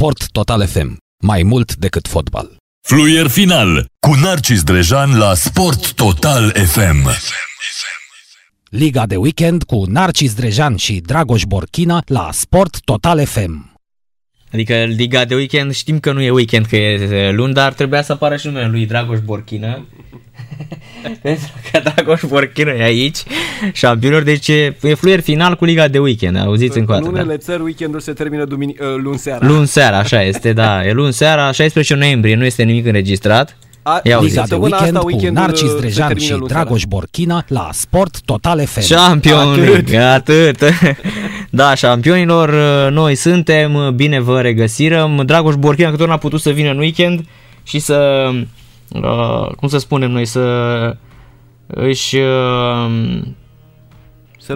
Sport Total FM. Mai mult decât fotbal. Fluier final cu Narcis Drejan la Sport Total FM. Liga de weekend cu Narcis Drejan și Dragoș Borchina la Sport Total FM. Adică Liga de weekend, știm că nu e weekend, că e luni, dar trebuia să apară și numele lui Dragoș Borchina. Pentru că Dragoș Borchina e aici, șampionilor, deci e fluier final cu Liga de weekend, auziți încă o dată. În unele țări weekendul se termină luni seara. Luni seara, așa este, da, e luni seara, 16 noiembrie, nu este nimic înregistrat. Liga de weekend cu Narcis Drejan și Dragoș Borchina la Sport Total FM. Șampioni, atât. Da, șampionilor, noi suntem, bine vă regăsirăm. Dragoș Borchina, că tot n-a putut să vină în weekend și să, cum să spunem noi, să își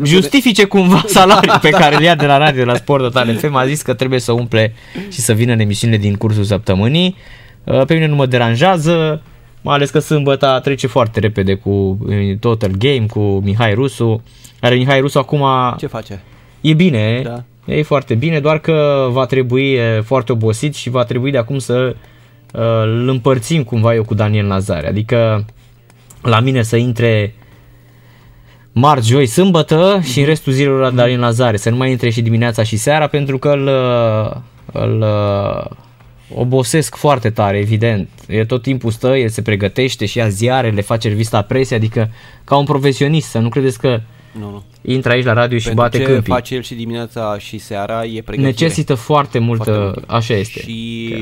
justifice cumva salariul pe care îl ia de la radio, de la Sport Total FM. A zis că trebuie să umple și să vină în emisiunile din cursul săptămânii. Pe mine nu mă deranjează, mai ales că sâmbăta trece foarte repede cu Total Game, cu Mihai Rusu. Are Mihai Rusu acum... Ce face? E bine, da. E foarte bine, doar că va trebui, foarte obosit, și va trebui de acum să îl împărțim cumva eu cu Daniel Nazare. Adică la mine să intre marți, joi, sâmbătă și în restul zilelor la Daniel Nazare. Să nu mai intre și dimineața și seara, pentru că îl obosesc foarte tare, evident. El tot timpul stă, el se pregătește și ia ziare, le face revista presei, adică ca un profesionist, să nu credeți că nu. Intră aici la radio și pentru bate câmpii. Pentru ce face el și dimineața și seara e pregătire. Necesită foarte mult. Așa este. Și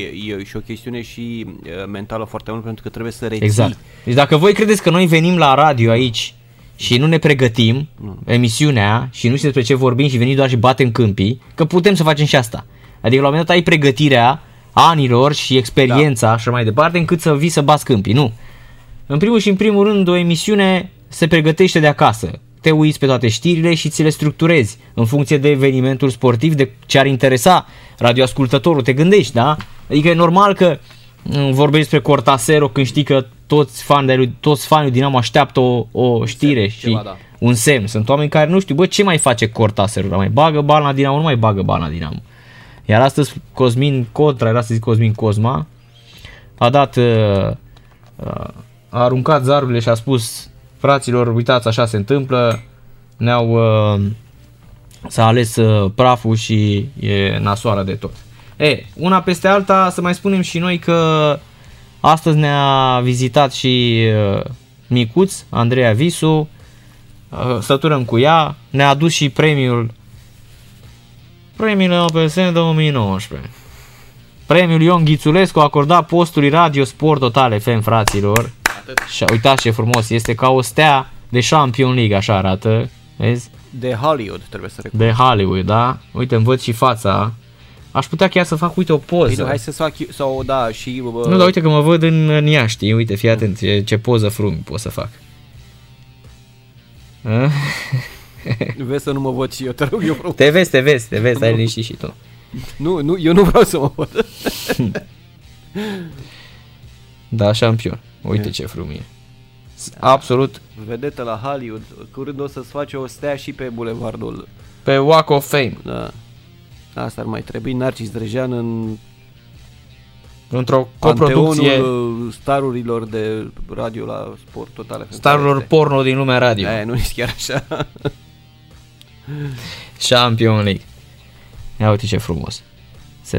o chestiune și mentală foarte mult, pentru că trebuie să reții. Exact. Deci dacă voi credeți că noi venim la radio aici și nu ne pregătim emisiunea și nu știu despre ce vorbim și venim doar și batem câmpii, că putem să facem și asta. Adică la un moment dat ai pregătirea anilor și experiența și mai departe, încât să vii să bați câmpii. Nu. În primul și în primul rând, o emisiune se pregătește de acasă. Te uiți pe toate știrile și ți le structurezi în funcție de evenimentul sportiv, de ce ar interesa radioascultătorul, te gândești, da? Adică e normal că vorbești despre Cortasero când știi că toți fanii lui Dinamo așteaptă o știre și ceva, da. Un semn. Sunt oameni care nu știu, ce mai face Cortasero? Mai bagă bani la Dinamo? Nu mai bagă bani la Dinamo. Iar astăzi Cosmin Cosma a dat, a aruncat zarurile și a spus: fraților, uitați, așa se întâmplă, s-a ales praful și e nasoară de tot. Una peste alta, să mai spunem și noi că astăzi ne-a vizitat și Micuț, Andreea Visu, săturăm cu ea, ne-a adus și premiul OPSN 2019. Premiul Ion Ghițulescu acordat postului Radio Sport Total FM, fraților. Și uitați ce frumos este, ca o stea de Champions League, așa arată, vezi? De Hollywood, trebuie să recunosc. De Hollywood, da? Uite, îmi văd și fața. Aș putea chiar să fac, uite, o poză. Hai să fac, sau da, și... Nu, dar uite că mă văd în Iași, uite, fii atent, ce poză frumă pot să fac. Vezi să nu mă văd și eu, te rog, eu vreau. Te vezi, stai liniștit și tu. Nu, eu nu vreau să mă văd. Da, Champion. Uite ce frumie. Absolut. Vedetă la Hollywood. Curând o să-ți face o stea și pe bulevardul. Pe Walk of Fame. Da. Asta ar mai trebui, Narcis Drejan într-o coproducție. Panteonul starurilor de radio la Sport Total. Starurilor porno din lumea radio. Nu e chiar așa. Champions League. Ia uite ce frumos. Se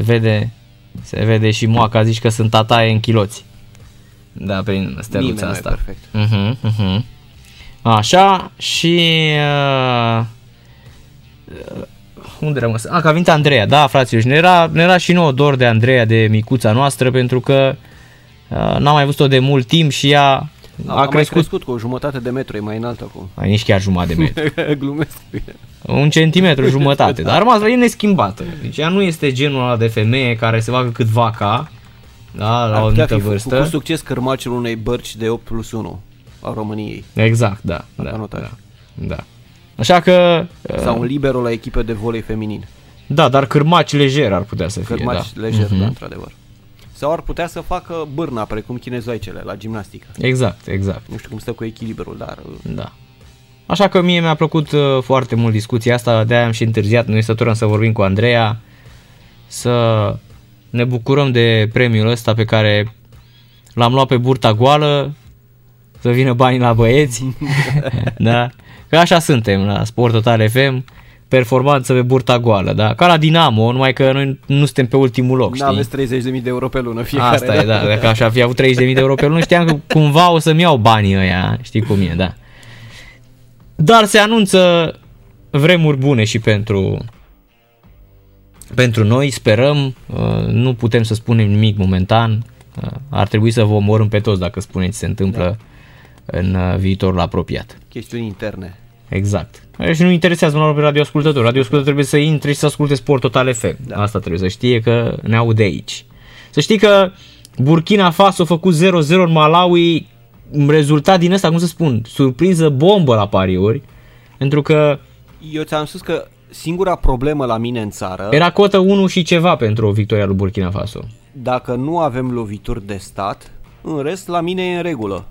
vede și moaca, zici că sunt tataie în chiloți. Da, prin steluța asta. Perfect. Așa, și unde rămas? Că a venit Andreea, da, fraților, și ne era și nouă dor de Andreea, de micuța noastră, pentru că n-am mai văzut-o de mult timp și ea a crescut cu o jumătate de metru, e mai înalt acum. Nici chiar jumătate de metru. Glumesc. Un centimetru, jumătate, dar a rămas la ei neschimbată. Deci ea nu este genul ăla de femeie care se facă cât vaca. Da, la o anumită vârstă. Cu succes cărmacul unei bărci de 8+1 a României. Exact, da. Așa că... Sau un libero la echipe de volei feminin. Da, dar cărmaci lejer ar putea să fie. Cărmaci lejer, da, într-adevăr. Sau ar putea să facă bârna, precum chinezoicele la gimnastică. Exact. Nu știu cum stă cu echilibrul, dar... Da. Așa că mie mi-a plăcut foarte mult discuția asta, de-aia am și întârziat. Noi săturăm să vorbim cu Andreea, să... ne bucurăm de premiul ăsta pe care l-am luat pe burta goală, să vină banii la băieți. Da? Că așa suntem la Sport Total FM, performanță pe burta goală, da? Ca la Dinamo, numai că noi nu suntem pe ultimul loc. Da, aveți 30.000 de euro pe lună fiecare. Asta e, da, dacă aș fi avut 30.000 de euro pe lună, știam că cumva o să-mi iau banii ăia, știi cum e, da. Dar se anunță vremuri bune și pentru noi, sperăm, nu putem să spunem nimic momentan, ar trebui să vă omorâm pe toți dacă spuneți ce se întâmplă în viitorul apropiat. Chestiuni interne. Exact. Și nu interesează la radioascultători. Radioascultători trebuie să intre și să asculte Sport Total FM. Da. Asta trebuie să știe că ne aude aici. Să știi că Burkina Faso a făcut 0-0 în Malawi, rezultat din ăsta, cum să spun, surpriză bombă la pariuri, pentru că... Eu ți-am spus că singura problemă la mine în țară... Era cotă 1 și ceva pentru o victoria lui Burkina Faso. Dacă nu avem lovituri de stat, în rest la mine e în regulă.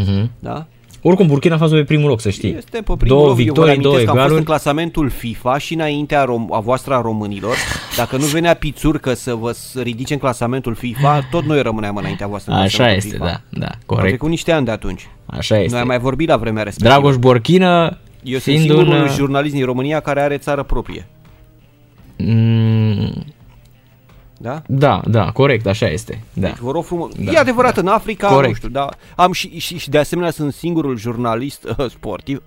Uh-huh. Da? Oricum Burkina Faso pe primul loc, să știi. Este pe primul loc. Victorii, două egaluri. Am fost în clasamentul FIFA și înaintea a voastră a românilor. Dacă nu venea Pițurcă să vă ridice în clasamentul FIFA, tot noi rămâneam înaintea voastră. Așa este, FIFA. Da, corect. Am trecut niște ani de atunci. Așa este. Noi am mai vorbit la vremea respectivă. Dragoș Borchină, eu sunt singurul jurnalist din România care are țară proprie. Da? Da, corect, așa este. Da. Deci vă rog frumos. Da, e adevărat, în Africa, corect. Nu știu, dar am și de asemenea sunt singurul jurnalist sportiv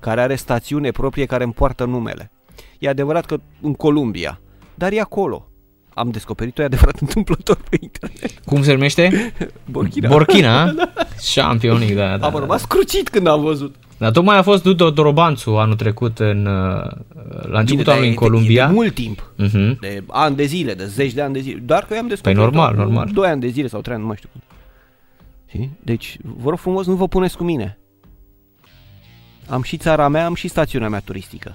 care are stațiune proprie care îmi poartă numele. E adevărat că în Columbia, dar e acolo. Am descoperit-o, e adevărat, întâmplător pe internet. Cum se numește? Burkina. Șampionic, da. Am rămas crucit când am văzut. Dar tocmai a fost Dudu Dorobanțu anul trecut la începutul anului în Columbia. De mult timp, de ani de zile, de zeci de ani de zile, doar că eu am descoperit. Păi normal. 2 ani de zile sau 3 ani, nu mai știu cum. Deci, vă rog frumos, nu vă puneți cu mine. Am și țara mea, am și stațiunea mea turistică.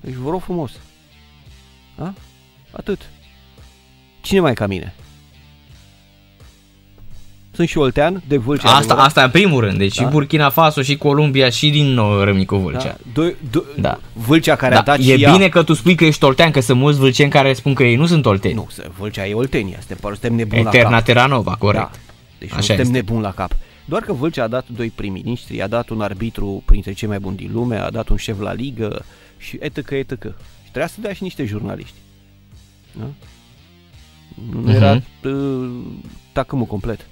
Deci, vă rog frumos. Da? Atât. Cine mai ca mine? Sunt și oltean de Vâlcea. Asta în primul rând, deci și Burkina Faso și Columbia și din nou Râmnicu Vâlcea. Da. Vâlcea care a dat și ea. E bine că tu spui că ești oltean, că sunt mulți vâlceni care spun că ei nu sunt olteni. Nu, Vâlcea e oltenia, suntem nebuni la cap. Eterna Terranova, corect. Da. Deci așa suntem nebuni la cap. Doar că Vâlcea a dat 2 prim-ministri, a dat un arbitru printre cei mai buni din lume, a dat un șef la ligă și etc. Și trebuia să dea și niște jurnaliști. Da? Nu era tacâmul complet.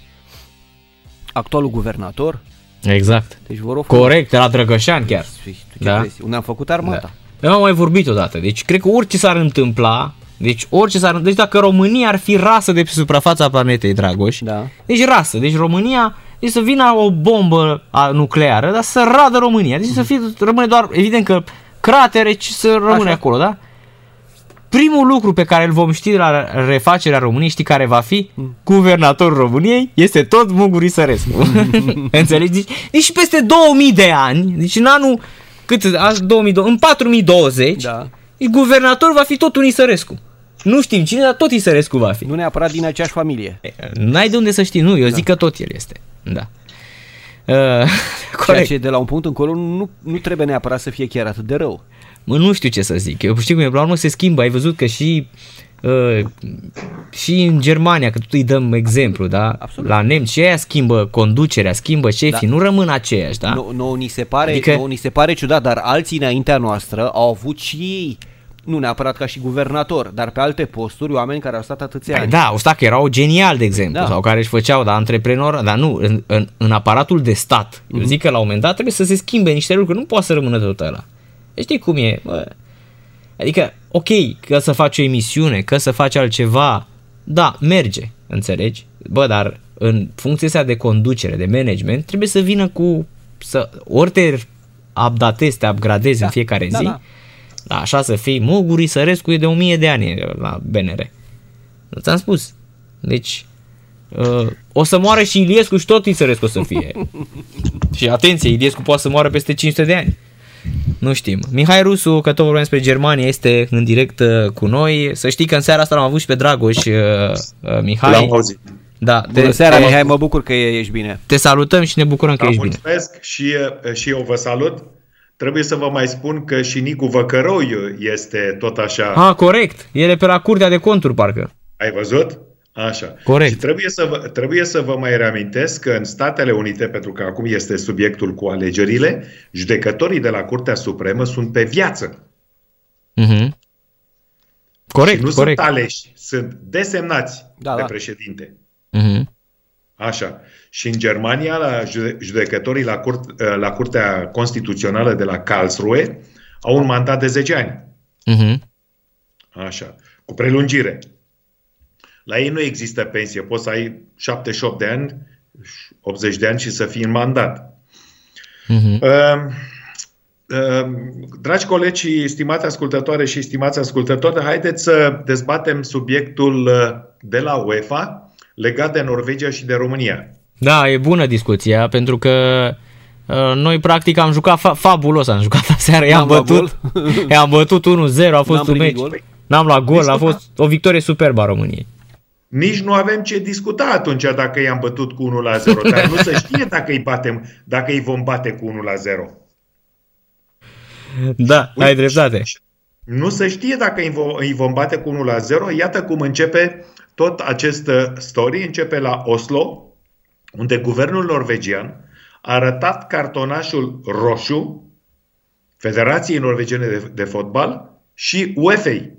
Actualul guvernator. Exact. Deci vă rog, corect, la Drăgășan chiar. Da? Unde am făcut armata. Da. Eu am mai vorbit odată. Deci cred că orice s-ar întâmpla, deci dacă România ar fi rasă de pe suprafața planetei, Dragoș. Da. Deci rasă, deci România, deci să vină o bombă nucleară, dar să radă România. Deci să fie, rămâne doar, evident că cratere, ci să rămâne așa acolo, da? Primul lucru pe care îl vom ști de la refacerea României, știi care va fi? Guvernatorul României este tot Muguri Sărescu. Înțelegi? Deci peste 2000 de ani, deci în anul, în 4020, da. Guvernatorul va fi tot un Isărescu. Nu știm cine, dar tot Isărescu va fi. Nu neapărat din aceeași familie. N-ai de unde să știi, nu, eu zic că tot el este. Da. Ceea ce de la un punct încolo nu trebuie neapărat să fie chiar atât de rău. Mă, nu știu ce să zic, eu știu cum e, la urmă se schimbă, ai văzut că și în Germania, că tu îi dăm exemplu, da? Absolut. La nemți și aia schimbă conducerea, schimbă șefii, nu rămân aceiași, da? Nu, ni se pare ciudat, dar alții înaintea noastră au avut și ei, nu neapărat ca și guvernator, dar pe alte posturi, oameni care au stat atâția ani. Da, au stat că erau geniali, de exemplu, sau care își făceau, antreprenori, dar nu, în aparatul de stat. Eu zic că la un moment dat trebuie să se schimbe niște lucruri, nu poate să rămână tot ăla. Știi cum e? Adică, ok, că să faci o emisiune, că să faci altceva, da, merge, înțelegi? Dar în funcție asta de conducere, de management, trebuie să vină ori te updatezi, te upgradezi în fiecare zi, da, așa să fii Muguri Sărescu de 1000 de ani la BNR. Nu ți-am spus? Deci, o să moară și Iliescu și tot Sărescu o să fie. Și atenție, Iliescu poate să moară peste 500 de ani. Nu știm. Mihai Rusu, că tot vorbeam despre Germania, este în direct cu noi. Să știi că în seara asta l-am avut și pe Dragoș, Mihai. L-am auzit. Da, bună seara, Mihai, mă bucur că ești bine. Te salutăm și ne bucurăm că ești bine. Mulțumesc și eu vă salut. Trebuie să vă mai spun că și Nicu Văcăroiu este tot așa. Ah, corect. El e pe la Curtea de Conturi, parcă. Ai văzut? Așa. Corect. Și trebuie să vă mai reamintesc că în Statele Unite, pentru că acum este subiectul cu alegerile, judecătorii de la Curtea Supremă sunt pe viață. Mhm. Corect, și nu corect. Sunt aleși, sunt desemnați de președinte. Uh-huh. Așa. Și în Germania, la judecătorii la Curtea Constituțională de la Karlsruhe au un mandat de 10 ani. Uh-huh. Așa. Cu prelungire. La ei nu există pensie. Poți să ai 78 de ani, 80 de ani și să fii în mandat. Uh-huh. Dragi colegi și stimate ascultătoare și stimați ascultători, haideți să dezbatem subiectul de la UEFA legat de Norvegia și de România. Da, e bună discuția, pentru că noi practic am jucat fabulos, am jucat aseară, i-am bătut 1-0, a fost un meci, n-am luat gol, a fost o victorie superbă a României. Nici nu avem ce discuta atunci dacă i-am bătut cu 1-0, dar nu se știe dacă îi vom bate cu 1-0. Da, ai dreptate. Nu se știe dacă îi vom bate cu 1-0. Iată cum începe tot acest story. Începe la Oslo, unde guvernul norvegian a arătat cartonașul roșu Federației Norvegiene de Fotbal și UEFA-i.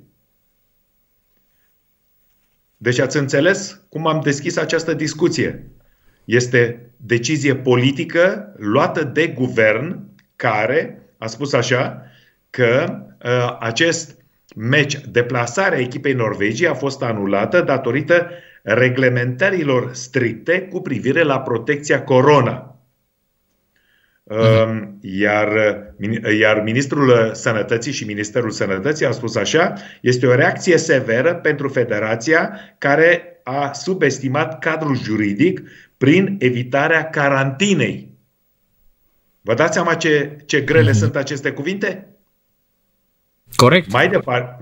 Deci ați înțeles cum am deschis această discuție. Este decizie politică luată de guvern care a spus așa că acest meci, deplasarea echipei Norvegiei a fost anulată datorită reglementărilor stricte cu privire la protecția corona. Iar Ministrul Sănătății și Ministerul Sănătății a spus așa, este o reacție severă pentru Federația care a subestimat cadrul juridic prin evitarea carantinei. Vă dați seama ce grele sunt aceste cuvinte? Corect.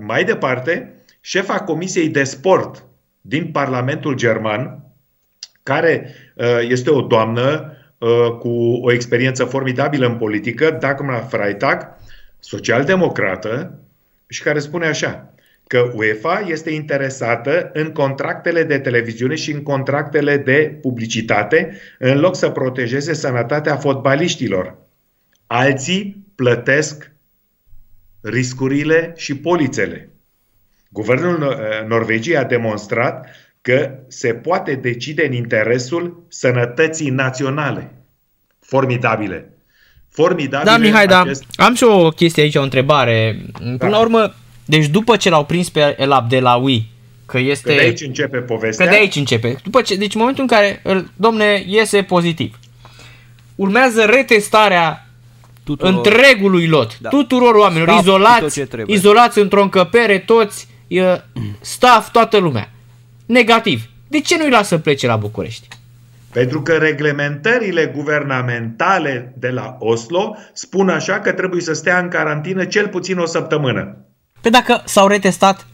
Mai departe, șefa Comisiei de Sport din Parlamentul German, care este o doamnă cu o experiență formidabilă în politică, Dagmar Freitag, social-democrată, și care spune așa, că UEFA este interesată în contractele de televiziune și în contractele de publicitate, în loc să protejeze sănătatea fotbaliștilor. Alții plătesc riscurile și polițele. Guvernul Norvegiei a demonstrat că se poate decide în interesul sănătății naționale. Formidabile. Da, Mihai, am și o chestie aici, o întrebare. Până la urmă, deci după ce l-au prins pe El Abdelawi, că de aici începe povestea. Deci în momentul în care, domne, iese pozitiv, urmează retestarea tuturor, întregului lot, tuturor oamenilor, staff, izolați într-o încăpere, toți, staff, toată lumea. Negativ. De ce nu-i lasă să plece la București? Pentru că reglementările guvernamentale de la Oslo spun așa că trebuie să stea în carantină cel puțin o săptămână. Păi dacă s-au retestat,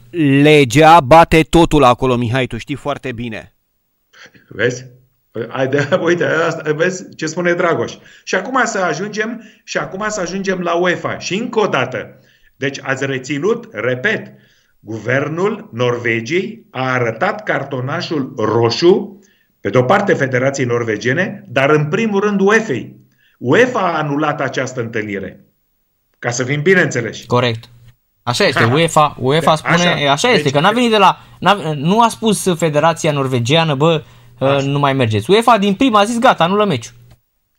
legea bate totul acolo, Mihai, tu știi foarte bine. Vezi? Uite, asta, vezi ce spune Dragoș. Și acum să ajungem la UEFA. Și încă o dată. Deci ați reținut, repet, guvernul Norvegiei a arătat cartonașul roșu, pe de o parte Federației Norvegiene, dar în primul rând UEFA-i. UEFA a anulat această întâlnire. Ca să fim bineînțeleși. Corect. Așa este, UEFA spune, așa este, că n-a venit nu a spus Federația Norvegiană, nu mai mergeți. UEFA din prima a zis, gata, anulă meciul.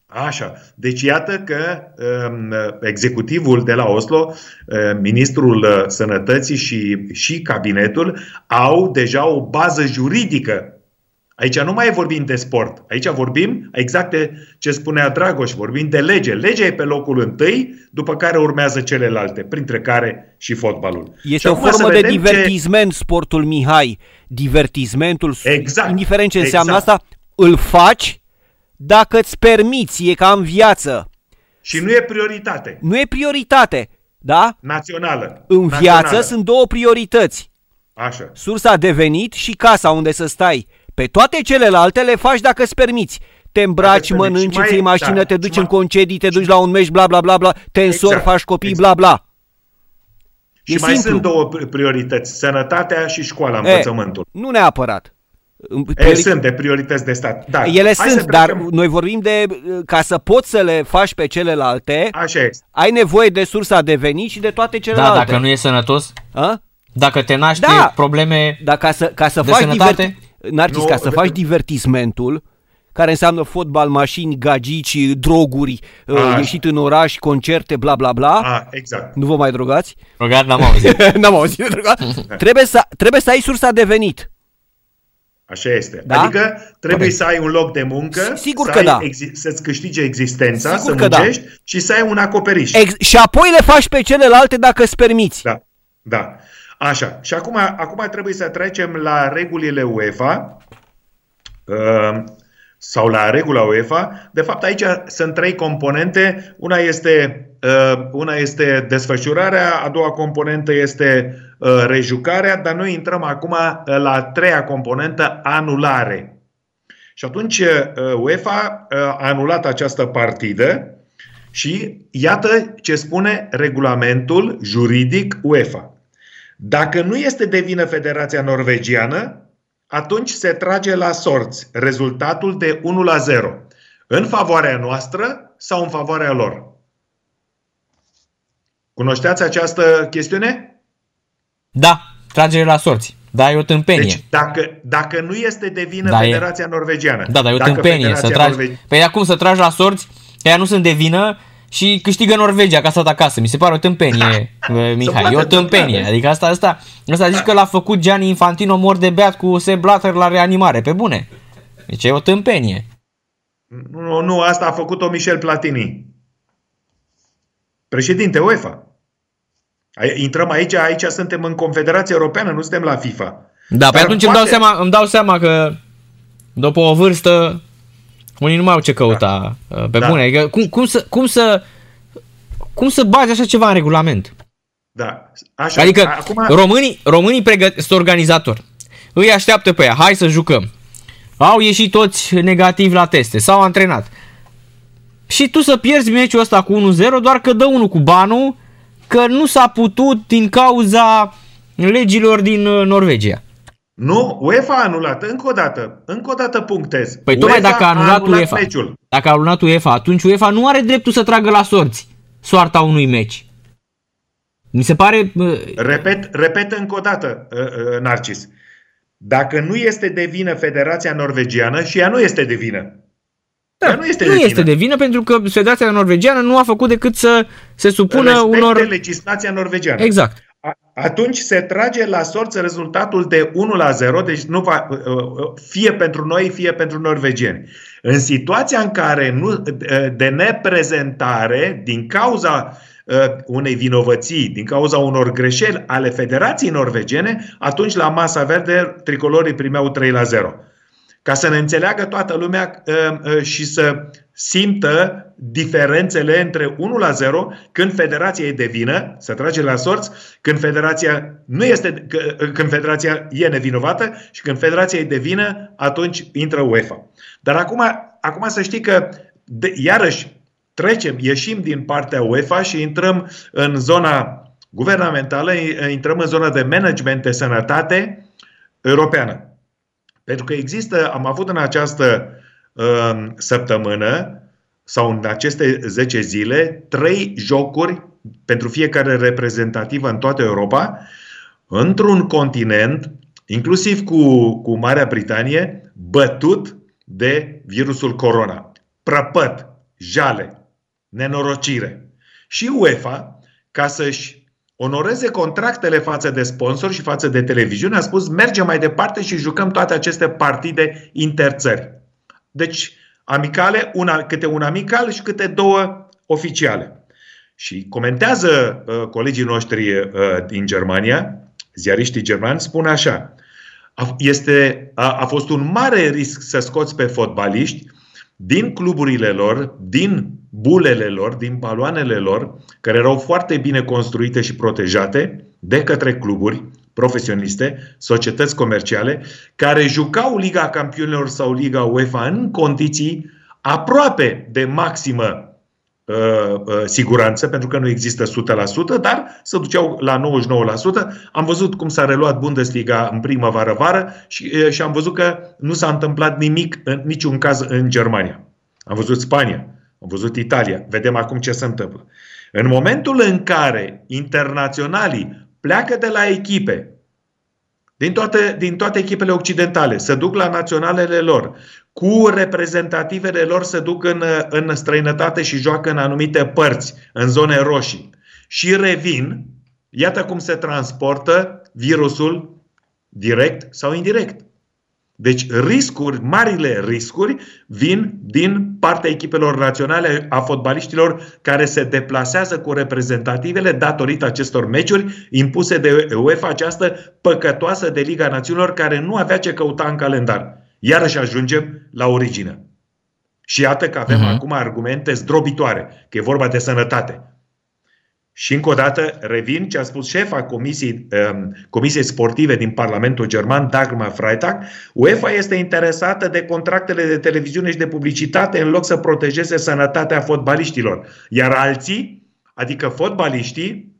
Așa, deci iată că executivul de la Oslo, Ministrul Sănătății și cabinetul au deja o bază juridică. Aici nu mai vorbim de sport, aici vorbim exact de ce spunea Dragoș, vorbim de lege. Legea e pe locul întâi, după care urmează celelalte, printre care și fotbalul. Este o formă de divertisment sportul, Mihai. Divertismentul, exact, indiferent ce înseamnă asta, îl faci dacă îți permiți, e ca în viață. Și nu e prioritate. Nu e prioritate, da? Națională. În viață sunt două priorități. Așa. Sursa de venit și casa unde să stai. Pe toate celelalte le faci dacă îți permiți. te îmbraci, mănânci, ții mașină, te duci în concedii, te duci la un meci, bla bla bla bla, te însori, faci copii, bla bla. Și mai sunt două priorități, sănătatea și școala, învățământul. Nu neapărat. Sunt de priorități de stat. Da. Ele sunt, dar noi vorbim de, ca să poți să le faci pe celelalte, ai nevoie de sursa de venit și de toate celelalte. Da, dacă nu e sănătos, dacă te naști, da, probleme, da, ca să de faci sănătate. Narcis, ca să faci divertismentul, care înseamnă fotbal, mașini, gagici, droguri, ieșit în oraș, concerte, bla bla bla. Exact. Nu vă mai drogați? Drogat n-am auzit. N-am auzit drogat. Trebuie să ai sursa de venit. Așa este. Da? Adică trebuie să ai un loc de muncă, să-ți câștige existența, să muncești și să ai un acoperiș. Și apoi le faci pe celelalte dacă îți permiți. Da, da. Așa. Și acum trebuie să trecem la regulile UEFA sau la regula UEFA. De fapt, aici sunt trei componente. Una este desfășurarea, a doua componentă este rejucarea, dar noi intrăm acum la a treia componentă, anulare. Și atunci UEFA a anulat această partidă și iată ce spune regulamentul juridic UEFA. Dacă nu este de vină Federația Norvegiană, atunci se trage la sorți rezultatul de 1-0. În favoarea noastră sau în favoarea lor? Cunoșteați această chestiune? Da, tragere la sorți. Da, e o tâmpenie. Deci dacă nu este de vină Federația Norvegiană. Da, dar e o tâmpenie să tragi. Păi acum să tragi la sorți, ea nu sunt de vină și câștigă Norvegia ca stat acasă. Mi se pare o tâmpenie, Mihai. E o tâmpenie. Adică asta zici că l-a făcut Gianni Infantino mor de beat cu Sepp Blatter la reanimare. Pe bune. Deci e o tâmpenie. Nu, asta a făcut-o Michel Platini. Președinte UEFA. Intrăm aici suntem în Confederația Europeană, nu suntem la FIFA. Da, pe atunci îmi dau seama că după o vârstă unii nu mai au ce căuta pe bune. Adică cum să bagi așa ceva în regulament? Da. Așa, adică acum... românii pregătesc organizatori. Îi așteaptă pe ea, hai să jucăm. Au ieșit toți negativ la teste, s-au antrenat. Și tu să pierzi meciul ăsta cu 1-0, doar că dă unul cu banul că nu s-a putut din cauza legilor din Norvegia. Nu, UEFA a anulat încă o dată punctez. Păi tocmai dacă a anulat UEFA, dacă a anulat UEFA, atunci UEFA nu are dreptul să tragă la sorți soarta unui meci. Mi se pare... Repet încă o dată, Narcis. Dacă nu este de vină Federația Norvegiană, și ea nu este de vină. Da, nu este de vină pentru că Federația Norvegiană nu a făcut decât să se supună respecte legislația norvegiană. Exact. Atunci se trage la sorți rezultatul de 1-0, deci nu va, fie pentru noi, fie pentru norvegieni. În situația în care de neprezentare, din cauza unei vinovății, din cauza unor greșeli ale Federației Norvegiene, atunci la masa verde tricolorii primeau 3-0. Ca să ne înțeleagă toată lumea și să simtă diferențele între 1-0, când Federația e de vină, se trage la sorți, când Federația e nevinovată și când Federația e de vină, atunci intră UEFA. Dar acum să știi că iarăși ieșim din partea UEFA și intrăm în zona guvernamentală, intrăm în zona de management de sănătate europeană. Pentru că am avut în această săptămână sau în aceste 10 zile 3 jocuri pentru fiecare reprezentativă în toată Europa, într-un continent, inclusiv cu Marea Britanie, bătut de virusul corona. Prăpăt, jale, nenorocire. Și UEFA, ca să-și onoreze contractele față de sponsori și față de televiziune, a spus mergem mai departe și jucăm toate aceste partide interțări. Deci amicale, câte un amical și câte 2 oficiale. Și comentează colegii noștri din Germania, ziariștii germani, spun așa. A fost un mare risc să scoți pe fotbaliști din cluburile lor, din bulele lor, din baloanele lor, care erau foarte bine construite și protejate de către cluburi profesioniste, societăți comerciale, care jucau Liga Campionilor sau Liga UEFA în condiții aproape de maximă siguranță, pentru că nu există 100%, dar se duceau la 99%. Am văzut cum s-a reluat Bundesliga în primăvară-vară și am văzut că nu s-a întâmplat nimic, în niciun caz, în Germania. Am văzut Spania, am văzut Italia. Vedem acum ce se întâmplă. În momentul în care internaționalii pleacă de la echipe din toate echipele occidentale, se duc la naționalele lor, cu reprezentativele lor se duc în străinătate și joacă în anumite părți, în zone roșii, și revin, iată cum se transportă virusul direct sau indirect. Deci riscuri, marile riscuri, vin din partea echipelor naționale, a fotbaliștilor care se deplasează cu reprezentativele datorită acestor meciuri impuse de UEFA, această păcătoasă de Liga Națiunilor, care nu avea ce căuta în calendar. Iarăși ajungem la origine. Și iată că avem acum argumente zdrobitoare, că e vorba de sănătate. Și încă o dată revin ce a spus șefa Comisiei Sportive din Parlamentul German, Dagmar Freitag. UEFA este interesată de contractele de televiziune și de publicitate în loc să protejeze sănătatea fotbaliștilor. Iar alții, adică fotbaliștii,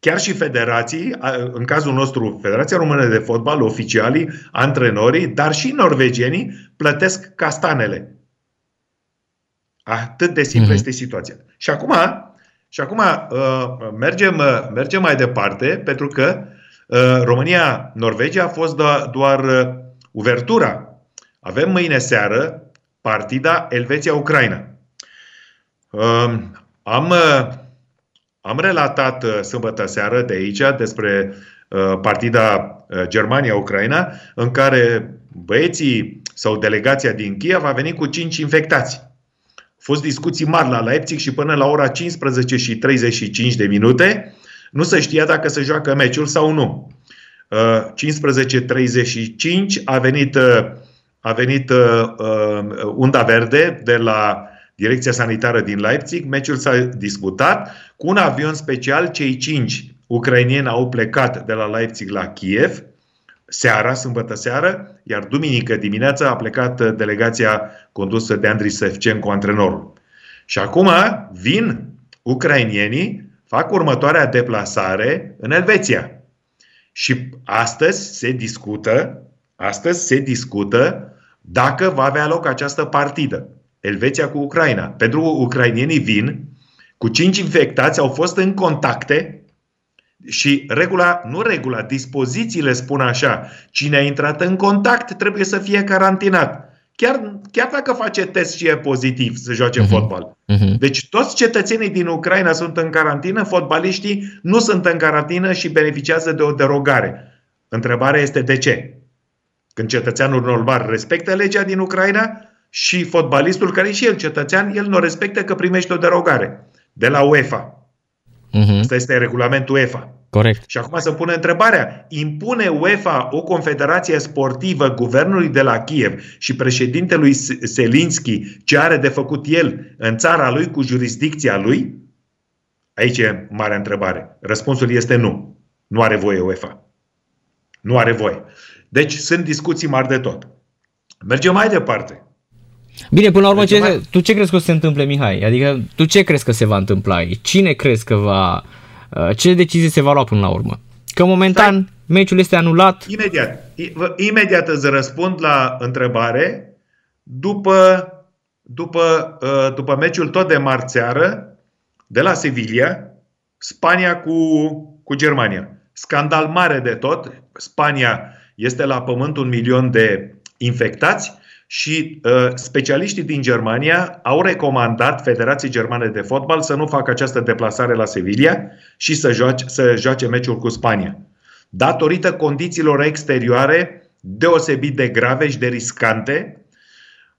chiar și federații, în cazul nostru Federația Română de Fotbal, oficialii, antrenorii, dar și norvegienii, plătesc castanele. Atât de simplă este situația. Și acum mergem mai departe, pentru că România-Norvegia a fost doar uvertura. Avem mâine seară partida Elveția-Ucraina. Am relatat sâmbătă seară de aici despre partida Germania-Ucraina, în care băieții sau delegația din Kiev a venit cu 5 infectați. Au fost discuții mari la Leipzig și până la ora 15:35 nu se știa dacă se joacă meciul sau nu. 15:35 a venit unda verde de la Direcția Sanitară din Leipzig. Meciul s-a disputat. Cu un avion special, cei 5 ucraineni au plecat de la Leipzig la Kiev sâmbătă seară, iar duminică dimineața a plecat delegația condusă de Andriy Shevchenko, antrenorul. Și acum vin ucrainienii, fac următoarea deplasare în Elveția. Și astăzi se discută dacă va avea loc această partidă, Elveția cu Ucraina. Pentru ucrainienii vin cu 5 infectați, au fost în contacte. Și dispozițiile spun așa: cine a intrat în contact trebuie să fie carantinat. Chiar dacă face test și e pozitiv, să joace fotbal. Deci toți cetățenii din Ucraina sunt în carantină, fotbaliștii nu sunt în carantină și beneficiază de o derogare. Întrebarea este de ce? Când cetățeanul normal respectă legea din Ucraina și fotbalistul, care e și el cetățean, el nu respectă, că primește o derogare de la UEFA. Asta este regulamentul UEFA. Corect. Și acum se pune întrebarea: impune UEFA, o confederație sportivă, guvernului de la Kiev și președintelui Zelinski ce are de făcut el în țara lui, cu jurisdicția lui? Aici e marea întrebare. Răspunsul este nu. Nu are voie UEFA. Nu are voie. Deci sunt discuții mari de tot. Mergem mai departe. Bine, până la urmă, tu ce crezi că se întâmple, Mihai? Adică, tu ce crezi că se va întâmpla? Cine crezi că va... Ce decizie se va lua până la urmă? Că momentan meciul este anulat. Imediat îți răspund la întrebare. După meciul tot de marți seară, de la Sevilla, Spania cu Germania. Scandal mare de tot. Spania este la pământ, 1 milion de infectați. Și specialiștii din Germania au recomandat Federației Germane de Fotbal să nu facă această deplasare la Sevilla și să joace meciul cu Spania, datorită condițiilor exterioare deosebit de grave și de riscante.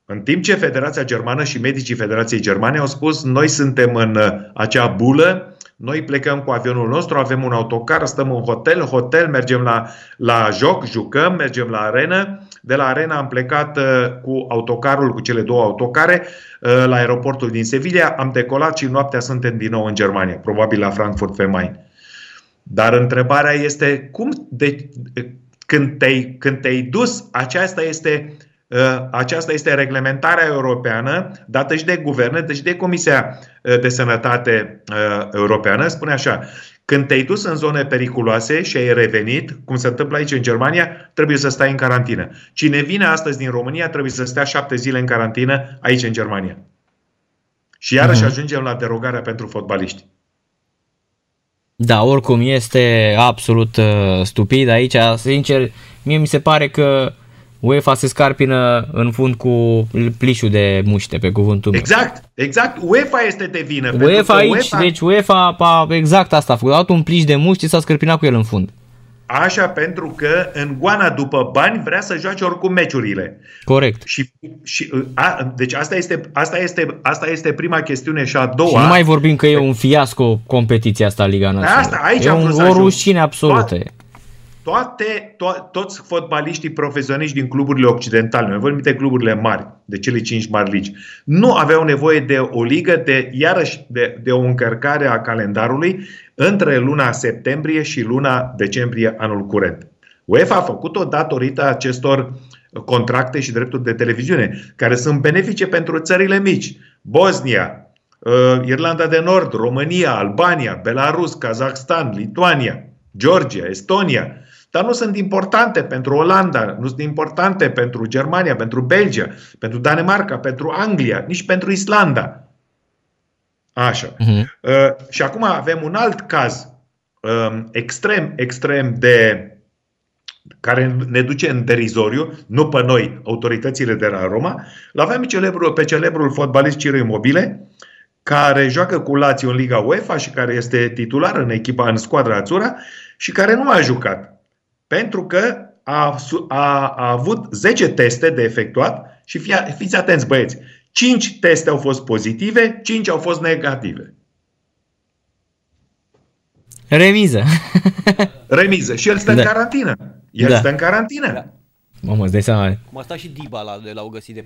În timp ce Federația Germană și medicii Federației Germane au spus: noi suntem în acea bulă, noi plecăm cu avionul nostru, avem un autocar, stăm în hotel, mergem la joc, jucăm, mergem la arenă. De la arena am plecat cu autocarul, cu cele 2 autocare, la aeroportul din Sevilla, am decolat și noaptea suntem din nou în Germania, probabil la Frankfurt pe Main. Dar întrebarea este: când te-ai dus, aceasta este Aceasta este reglementarea europeană dată și de guverne, deci de Comisia de Sănătate Europeană. Spune așa: când te-ai dus în zone periculoase și ai revenit, cum se întâmplă aici în Germania, trebuie să stai în carantină. Cine vine astăzi din România trebuie să stea 7 zile în carantină aici în Germania. Și iarăși ajungem la derogarea pentru fotbaliști. Da, oricum este absolut stupid aici. Sincer, mie mi se pare că UEFA se scarpină în fund cu plișul de muște, pe cuvântul meu. Exact. UEFA este de vină. UEFA, exact asta a făcut. A dat un pliș de muște și s-a scarpinat cu el în fund. Așa, pentru că în goana după bani vrea să joace oricum meciurile. Corect. Deci asta este prima chestiune și a doua. Și nu mai vorbim că e un fiasco competiția asta, Liga Națională. Asta, aici e o rușine absolută. Toți fotbaliștii profesioniști din cluburile occidentale, noi vorbim de cluburile mari, de cele 5 mari ligi, nu aveau nevoie de o ligă, de o încărcare a calendarului între luna septembrie și luna decembrie anul curent. UEFA a făcut-o datorită acestor contracte și drepturi de televiziune, care sunt benefice pentru țările mici. Bosnia, Irlanda de Nord, România, Albania, Belarus, Kazakhstan, Lituania, Georgia, Estonia. Dar nu sunt importante pentru Olanda, nu sunt importante pentru Germania, pentru Belgia, pentru Danemarca, pentru Anglia, nici pentru Islanda. Așa. Și acum avem un alt caz extrem de... care ne duce în derizoriu, nu pe noi, autoritățile de la Roma. L-avem pe celebrul fotbalist Ciro Immobile, care joacă cu Lazio în Liga UEFA și care este titular în echipa, în squadra azzurra, și care nu a jucat pentru că a avut 10 teste de efectuat și fiți atenți, băieți, 5 teste au fost pozitive, 5 au fost negative. Remiză. Și el stă în carantină. Stă în carantină. Da. Mamă, îți dai seama. Cum a stat și Dybala, l-au găsit de 4-5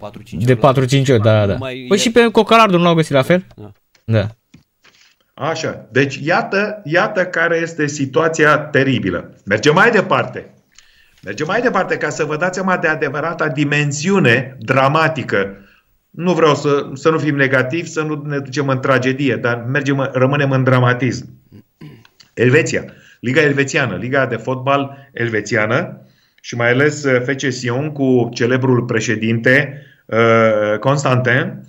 ori. Da. Păi și pe Cocalardu nu l-au găsit la fel? Da. Așa. Deci iată care este situația teribilă. Mergem mai departe ca să vă dați seama de adevărata dimensiune dramatică. Nu vreau să nu fim negativi, să nu ne ducem în tragedie, dar rămânem în dramatism. Elveția. Liga elvețiană. Liga de fotbal elvețiană. Și mai ales FC Sion cu celebrul președinte Constantin,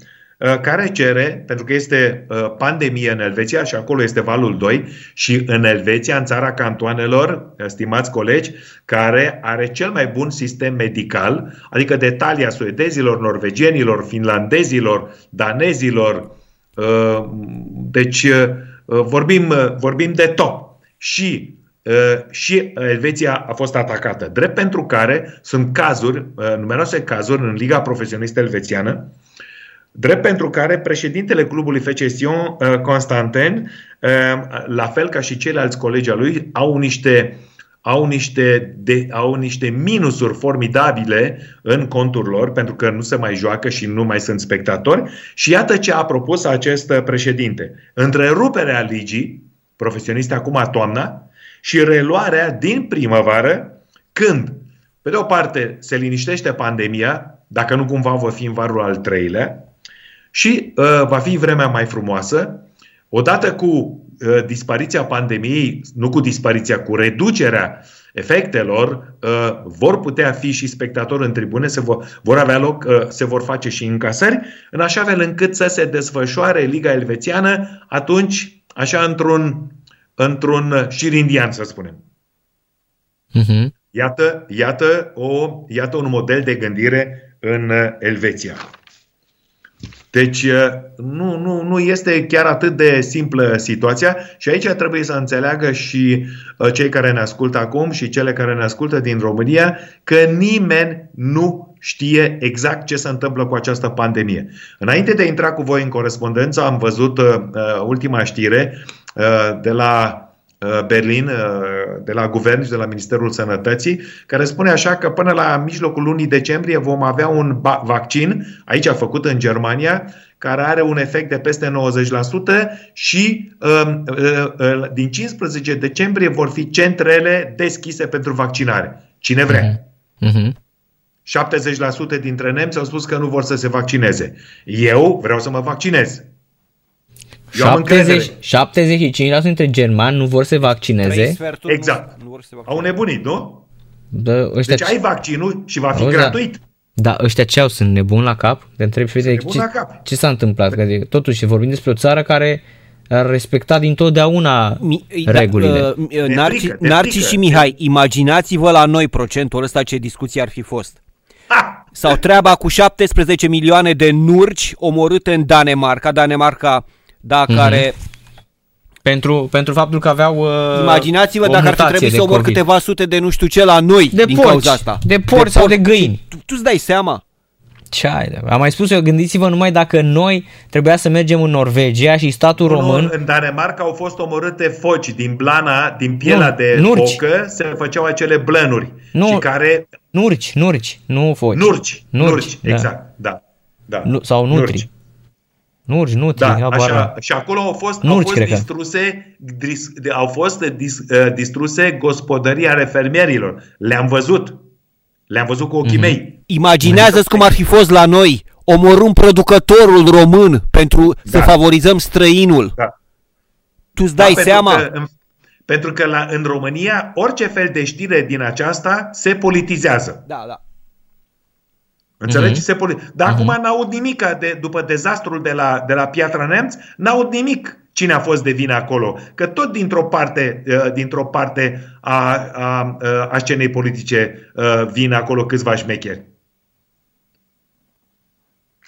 care cere, pentru că este pandemie în Elveția și acolo este valul 2, și în Elveția, în țara cantoanelor, stimați colegi, care are cel mai bun sistem medical, adică de talia suedezilor, norvegienilor, finlandezilor, danezilor, deci vorbim de top. Și Elveția a fost atacată, drept pentru care sunt cazuri, numeroase cazuri în Liga Profesionistă Elvețiană, drept pentru care președintele clubului FC Sion, Constantin, la fel ca și ceilalți colegi al lui, au niște minusuri formidabile în contul lor, pentru că nu se mai joacă și nu mai sunt spectatori. Și iată ce a propus acest președinte: întreruperea ligii profesioniste acum toamna și reluarea din primăvară, când, pe de o parte, se liniștește pandemia, dacă nu cumva va fi în varul al 3-lea, și va fi vremea mai frumoasă, odată cu dispariția pandemiei, cu reducerea efectelor, vor putea fi și spectatori în tribune, se vor face și încasări, în așa fel încât să se desfășoare Liga Elvețiană atunci, așa, într-un șir indian, să spunem. Iată un model de gândire în Elveția. Deci nu este chiar atât de simplă situația și aici trebuie să înțeleagă și cei care ne ascultă acum și cele care ne ascultă din România că nimeni nu știe exact ce se întâmplă cu această pandemie. Înainte de a intra cu voi în corespondență, am văzut ultima știre de la Berlin, de la Guvern și de la Ministerul Sănătății, care spune așa că până la mijlocul lunii decembrie vom avea un vaccin, aici făcut în Germania, care are un efect de peste 90% și din 15 decembrie vor fi centrele deschise pentru vaccinare. Cine vrea. 70% dintre nemți au spus că nu vor să se vaccineze. Eu vreau să mă vaccinez. 75% dintre germani nu vor să se vaccineze. Exact. Nu vor să se vaccineze. Au nebunit, nu? Da, ăștia... Deci ai vaccinul și va fi gratuit. Da, ăștia ce au? Sunt nebuni la cap? Te întreb și ce s-a întâmplat? Că, totuși vorbim despre o țară care a respectat dintotdeauna regulile. Narcis și Mihai, imaginați-vă la noi procentul ăsta ce discuții ar fi fost. Sau treaba cu 17 milioane de nurci omorâte în Danemarca. Danemarca, da, care... Pentru faptul că aveau imaginați-vă dacă ar fi trebuit să omor câteva sute de nu știu ce la noi din cauza asta. De porci sau de găini. Tu-ți dai seama? Ce ai? Am mai spus eu, gândiți-vă numai dacă noi trebuia să mergem în Norvegia și statul român... În Danemarca au fost omorâte foci din blana, din pielea de focă, se făceau acele blănuri. Nurci, nu foci. Nurci, exact, da. Sau nutri. Nutri, da, așa. Și acolo au fost distruse gospodării ale fermierilor. Le-am văzut cu ochii mei. Imaginează-ți cum ar fi fost la noi. Omorâm producătorul român pentru să favorizăm străinul. Da. Tu-ți dai seama? Pentru că în România orice fel de știre din aceasta se politizează. Da. Înțelegi? Dar acum n-aud nimic după dezastrul de la Piatra Neamț, n-aud nimic cine a fost de vină acolo. Că tot dintr-o parte a scenei politice vin acolo câțiva șmecheri.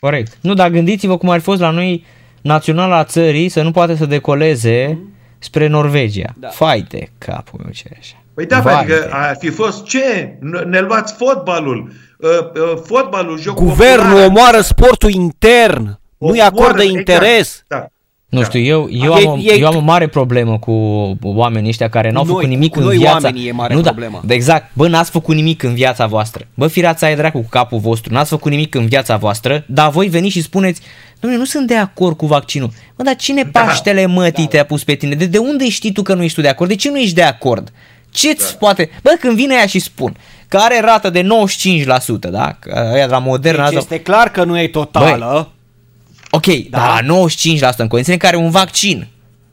Corect. Nu, dar gândiți-vă cum ar fi fost la noi naționala țării să nu poate să decoleze spre Norvegia. Da. Faite, capul meu ce așa. Păi da, adică ar fi fost ce? Ne luați fotbalul. Jocul guvernul popular. Omoară sportul intern, nu-i acordă interes. Exact. Da. Nu știu, eu am o mare problemă cu oamenii ăștia care n-au făcut nimic în viața. E mare problemă. Da, exact. Bă, n-ați făcut nimic în viața voastră. Bă, firața e dracu cu capul vostru. N-ați făcut nimic în viața voastră, dar voi veniți și spuneți: dom'le, nu sunt de acord cu vaccinul. Bă, dar cine paștele mătii te-a pus pe tine? De unde știi tu că nu ești tu de acord? De ce nu ești de acord? Ce-ți poate... Bă, când vine aia și spun că are rată de 95%, da? Aia de la Moderna... Deci este clar că nu e totală. Băi, ok, dar la 95% în condiții în care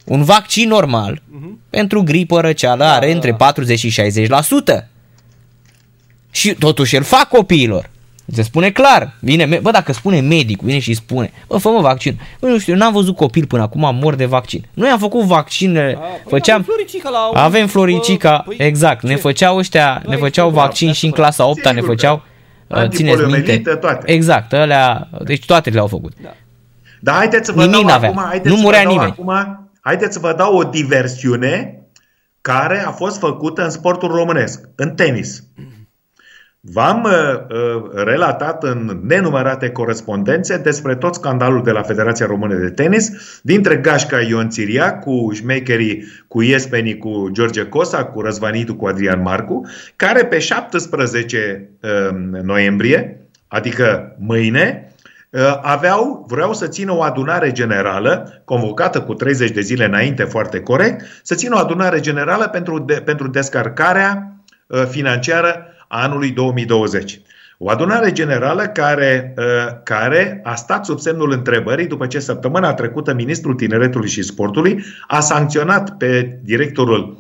un vaccin normal, pentru gripă, răceală, are între 40 și 60%. Și totuși îl fac copiilor. Se spune clar. Bă, dacă spune medicul, vine și spune: bă, fă-mă vaccin. Bă, nu știu, n-am văzut copil până acum mor de vaccin. Noi am făcut vaccinele. Avem Floricica, exact. Ne făceau ăștia, ne făceau vaccin și în clasa 8-a ne făceau, țineți minte. Exact, alea, deci toate le-au făcut. Dar haideți să vă dau acum, haideți să vă dau o diversiune care a fost făcută în sportul românesc, în tenis. V-am relatat în nenumărate corespondențe despre tot scandalul de la Federația Română de Tenis, dintre gașca Ion Țiria, cu șmecherii, cu Iespeni, cu George Cosa, cu Răzvanitu, cu Adrian Marcu, care pe 17 noiembrie, adică mâine, vreau să țină o adunare generală, convocată cu 30 de zile înainte, foarte corect, să țină o adunare generală pentru descărcarea financiară anului 2020. O adunare generală care a stat sub semnul întrebării după ce săptămâna trecută ministrul Tineretului și Sportului a sancționat pe directorul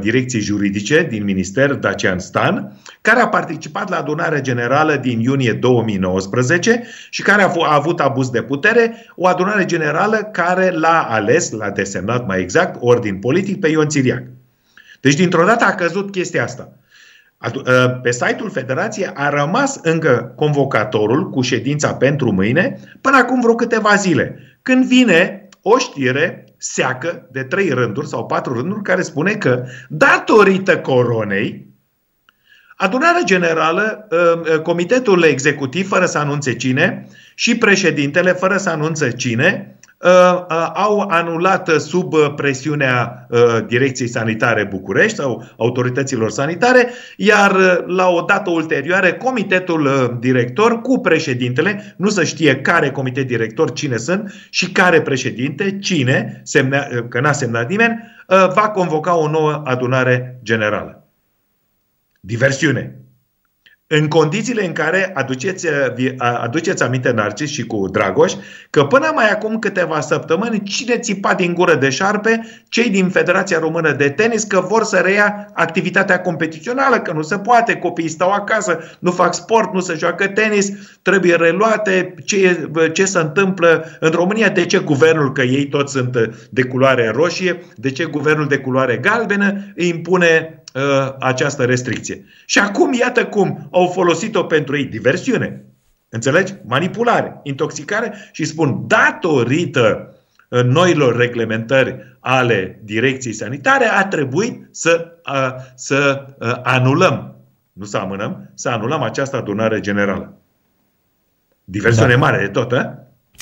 Direcției Juridice din minister, Dacian Stan, care a participat la adunarea generală din iunie 2019 și care a avut abuz de putere, o adunare generală care l-a ales, l-a desemnat mai exact, ordin politic pe Ion Țiriac. Deci dintr-o dată a căzut chestia asta. Pe site-ul Federației a rămas încă convocatorul cu ședința pentru mâine până acum vreo câteva zile, când vine o știre seacă de 3 rânduri sau 4 rânduri care spune că datorită coronei adunarea generală, comitetul executiv fără să anunțe cine și președintele fără să anunțe cine au anulat sub presiunea Direcției Sanitare București sau autorităților sanitare, iar la o dată ulterioară comitetul director cu președintele, nu se știe care comitet director, cine sunt și care președinte, că n-a semnat nimeni, va convoca o nouă adunare generală. Diversiune. în condițiile în care aduceți aminte, Narcis și cu Dragoș, că până mai acum câteva săptămâni cine țipa din gură de șarpe? Cei din Federația Română de Tenis, că vor să reia activitatea competițională, că nu se poate, copiii stau acasă, nu fac sport, nu se joacă tenis, trebuie reluate, ce se întâmplă în România, de ce guvernul, că ei toți sunt de culoare roșie, de ce guvernul de culoare galbenă îi impune această restricție. Și acum iată cum au folosit-o pentru ei: diversiune, înțelegi? Manipulare, intoxicare. Și spun, datorită noilor reglementări ale direcției sanitare a trebuit să anulăm, nu să amânăm, să anulăm această adunare generală. Diversiune mare de tot, a?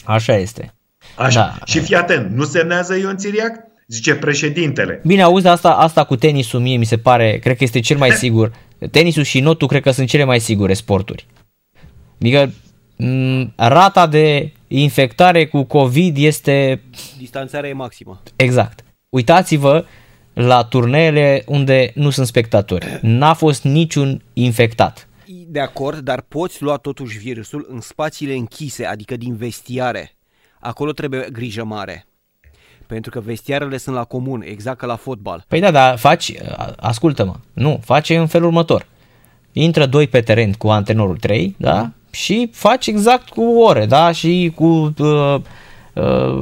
Așa este. Așa. Da. Și fii atent, nu semnează Ion Țiriac? Zice președintele. Bine, auzi, asta cu tenisul mie mi se pare, cred că este cel mai sigur. Tenisul și notul cred că sunt cele mai sigure sporturi. Adică rata de infectare cu COVID este... Distanțarea e maximă. Exact. Uitați-vă la turneele unde nu sunt spectatori. N-a fost niciun infectat. De acord, dar poți lua totuși virusul în spațiile închise, adică din vestiare. Acolo trebuie grijă mare. Pentru că vestiarele sunt la comun, exact ca la fotbal. Păi da, dar faci, ascultă-mă, nu, face în felul următor. Intră doi pe teren cu antrenorul 3, da? Și faci exact cu ore, da? Și cu...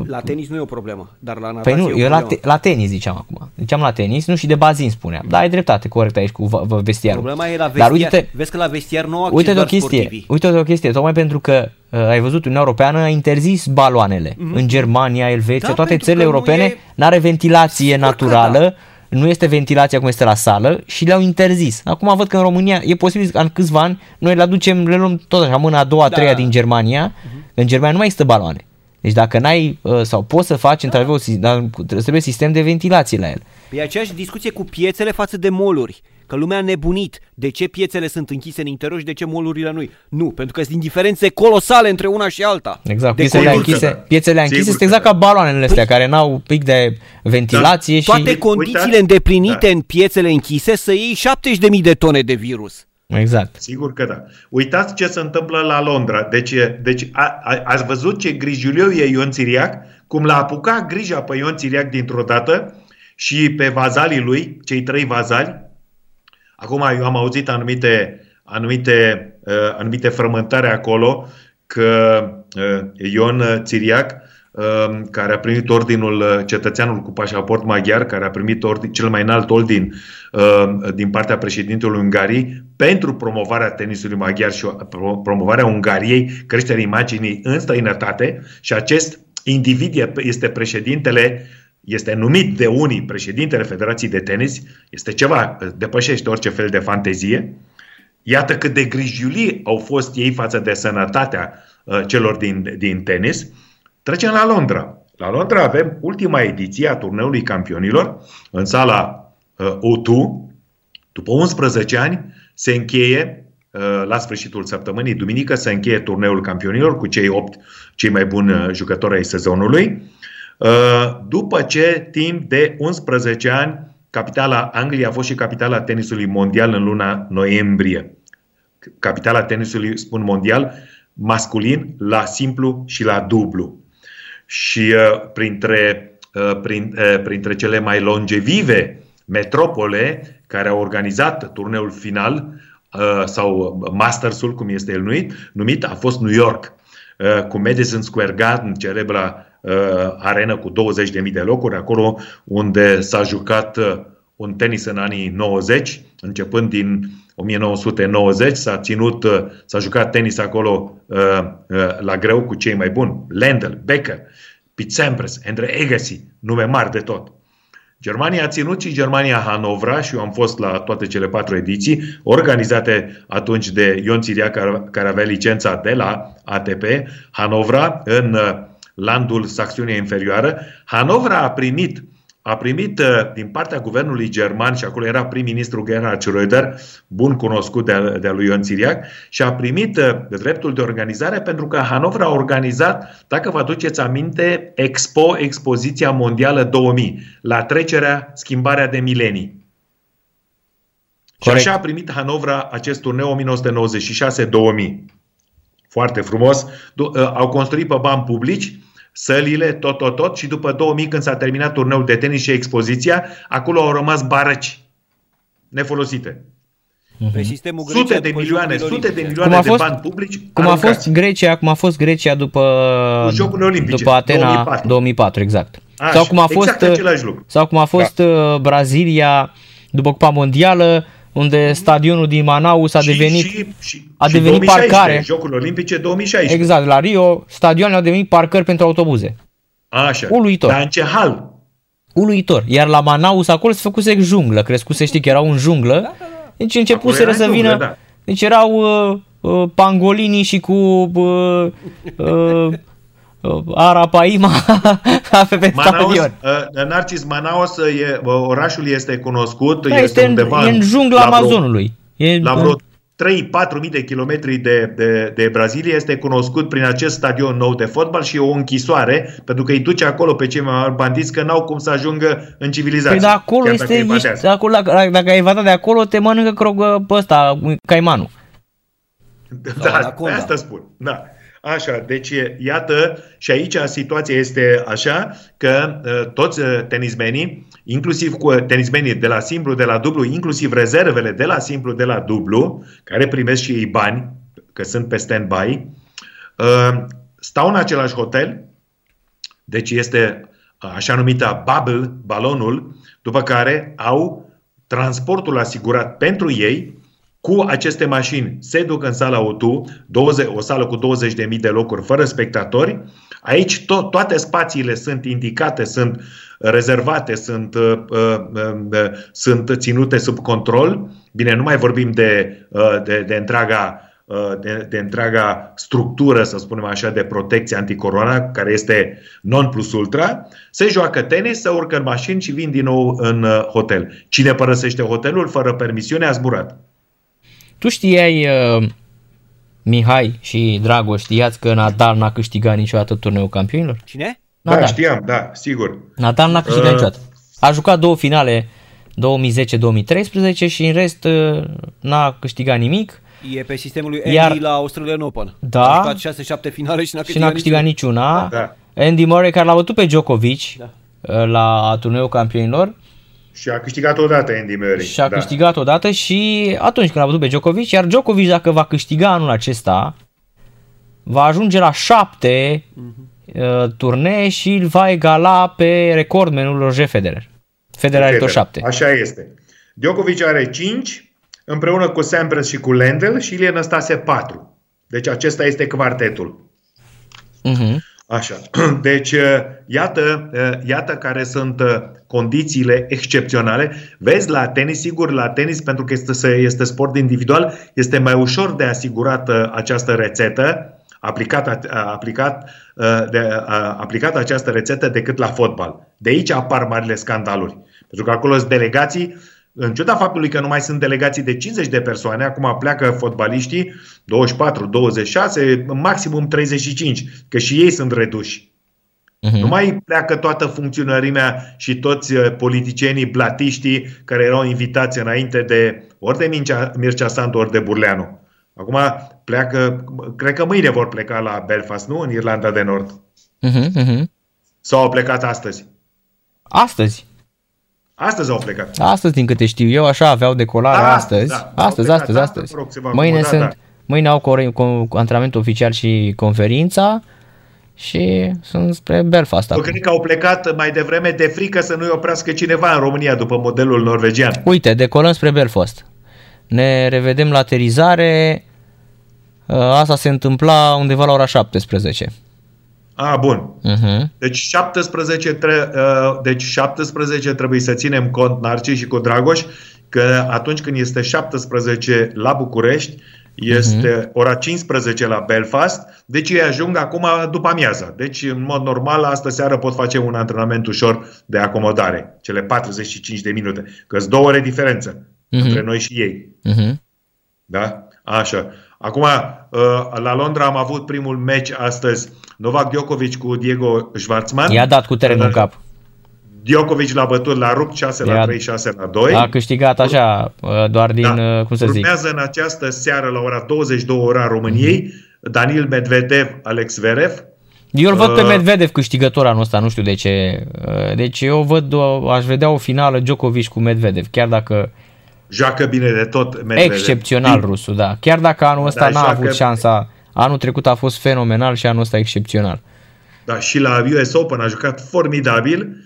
la tenis nu e o problemă, dar la natație. Păi nu, eu la tenis ziceam acum. Ziceam la tenis, nu, și de bazin spuneam. Da, ai dreptate, corect aici cu vestiarul. Problema e la vestiar. Dar uite, vezi că la vestiar nu au acces sportivii. Uite-te o chestie, tocmai pentru că ai văzut, Uniunea Europeană a interzis baloanele. Mm-hmm. În Germania, Elveția, da, toate țările europene n-are ventilație naturală. Nu este ventilația cum este la sală și le-au interzis. Acum văd că în România e posibil că în câțiva ani noi le aducem, le luăm tot așa, mâna a doua, a treia din Germania. Mm-hmm. În Germania nu mai există baloane. Deci dacă n-ai, sau poți să faci, într-adevăr, trebuie sistem de ventilație la el. E aceeași discuție cu piețele față de mall-uri. Că lumea a nebunit. De ce piețele sunt închise în interior și de ce mall-urile nu? Nu, pentru că sunt diferențe colosale între una și alta. Exact, piețele închise sunt exact ca baloanele astea, care n-au pic de ventilație. Da. Și... toate condițiile îndeplinite în piețele închise să iei 70.000 de tone de virus. Exact. Sigur că da. Uitați ce se întâmplă la Londra. Ați văzut ce grijuliu e Ion Țiriac? Cum l-a apucat grija pe Ion Țiriac dintr-o dată și pe vazalii lui, cei trei vazali. Acum eu am auzit anumite frământări acolo că Ion Țiriac, care a primit ordinul, cetățeanul cu pașaport maghiar, care a primit cel mai înalt ordin din partea președintelui Ungariei pentru promovarea tenisului maghiar și promovarea Ungariei, creșterea imaginii în străinătate, și acest individ este președintele, este numit de unii președintele Federației de Tenis, este ceva, depășește orice fel de fantezie. Iată cât de grijulii au fost ei față de sănătatea celor din tenis. Trecem la Londra. La Londra avem ultima ediție a turneului campionilor în sala O2. După 11 ani se încheie, la sfârșitul săptămânii, duminică, se încheie turneul campionilor cu cei 8 cei mai buni jucători ai sezonului. După ce timp de 11 ani capitala Angliei a fost și capitala tenisului mondial în luna noiembrie. Capitala tenisului, spun mondial, masculin, la simplu și la dublu. Și printre cele mai longevive metropole care au organizat turneul final sau Masters-ul, cum este el numit, a fost New York, cu Madison Square Garden, celebra arenă cu 20.000 de locuri, acolo unde s-a jucat un tenis în anii 90, începând din 1990, s-a jucat tenis acolo la greu cu cei mai buni: Lendl, Becker, Pete Sampras, Andre Agassi, nume mari de tot. Germania a ținut și Germania Hanovra, și eu am fost la toate cele 4 ediții, organizate atunci de Ion Țiriac, care avea licența de la ATP. Hanovra, în landul Saxonia Inferioară. Hanovra a primit din partea guvernului german, și acolo era prim-ministru Gerhard Schröder, bun cunoscut de-a lui Ion Țiriac, și a primit dreptul de organizare, pentru că Hanovra a organizat, dacă vă aduceți aminte, Expoziția Mondială 2000, la schimbarea de milenii. Corect. Și așa a primit Hanovra acest turneu 1996-2000. Foarte frumos. Au construit pe bani publici sălile, tot. Și după 2000, când s-a terminat turneul de tenis și expoziția, acolo au rămas barăci nefolosite. Pe sistemul Grecia, sute de milioane de bani publici. Cum a fost Grecia, după Jocurile Olimpice, după Atena 2004 exact. Așa, sau cum a fost exact același lucru. Sau cum a fost Brazilia după Cupa Mondială, unde stadionul din Manaus a devenit a devenit 2016, parcare. Jocurile Olimpice 2016. Exact, la Rio, stadioanele au devenit parcări pentru autobuze. Așa. Uluitor. Dar în ce hal? Uluitor. Iar la Manaus acolo se făcuse junglă, crescuse, știi că era un junglă. Deci începuseră să vină, deci erau pangolinii și cu Arapaima pe stadion. Narcis, Manaus, orașul este cunoscut, este undeva în jungla Amazonului. La vreo 3-4 mii de kilometri de Brazilia, este cunoscut prin acest stadion nou de fotbal și o închisoare, pentru că îi duce acolo pe cei mai mari bandiți, că n-au cum să ajungă în civilizație. Păi acolo este, dacă ai evadat de acolo, te mănâncă pe ăsta, caimanul. Da, asta spun. Da. Așa, deci iată, și aici situația este așa că toți tenismenii, inclusiv cu tenismenii de la simplu, de la dublu, inclusiv rezervele de la simplu, de la dublu, care primesc și ei bani, că sunt pe stand-by, stau în același hotel, deci este așa numita bubble, balonul, după care au transportul asigurat pentru ei. Cu aceste mașini se duc în sala O2, o sală cu 20.000 de locuri fără spectatori. Aici toate spațiile sunt indicate, sunt rezervate, sunt ținute sub control. Bine, nu mai vorbim de întreaga structură, să spunem așa, de protecție anticorona, care este non plus ultra. Se joacă tenis, se urcă în mașini și vin din nou în hotel. Cine părăsește hotelul fără permisiune a zburat. Tu știai, Mihai și Dragoș, știați că Nadal n-a câștigat niciodată turneul campionilor? Cine? Nadal. Da, știam, da, sigur. Nadal n-a câștigat niciodată. A jucat două finale, 2010-2013, și în rest n-a câștigat nimic. E pe sistemul lui Andy la Australian Open. Da. A jucat 6-7 finale și n-a câștigat niciuna. Da. Andy Murray, care l-a bătut pe Djokovic la turneul campionilor. Și a câștigat odată Andy Murray. Și a câștigat odată și atunci când a bătut pe Djokovic, iar Djokovic, dacă va câștiga anul acesta, va ajunge la 7 turnee și îl va egala pe recordmenul Roger Federer. Federer are tot 7. Așa este. Djokovic are 5, împreună cu Sampras și cu Lendl, și Ilie Năstase 4. Deci acesta este quartetul. Așa. Deci, iată care sunt condițiile excepționale. Vezi, la tenis, sigur, la tenis, pentru că este sport individual, este mai ușor de asigurat această rețetă, aplicat această rețetă, decât la fotbal. De aici apar marile scandaluri. Pentru că acolo sunt delegații. În ciuda faptului că nu mai sunt delegații de 50 de persoane, acum pleacă fotbaliștii 24, 26, maximum 35, că și ei sunt reduși. Nu mai pleacă toată funcționărimea și toți politicienii, blatiștii care erau invitați înainte de ori de Mircea Sandu, ori de Burleanu. Acum pleacă, cred că mâine vor pleca la Belfast, nu? În Irlanda de Nord. Sau au plecat astăzi? Astăzi au plecat. Astăzi, din câte știu eu, așa, aveau decolare astăzi. Da, astăzi. Mă rog, mâine au antrenament oficial și conferința și sunt spre Belfast. Eu cred că au plecat mai devreme de frică să nu-i oprească cineva în România, după modelul norvegian. Uite, decolăm spre Belfast. Ne revedem la aterizare. Asta se întâmpla undeva la ora 17. Bun. Deci 17 trebuie să ținem cont, Narcis și cu Dragoș, că atunci când este 17 la București, este ora 15 la Belfast, deci ei ajung acum după amiaza. Deci, în mod normal, astă seară pot face un antrenament ușor de acomodare, cele 45 de minute, că sunt 2 ore diferență între noi și ei. Da? Așa. Acum, la Londra am avut primul meci astăzi, Novak Djokovic cu Diego Schwartzman. I-a dat cu terenul în cap. Djokovic la bătut, l-a rupt 6-3, 6-2. A câștigat așa, doar din, da, cum să zic. Urmează în această seară la ora 22 ora României, Daniil Medvedev, Alex Zverev. Eu îl văd pe Medvedev câștigător anul ăsta, nu știu de ce. Deci eu văd, aș vedea o finală Djokovic cu Medvedev, chiar dacă... Joacă bine de tot Medvedev. Excepțional rusul, da. Chiar dacă anul ăsta n-a avut șansa, anul trecut a fost fenomenal și anul ăsta excepțional. Da, și la US Open a jucat formidabil.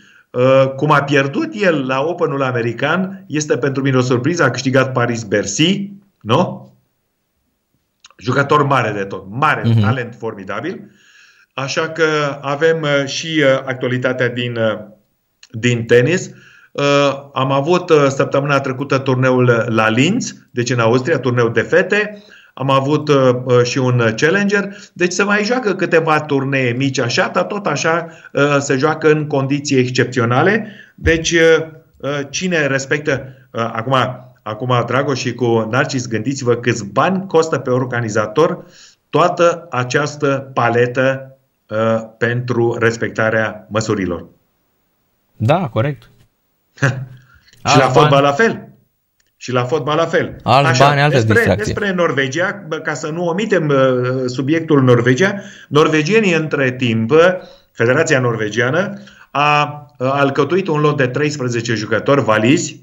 Cum a pierdut el la Openul american, este pentru mine o surpriză, a câștigat Paris-Bercy, nu? Jucător mare de tot, mare, talent formidabil. Așa că avem și actualitatea din tenis. Am avut săptămâna trecută turneul la Linz, deci în Austria, turneu de fete. Am avut și un challenger. Deci se mai joacă câteva turnee mici așa, dar tot așa se joacă în condiții excepționale. Deci cine respectă... Acum, Dragoș și cu Narcis, gândiți-vă câți bani costă pe organizator toată această paletă pentru respectarea măsurilor. Da, corect. Și la fotbal la fel. Și la fotbal la fel. Despre Norvegia, ca să nu omitem subiectul Norvegia, norvegienii între timp, Federația Norvegiană a alcătuit un lot de 13 jucători valizi,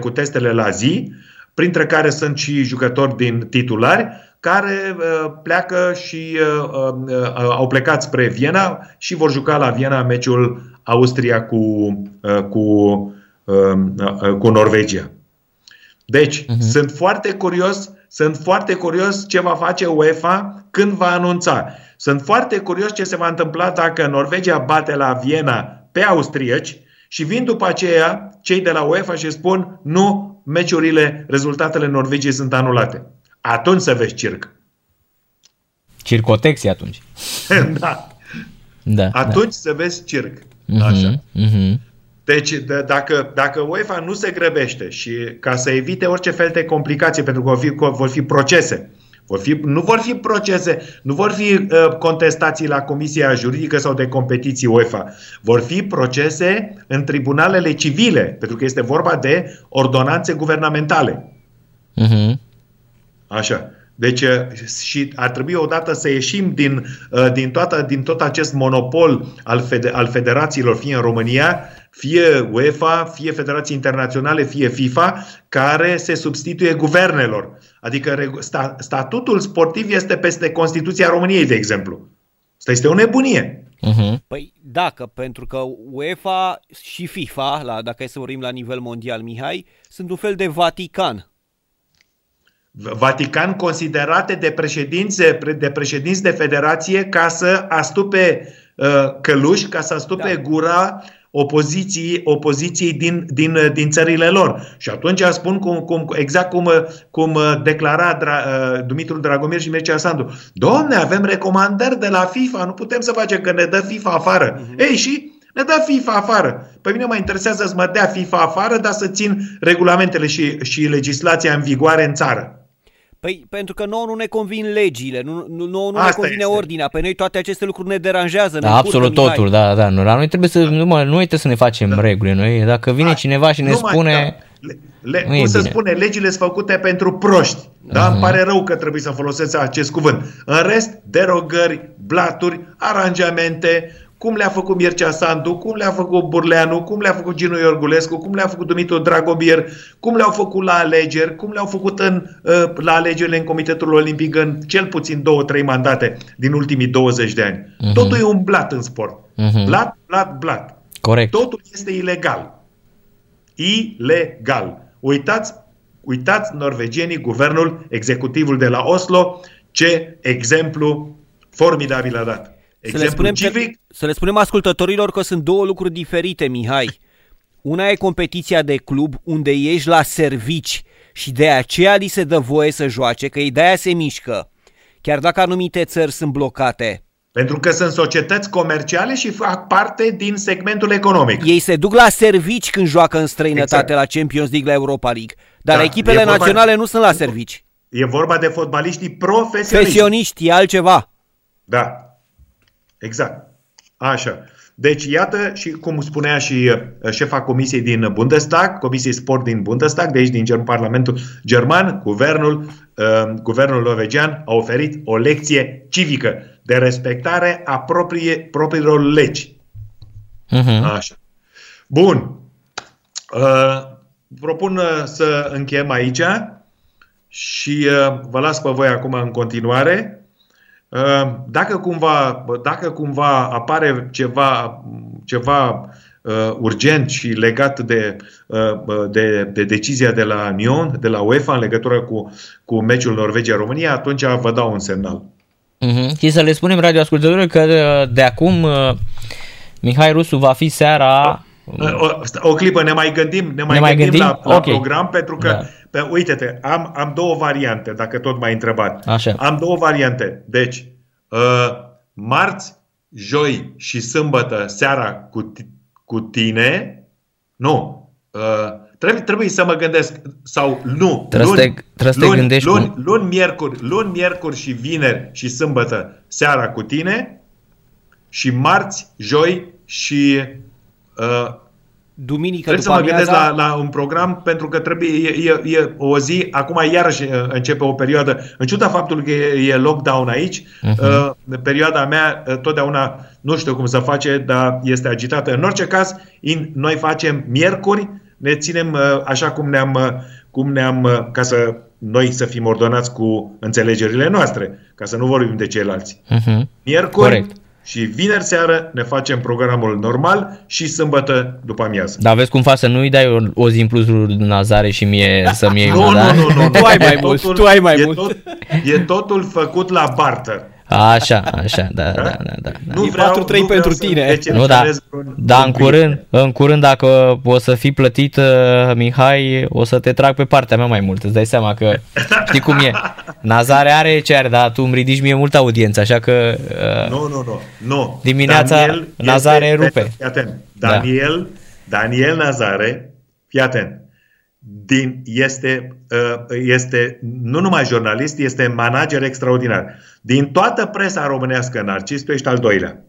cu testele la zi, printre care sunt și jucători din titulari, care pleacă și au plecat spre Viena și vor juca la Viena meciul Austria cu Norvegia. Deci, sunt foarte curios ce va face UEFA, când va anunța. Sunt foarte curios ce se va întâmpla dacă Norvegia bate la Viena pe austrieci și vin după aceea cei de la UEFA și spun nu, rezultatele Norvegiei sunt anulate. Atunci să vezi circ. Circotexie atunci. Da. Atunci să vezi circ. Așa. Deci dacă UEFA nu se grăbește și ca să evite orice fel de complicații, pentru că vor fi procese, nu vor fi contestații la Comisia Juridică sau de Competiții UEFA, vor fi procese în tribunalele civile, pentru că este vorba de ordonanțe guvernamentale. Așa. Deci și ar trebui odată să ieșim din tot acest monopol al federațiilor, fie în România, fie UEFA, fie federații internaționale, fie FIFA, care se substituie guvernelor. Adică statutul sportiv este peste Constituția României, de exemplu. Asta este o nebunie. Păi dacă, pentru că UEFA și FIFA, dacă e să vorbim la nivel mondial, Mihai, sunt un fel de Vatican, considerate de președinți de federație ca să astupe căluși, ca să astupe gura opoziției din țările lor. Și atunci spun exact cum declara Dumitru Dragomir și Mircea Sandu. Doamne, avem recomandări de la FIFA, nu putem să facem că ne dă FIFA afară. Ei, și ne dă FIFA afară. Pe mine mă interesează să mă dea FIFA afară, dar să țin regulamentele și legislația în vigoare în țară. Păi, pentru că nouă nu ne convin legile, nu ne convine ordinea. Pe noi toate aceste lucruri ne deranjează. Da, absolut totul, da. Noi trebuie să ne facem reguli. Noi, dacă vine cineva și ne spune... legile sunt făcute pentru proști. Da? Îmi pare rău că trebuie să folosesc acest cuvânt. În rest, derogări, blaturi, aranjamente... Cum le-a făcut Mircea Sandu, cum le-a făcut Burleanu, cum le-a făcut Ginu Iorgulescu, cum le-a făcut Dumitru Dragomir, cum le-au făcut la alegeri, cum le-au făcut la alegerile în Comitetul Olimpic în cel puțin 2-3 mandate din ultimii 20 de ani. Totul e un blat în sport. Blat. Corect. Totul este ilegal. Ilegal. Uitați norvegienii, guvernul, executivul de la Oslo, ce exemplu formidabil a dat. Să le spunem ascultătorilor că sunt două lucruri diferite, Mihai. Una e competiția de club, unde ești la servici și de aceea li se dă voie să joace, că ei de-aia se mișcă, chiar dacă anumite țări sunt blocate. Pentru că sunt societăți comerciale și fac parte din segmentul economic. Ei se duc la servici când joacă în străinătate, la Champions League, la Europa League, dar echipele naționale nu sunt la servici. E vorba de fotbaliștii profesioniști. Profesioniști, e altceva. Da. Exact. Așa. Deci, iată, și cum spunea și șefa comisiei din Bundestag, comisiei sport din Bundestag, de aici din Parlamentul German, guvernul norvegian a oferit o lecție civică de respectare a propriilor legi. Așa. Bun. Propun să încheiem aici și vă las pe voi acum în continuare. Dacă cumva apare ceva urgent și legat de decizia de la Nyon, de la UEFA, în legătură cu meciul Norvegia-România, atunci vă dau un semnal. Și să le spunem radioascultătorilor că de acum Mihai Rusu va fi seara... O clipă, ne mai gândim la okay. Program, pentru că... Da. Uite-te, am două variante, dacă tot m-ai întrebat. Așa. Am două variante. Deci, marți, joi și sâmbătă seara cu tine. Nu. Trebuie să mă gândesc. Sau nu. Luni, miercuri și vineri și sâmbătă seara cu tine. Și marți, joi și... duminică după amiaza. Trebuie să mă gândesc la un program, pentru că e o zi, acum iarăși începe o perioadă, în ciuda faptului că e lockdown aici, perioada mea totdeauna, nu știu cum să face, dar este agitată. În orice caz, noi facem miercuri, ne ținem așa cum ne-am, ca să noi să fim ordonați cu înțelegerile noastre, ca să nu vorbim de ceilalți. Miercuri. Corect. Și vineri seară ne facem programul normal și sâmbătă după amiază. Dar vezi cumva să nu-i dai o zi în plus lui Nazare și mie să-mi iei una, da? Nu. Tu ai mai mult. E totul făcut la barter. Așa, da. Nu vreau 4-3 pentru tine. Da, în curând, dacă o să fii plătit, Mihai, o să te trag pe partea mea mai mult. Îți dai seama că știi cum e. Nazare are cer, dar tu îmi ridici mie multă audiență, așa că nu. Dimineața Daniel Nazare rupe. Daniel Nazare, fii atent. Este nu numai jurnalist, este manager extraordinar. Din toată presa românească, Narcis, tu ești al doilea.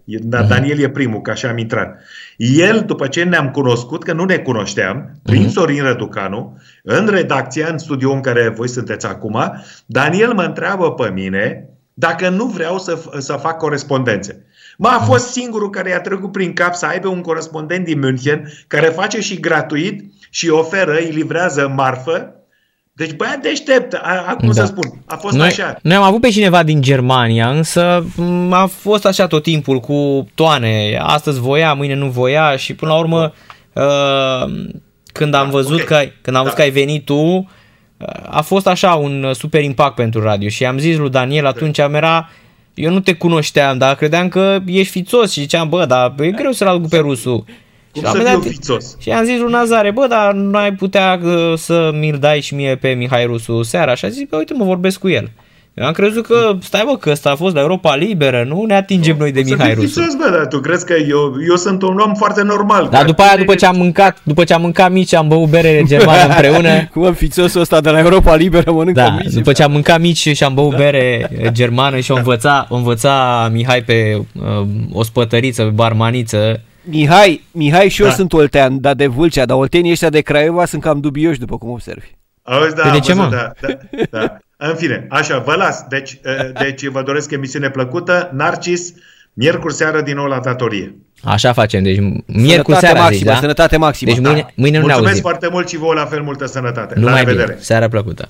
Daniel e primul, că așa am intrat. El, după ce ne-am cunoscut, că nu ne cunoșteam, prin Sorin Răducanu, în redacția, în studioul în care voi sunteți acum, Daniel mă întreabă pe mine dacă nu vreau să fac corespondențe. A fost singurul care i-a trecut prin cap să aibă un corespondent din München care face și gratuit și oferă, îi livrează marfă. Deci băiat deștept, cum să spun, a fost așa. Noi am avut pe cineva din Germania, însă a fost așa tot timpul cu toane. Astăzi voia, mâine nu voia și până la urmă când am văzut că ai venit tu, a fost așa un super impact pentru radio. Și am zis lui Daniel atunci, eu nu te cunoșteam, dar credeam că ești fițos și ziceam, dar e greu să-l aduc pe Rusu. Cum să fiu fițos? Și am zis lui Nazare, dar n-ai putea să mi-l dai și mie pe Mihai Rusu seara? Și a zis, uite, mă vorbesc cu el. Eu am crezut că, că ăsta a fost la Europa Liberă, nu ne atingem noi de Mihai Rusu. Fițos, dar tu crezi că eu sunt un om foarte normal. Dar după aia, după ce am mâncat mici, am băut bere germană împreună. Cum fițosul ăsta de la Europa Liberă mănâncă mici? După ce am mâncat mici și am băut bere germană și o învăța Mihai pe o spătăriță, pe barmaniță. Mihai și eu sunt oltean, dar de Vâlcea, dar oltenii ăștia de Craiova sunt cam dubioși, după cum observi. Auzi, da, de ce, mă? Da. În fine, așa, vă las. Deci vă doresc emisiune plăcută. Narcis, miercuri seară din nou la datorie. Așa facem, deci miercuri seara maximă, da? Sănătate maximă. Deci mâine nu ne auzim. Mulțumesc foarte mult și vouă la fel multă sănătate. La revedere. Bine. Seara plăcută.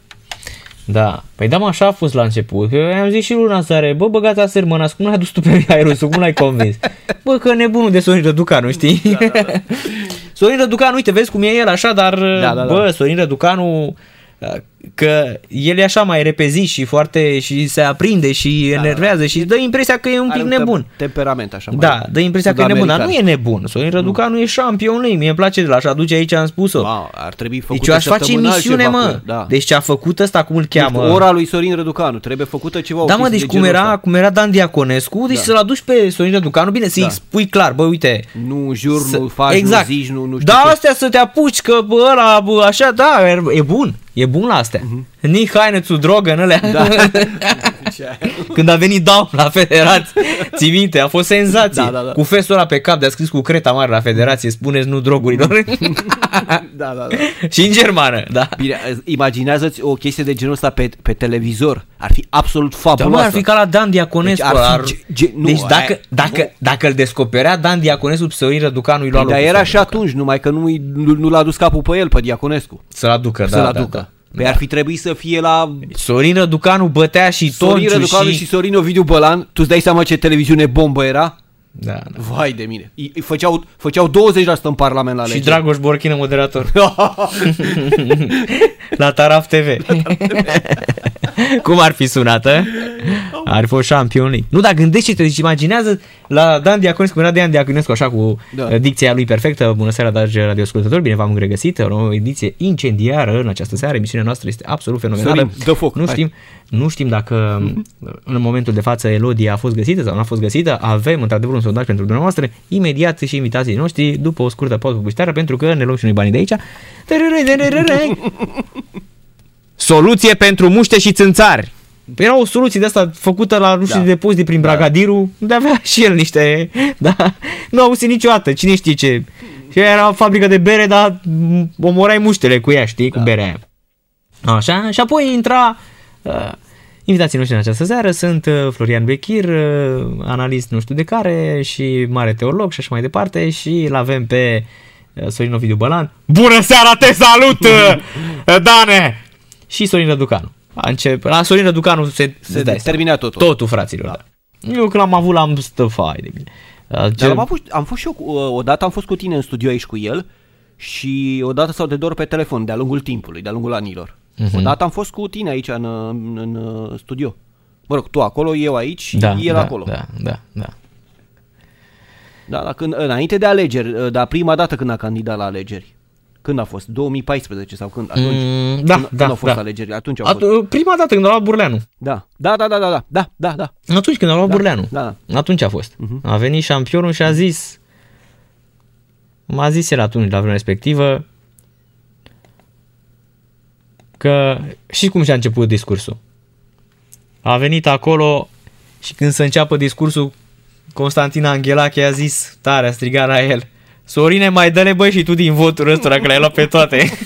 Da, așa a fost la început. Eu i-am zis și lui Nazare, băgați aser mâna, cum l-ai dus tu pe Mihai Rusu, cum l-ai convins? Că nebunul de Sorin Răducanu, știi? Da. Sorin Răducanu, uite, vezi cum e el așa, dar Sorin Răducanu, că el e așa mai repezit și foarte, și se aprinde și enervează și dă impresia că e un pic nebun. Temperament așa. Da, dă impresia că e nebun, dar nu e nebun. Sorin Răducanu e șampion, mie îmi place de la așa aduce aici, am spus-o. Wow, ar trebui făcută. Deci eu aș face emisiune, mă. Da. Deci ce a făcut ăsta, cum îl cheamă? Deci, ora lui Sorin Răducanu, trebuie făcută ceva. Da, mă, deci cum era Dan Diaconescu, deci să-l aduci pe Sorin Răducanu, bine, să-i spui clar, uite. Nu jur, nu faci, nu zici, nu știu. Da, astea să te apuci că ăla așa, e bun. E bun la astea. Nici haine, țu drogă în alea. Da. Când a venit Daum la Federație, ții minte, a fost senzație. Da, da, da. Cu fesul ăla pe cap de a scris cu creta mare la Federație, spuneți nu drogurilor. Da, da, da. Și în germană, da. Bine, imaginează-ți o chestie de genul ăsta pe televizor. Ar fi absolut fabuloasă. Da, ar fi ca la Dan Diaconescu. Deci, dacă îl descoperea Dan Diaconescu, pseudonim Răducanului lua locul. Dar era și atunci, numai că nu l-a dus capul pe el, pe Diaconescu. Să-l aducă, da. Păi ar fi trebuit să fie la... Sorin Răducanu bătea și Tonciu și... Sorin Răducanu și Sorin Ovidiu Bălan. Tu-ți dai seama ce televiziune bombă era? Da, da. Vai de mine. Făceau 20% în Parlament la lege. Și Dragoș Borchină moderator. La Taraf TV. Cum ar fi sunată? Ar fi o Champions League. Nu, dar gândește-te, deci imaginează la Dan Diaconescu, era Dan Diaconescu așa cu dicția lui perfectă. Bună seara, dragi radioascultători, bine v-am regăsit. O ediție incendiară în această seară. Emisiunea noastră este absolut fenomenală. Sorin, dă foc. Nu știm dacă în momentul de față Elodia a fost găsită sau nu a fost găsită. Avem într-adevăr un sondaj pentru dumneavoastră, imediat și invitații noștri după o scurtă pauză publicitară, pentru că ne luăm și noi banii de aici. Soluție pentru muște și țânțari. Era o soluție de asta făcută la nu știu de depozit prin Bragadiru, unde avea și el niște... Da. Nu auzit niciodată, cine știe ce. Și era o fabrică de bere, dar omorai muștele cu ea, știi, cu berea aia. Așa, și apoi intra... Invitații noștri în această seară sunt Florian Bechir, analist nu știu de care și mare teolog și așa mai departe, și l-avem pe Sorin Ovidiu Bălan. Bună seara, te salut, Dane! Și Sorin Răducanu. La Sorin Răducanu se termina totul, fraților. Da. Eu când l-am avut, l-am stăfai de bine. Am fost și eu, odată am fost cu tine în studio aici cu el și odată sau de două ori pe telefon, de-a lungul timpului, de-a lungul anilor. Odată am fost cu tine aici în studio. Mă rog, tu acolo, eu aici, el acolo. Da, când, înainte de alegeri, dar prima dată când a candidat la alegeri. Când a fost? 2014 sau când? Atunci, când au fost alegerile? Atunci au fost. Prima dată când a luat Burleanu. Da. Atunci când a luat Burleanu. Da. Atunci a fost. A venit șampionul și a zis... M-a zis el atunci, la vremea respectivă, că... Și cum și-a început discursul? A venit acolo și când se înceapă discursul, Constantin Anghelache i-a zis, tare, a strigat la el, Sorine, mai dă-le băi și tu din votul ăstora, că le-ai luat pe toate.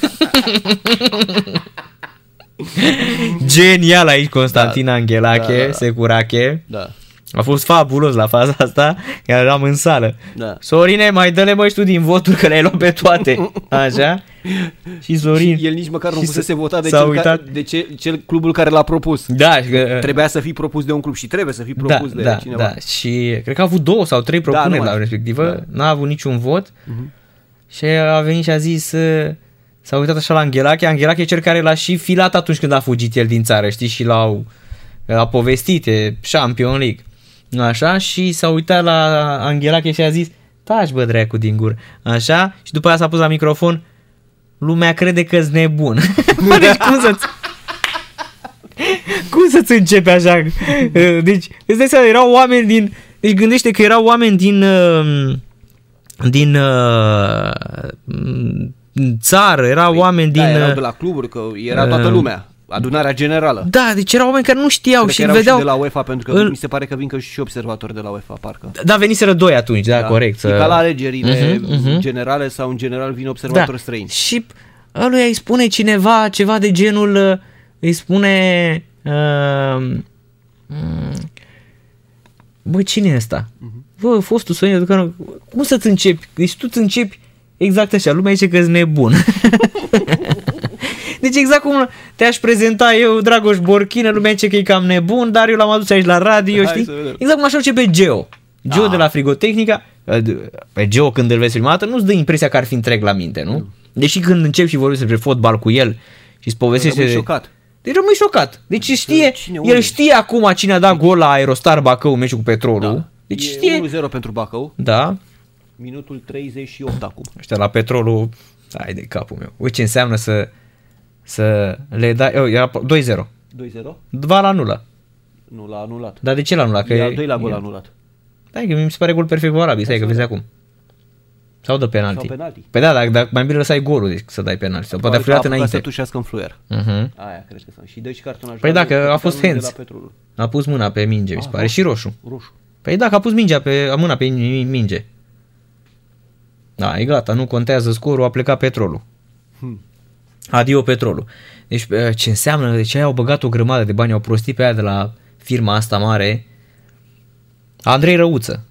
Genial aici Constantin Anghelache, Securache. Da. A fost fabulos la faza asta, iar eram în sală. Da. Sorine, mai dă-le băi și tu din votul, că le-ai luat pe toate. Așa? Și Sorin... Și el nici măcar nu pusese vota de clubul care l-a propus. Da. Trebuia să fii propus de un club și trebuie să fii propus de cineva. Da. Și cred că a avut 2 sau 3 propuneri la respectivă. Da. N-a avut niciun vot. Și a venit și a zis... S-a uitat așa la Anghelache. Anghelache e cel care l-a și filat atunci când a fugit el din țară, știi? Și l-a povestit, e Champions League. Așa, și s-a uitat la Anghelache și a zis, taci bă dreacu din gur, așa, și după aia s-a pus la microfon, lumea crede că-s nebun. Deci cum să-ți începe așa? Deci, îți dai seama, erau oameni din, deci gândește că erau oameni din țară, erau oameni din... Da, erau de la cluburi, că era toată lumea. Adunarea generală. Da, deci erau oameni care nu știau. Cred și erau vedeau... și de la UEFA, pentru că mi se pare că vin că și observatori de la UEFA, parcă. Da, veniseră 2 atunci, da, corect. E ca la alegerile generale sau în general vin observatori străini. Și ăluia îi spune cineva ceva de genul, îi spune, bă, cine e ăsta? Bă, fostul Sorin, că cum să-ți începi? Deci tu-ți începi exact așa, lumea zice că-s nebun. Deci exact cum te-aș prezenta eu, Dragoș Borchină, lumea zice că e cam nebun, dar eu l-am adus aici la radio, știi? Exact cum așa ce pe Geo. Geo de la Frigotehnica. Pe Geo când îl vezi prima dată nu-ți dă impresia că ar fi întreg la minte, nu? Deși când începi și vorbești despre fotbal cu el și îți povestește... Rămâi șocat. Deci știe, el știe acum cine a dat gol la Aerostar Bacău în meciul cu Petrolul. Da. Deci știe... 1-0 pentru Bacău. Da. Minutul 38 acum. Ăștia la Petrolul... Hai de capul meu. Uite ce înseamnă să le dai... Era 2-0. 2-0? Va la nulă. Nu l-a anulat. Dar de ce l-a anulat? Că e al doilea gol anulat. Da, că mi se pare gol perfect valabil. Stai că vezi acum. Sau dă penalti. Păi da, dar mai bine lăsai golul, deci să dai penalti. Sau poate a fluiat înainte. Să tușească în fluier. Uh-huh. Aia, cred că sunt. Și dă și cartonaș. Păi dacă a fost hands. A pus mâna pe minge, mi se pare. Și roșu. Roșu. Păi dacă a pus mingea pe, mâna pe minge. Da, e gata, nu contează scorul, a plecat petrolul. Adio petrolul. Deci ce înseamnă, deci aia au băgat o grămadă de bani, au prostit pe aia de la firma asta mare. Andrei Răuță,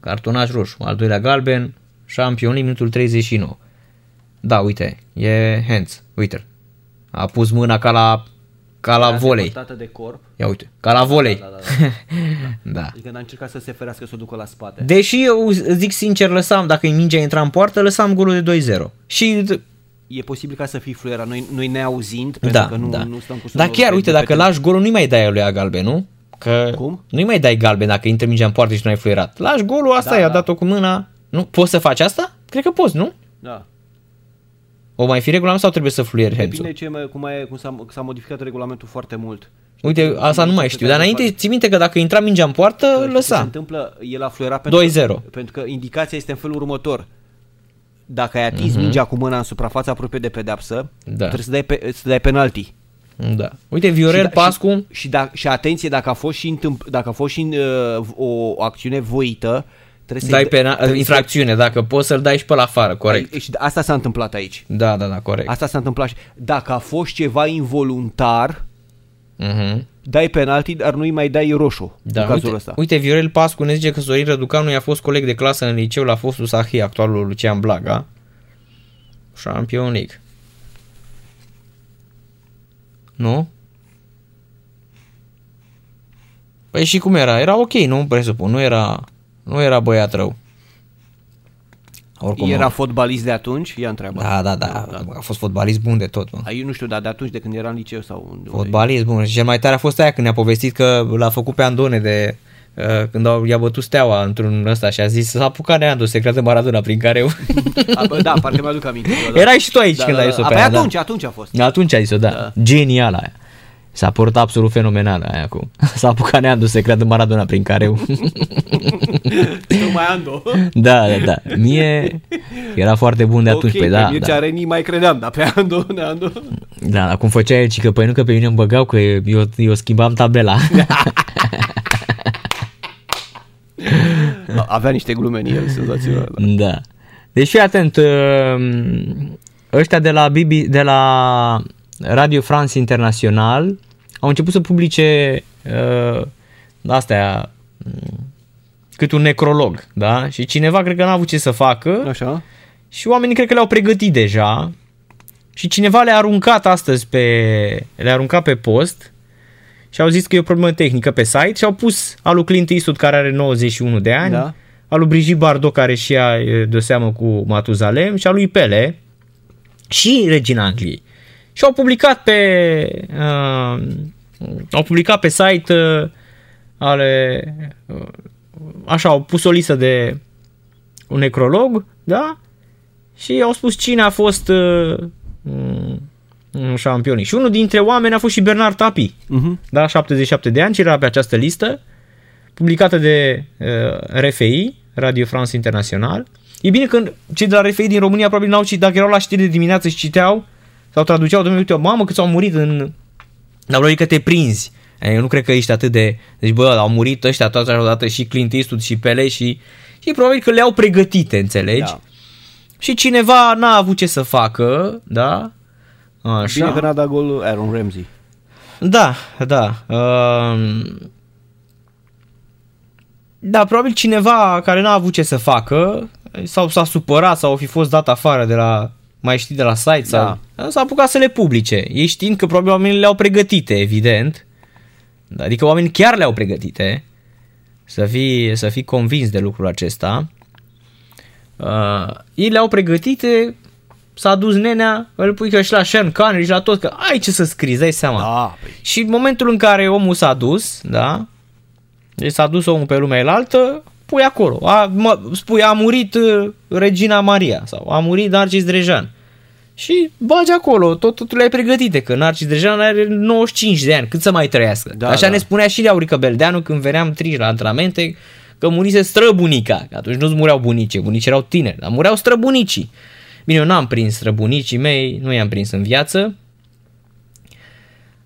cartonaș roșu, al doilea galben, Champions League, minutul 39. Da, uite, e hands, uite-l. A pus mâna ca la volei. De corp. Ia uite, ca la volei. Da. Adică n-a încercat să se ferească, să o ducă la spate. Deși eu zic sincer, lăsam, dacă mingea intra în poartă, lăsam golul de 2-0. Și... E posibil ca să fii fluiera, noi ne auzind, pentru că nu stăm cu sunul. Dar chiar, uite, dacă lași golul, nu-i mai dai lui galben, nu? Că cum? Nu-i mai dai galben dacă intră mingea în poartă și nu ai fluierat. Lași golul, asta i-a dat-o cu mâna. Nu? Poți să faci asta? Cred că poți, nu? Da. O mai fi regulament sau trebuie să fluieri hands-ul? Depinde cum s-a modificat regulamentul foarte mult. Uite, asta nu mai știu, dar înainte ții minte că dacă intra mingea în poartă, lăsa. Ce se întâmplă? El a fluierat pentru că indicația este în felul următor. Dacă ai atins mingea cu mâna în suprafața apropiată de pedeapsă, trebuie să dai penalti. Da. Uite, Viorel Pascu. Și atenție, dacă a fost și o acțiune voită, dai infracțiune, dacă poți să-l dai și pe la afară, corect. Și asta s-a întâmplat aici. Da, corect. Asta s-a întâmplat. Dacă a fost ceva involuntar, dai penalti, dar nu-i mai dai roșu în cazul ăsta. Uite, Viorel Pascu ne zice că Sorin Răducanu i-a fost coleg de clasă în liceu la fostul Sahi, actualul Lucian Blaga. Champions League. Nu? Păi și cum era? Era ok, nu? Presupun, nu era băiat rău. Oricum, era fotbalist de atunci? Ia întreabă. Da. A fost fotbalist bun de tot. Mă. Eu nu știu, dar de atunci, de când era în liceu sau unde? Fotbalist bun. Și cel mai tare a fost aia când ne-a povestit că l-a făcut pe Andone de... când i-a bătut Steaua într-un ăsta și a zis s-a apucat Neandu, se creadă Maradona prin care eu... Da, parcă mi-aduc aminte. Erai și tu aici când ai zis-o pe aia. Atunci a fost. Atunci ai zis-o, da. Genial aia. S-a părut absolut fenomenal aia acum. S-a apucat Neandu, se creadă Maradona prin care eu... Numai Ando. Da. Mie era foarte bun de atunci. Okay, pe Mircea Reni mai credeam, dar pe Ando. Da, dar cum făcea el, că păi nu că pe mine îmi băgau, că eu schimbam tabela. Avea niște glume în el, senzațional. Da. Deci fii atent, ăștia de la Radio France International au început să publice astea cât un necrolog, da? Și cineva cred că n-a avut ce să facă. Așa. Și oamenii cred că le-au pregătit deja și cineva le-a aruncat astăzi le-a aruncat pe post. Și au zis că e o problemă tehnică pe site și au pus al lui Clint Eastwood, care are 91 de ani, al lui Brigitte Bardot, care și ea de seamă cu Matuzalem, și al lui Pele și Regina Angliei. Și au publicat pe site așa, au pus o listă de un necrolog, da? Și au spus cine a fost șampioni. Și unul dintre oameni a fost și Bernard Tapie, da, 77 de ani, și era pe această listă publicată de RFI, Radio France International. E bine că cei de la RFI din România probabil n-au citit, dacă erau la știri de dimineață și citeau sau traduceau, mamă câți au murit în... Dar probabil că te prinzi. Eu nu cred că ești atât de... Deci bă, au murit ăștia toată așa odată, și Clint Eastwood și Pele și probabil că le-au pregătite, înțelegi? Da. Și cineva n-a avut ce să facă, da? Așa. Bine că n-a dat golul Aaron Ramsey. Da. Da, probabil cineva care n-a avut ce să facă sau s-a supărat sau a fi fost dat afară de la, mai știi, de la site sau s-a apucat să le publice. Ei știind că probabil oamenii le-au pregătite, evident. Adică oamenii chiar le-au pregătite. Să fii convins de lucrul acesta. Ei le-au pregătite... S-a dus nenea, îl pui că și la Sean Connery și la tot, că ai ce să scrii, dai seama. Da, păi. Și în momentul în care omul s-a dus, da, deci s-a dus omul pe lumea elaltă, pui acolo. Spui, a murit Regina Maria sau a murit Narcis Drejan. Și bagi acolo, totul le-ai pregătite, că Narcis Drejan are 95 de ani, cât să mai trăiască. Da, Așa ne spunea și Aurică Beldeanu când veneam trici la antrenamente, că murise străbunica, că atunci nu-ți mureau bunicii, bunicii erau tineri, dar mureau străbunicii. Bine, eu n-am prins străbunicii mei, nu i-am prins în viață,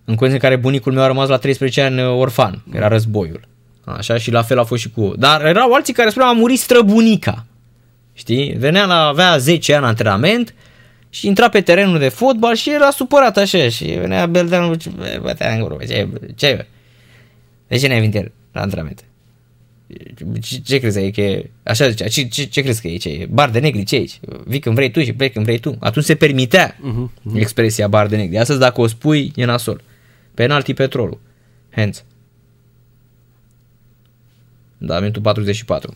în condiții în care bunicul meu a rămas la 13 ani orfan, era războiul. Așa, și la fel a fost și cu... Dar erau alții care spuneau, a murit străbunica. Știi? Venea la... avea 10 ani antrenament și intra pe terenul de fotbal și era supărat așa. Și venea Beldeanu, bătea în gură, ce? De ce ne-ai venit la antrenamente? Ce crezi că e? Așa zicea, ce crezi că e? Ce? Bar de negri, ce aici? Vii când vrei tu și pleci când vrei tu. Atunci se permitea expresia bar de negri. Astăzi dacă o spui, e nasol. Penalti Petrolul. Hands. Da, minutul 44.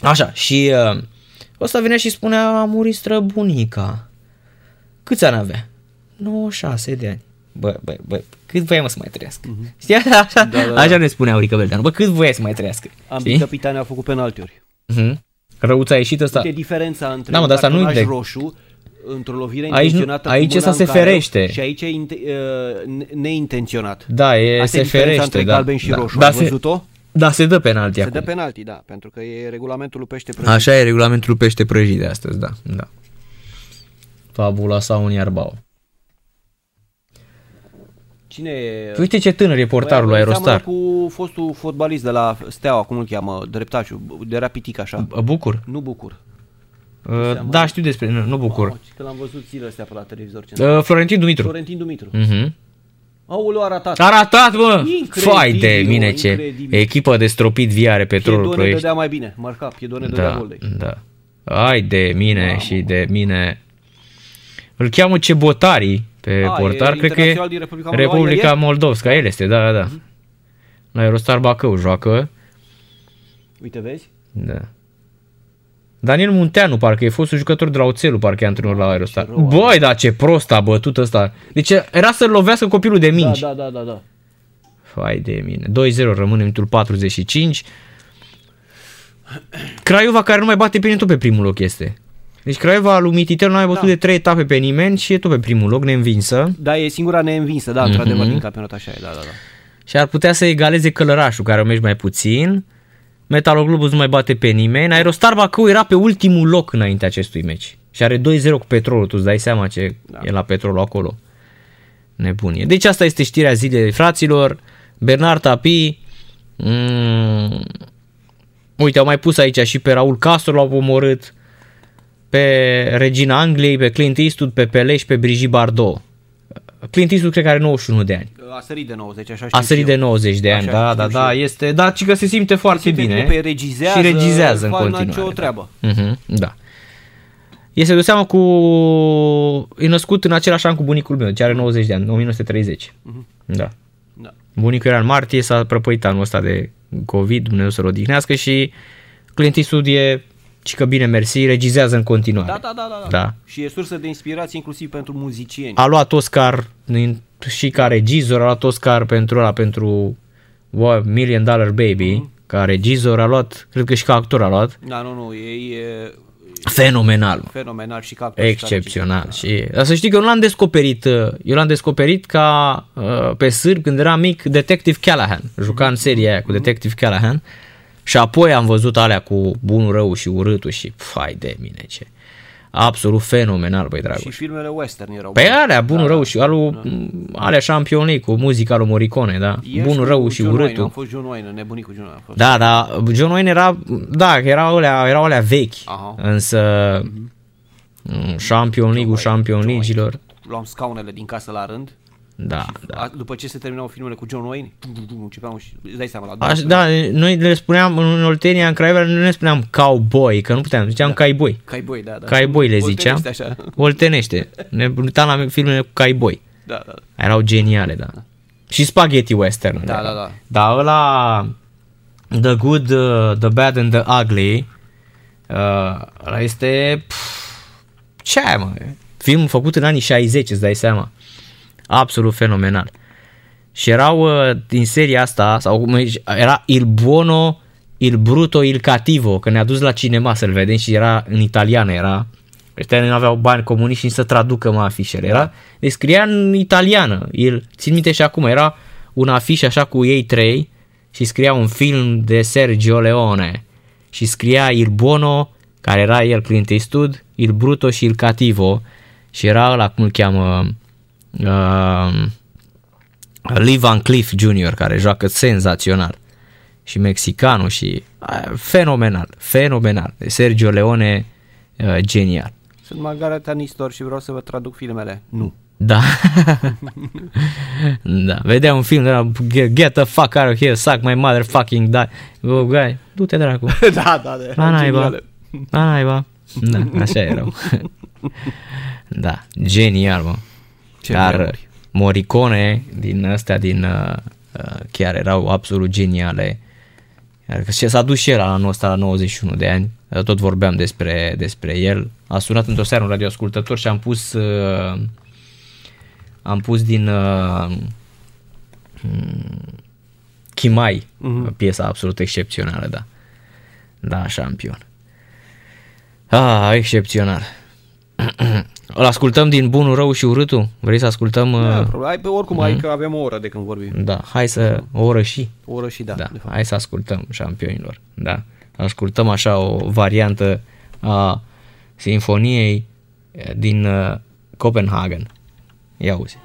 Așa, și ăsta venea și spunea, a murit străbunica. Câți ani avea? 96 de ani. Bă, cât voiam să mai trăiască? Știi? Da. Așa ne spunea Aurică Beldeanu. Bă, cât voiai să mai trăiască? Ambii capitani au făcut penaltiuri. Răuța a ieșit ăsta. Uite diferența între un cartonaj roșu într-o lovire intenționată aici cu se ferește. Și aici e neintenționat. Da, se ferește. Între galben și roșu. Ai văzut-o? Da, se dă penalti acum. Se dă penalti, da, pentru că e regulamentul pește prăjit. Așa e regulamentul pește prăjit de astăzi, da. Fabula sau un Iarbao. Cine e? Uite ce tânăr e portarul lui Aerostar. Cu fostul fotbalist de la Steaua, cum îl cheamă, dreptașul, de rapitic așa. Bucur? Nu Bucur. Da, știu despre, nu Bucur. Că l-am văzut zilele astea pe la televizor. Florentin Dumitru. Aoleu, a ratat. A ratat, mă! Fai de mine ce incredibil. Echipă de stropit viare Petrolul Ploiești. Piedone dădea mai bine, marca, Piedone dădea gol de aici. Da. Ai de mine de mine. Îl cheamă Cebotari pe portar, cred că e Republica Moldovska, el este, da. La Aerostar Bacău joacă. Uite, vezi? Da. Daniel Munteanu, parcă e fostul jucător de la Oțelul, parcă e antrenor la Aerostar. Băi, dar ce prost a bătut ăsta. Deci era să-l lovească copilul de mingi. Da. Fai de mine. 2-0 rămâne minutul 45. Craiova care nu mai bate pe nimeni, tot pe primul loc este. Deci Craiova lui Mititeu nu a mai bătut de 3 etape pe nimeni și e tot pe primul loc, neînvinsă. Da, e singura neînvinsă, într-adevăr, din campionat așa e, da. Și ar putea să egaleze Călărașul, care o merge mai puțin. Metaloglobus nu mai bate pe nimeni. Aerostar Bacău era pe ultimul loc înainte acestui meci. Și are 2-0 cu Petrolul. Tu îți dai seama ce e la Petrolul acolo. Nebunie. Deci asta este știrea zilei, fraților. Bernard Tapie. Uite, au mai pus aici și pe Raul Castro, l-au omorât. Pe Regina Angliei, pe Clint Eastwood, pe Pelé și pe Brigitte Bardot. Clint Eastwood cred că are 91 de ani. A sărit de 90, așa știu. A sărit de 90 de ani, da, este, dar că se simte foarte bine. Pe regizează, și regizează în continuare. O treabă. Da. Este de seamă cu... E născut în același an cu bunicul meu, deci are 90 de ani, 1930. Da. Bunicul era în martie, s-a prăpăit anul ăsta de COVID, Dumnezeu să-l odihnească, și Clint Eastwood e... Și că bine mersi, regizează în continuare. Da. Și e sursă de inspirație inclusiv pentru muzicieni. A luat Oscar și ca regizor, a luat Oscar pentru Million Dollar Baby, ca regizor a luat, cred că și ca actor a luat. Da, nu, e fenomenal. Fenomenal și ca actor. Excepțional. Și dar să știi că eu l-am descoperit ca pe sârb când eram mic, Detective Callahan. Juca în seria aia cu Detective Callahan. Și apoi am văzut alea cu bunul, rău și urâtul și fai de mine ce. Absolut fenomenal, băi dragul. Și filmele western erau. Pe alea, bunul, rău și alea Champions League cu muzica lui Morricone, da. Ești bunul, rău și John urâtul. Am fost John Wayne, nebunit cu John Wayne. Da, John Wayne erau alea vechi. Aha. Însă Champions League-ilor. Luam scaunele din casă la rând. Da. După ce se terminau filmele cu John Wayne, începeam și îți dai seama la noi le spuneam în Oltenia, în Craiova, nu ne spuneam cowboy, că nu puteam, ziceam cowboy. Cowboy, da. Cowboy le ziceam. Oltenește. Ne uitam la filmele cu cowboy. Da. Erau geniale, da. Și spaghetti western. Da. Dar ăla The Good, The Bad and The Ugly, ăla este film făcut în anii 60, îți dai seama. Absolut fenomenal. Și erau din seria asta, era Il Buono, Il Brutto, Il Cattivo, că ne-a dus la cinema să-l vedem și era în italiană, era. Ăștia nu aveau bani comuniști și să traducă afișele, era. Deci scria în italiană. Țin minte și acum, era un afiș așa cu ei trei și scria un film de Sergio Leone și scria Il Buono, care era el Clint Eastwood, Il Bruto și Il Cattivo și era ăla, cum îl cheamă, Lee Van Cleef Jr., care joacă senzațional, și mexicanul și fenomenal, Sergio Leone, genial. Sunt Margareta Nistor și vreau să vă traduc filmele. Nu. Da. Da. Vedea un film de la Get the fuck out of here, suck my motherfucking die. Go guy, du-te dracu. Da. La naiba. Da, așa erau. Da, genial, mă. Dar Morricone din astea din chiar erau absolut geniale. Și s-a dus și el anul ăsta la 91 de ani. Tot vorbeam despre el. A sunat într-o seară un radioascultător și am pus din Chimai, piesa absolut excepțională, da. Da, șampion. Ah, excepțional. Îl ascultăm din Bunul, Rău și Urâtul? Vrei să ascultăm? Da, oricum, hai că avem o oră de când vorbim. Da, hai să... O oră și, da. Hai să ascultăm, șampionilor, da. Ascultăm așa o variantă a sinfoniei din Copenhagen. Ia uzi.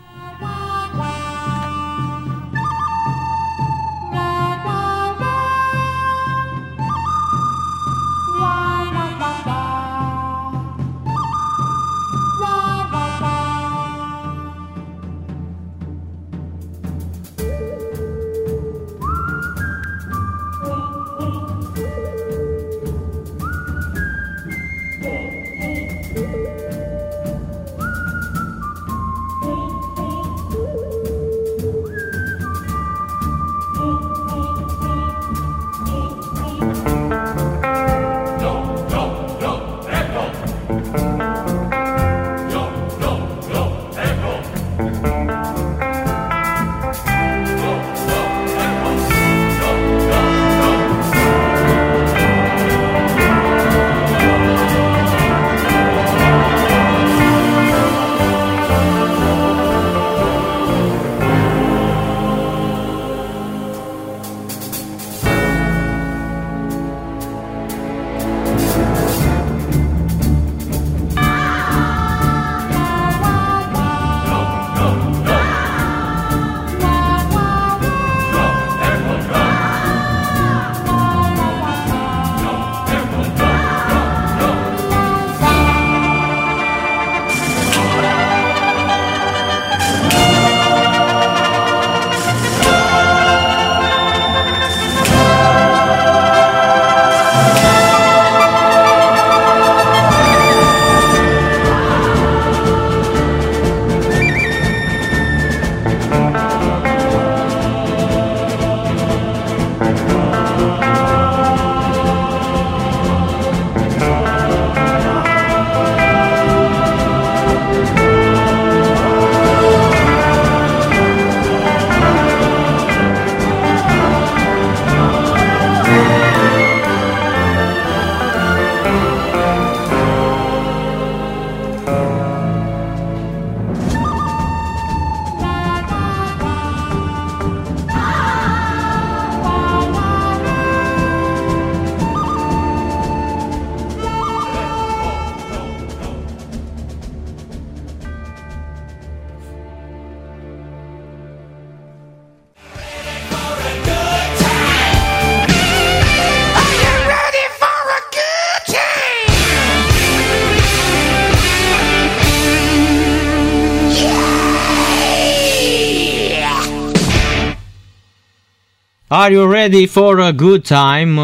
Are you ready for a good time?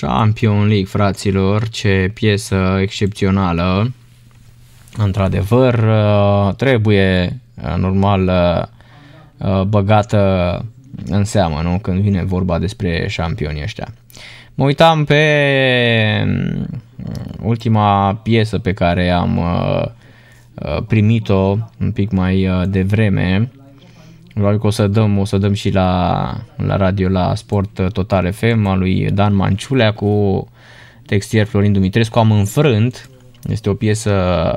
Champion League, fraților, ce piesă excepțională. Într-adevăr, trebuie, normal, băgată în seamă, nu? Când vine vorba despre șampioni ăștia. Mă uitam pe ultima piesă pe care am primit-o un pic mai devreme. Probabil că o să dăm și la radio, la Sport Total FM, al lui Dan Manciulea cu textier Florin Dumitrescu, Am înfrânt. Este o piesă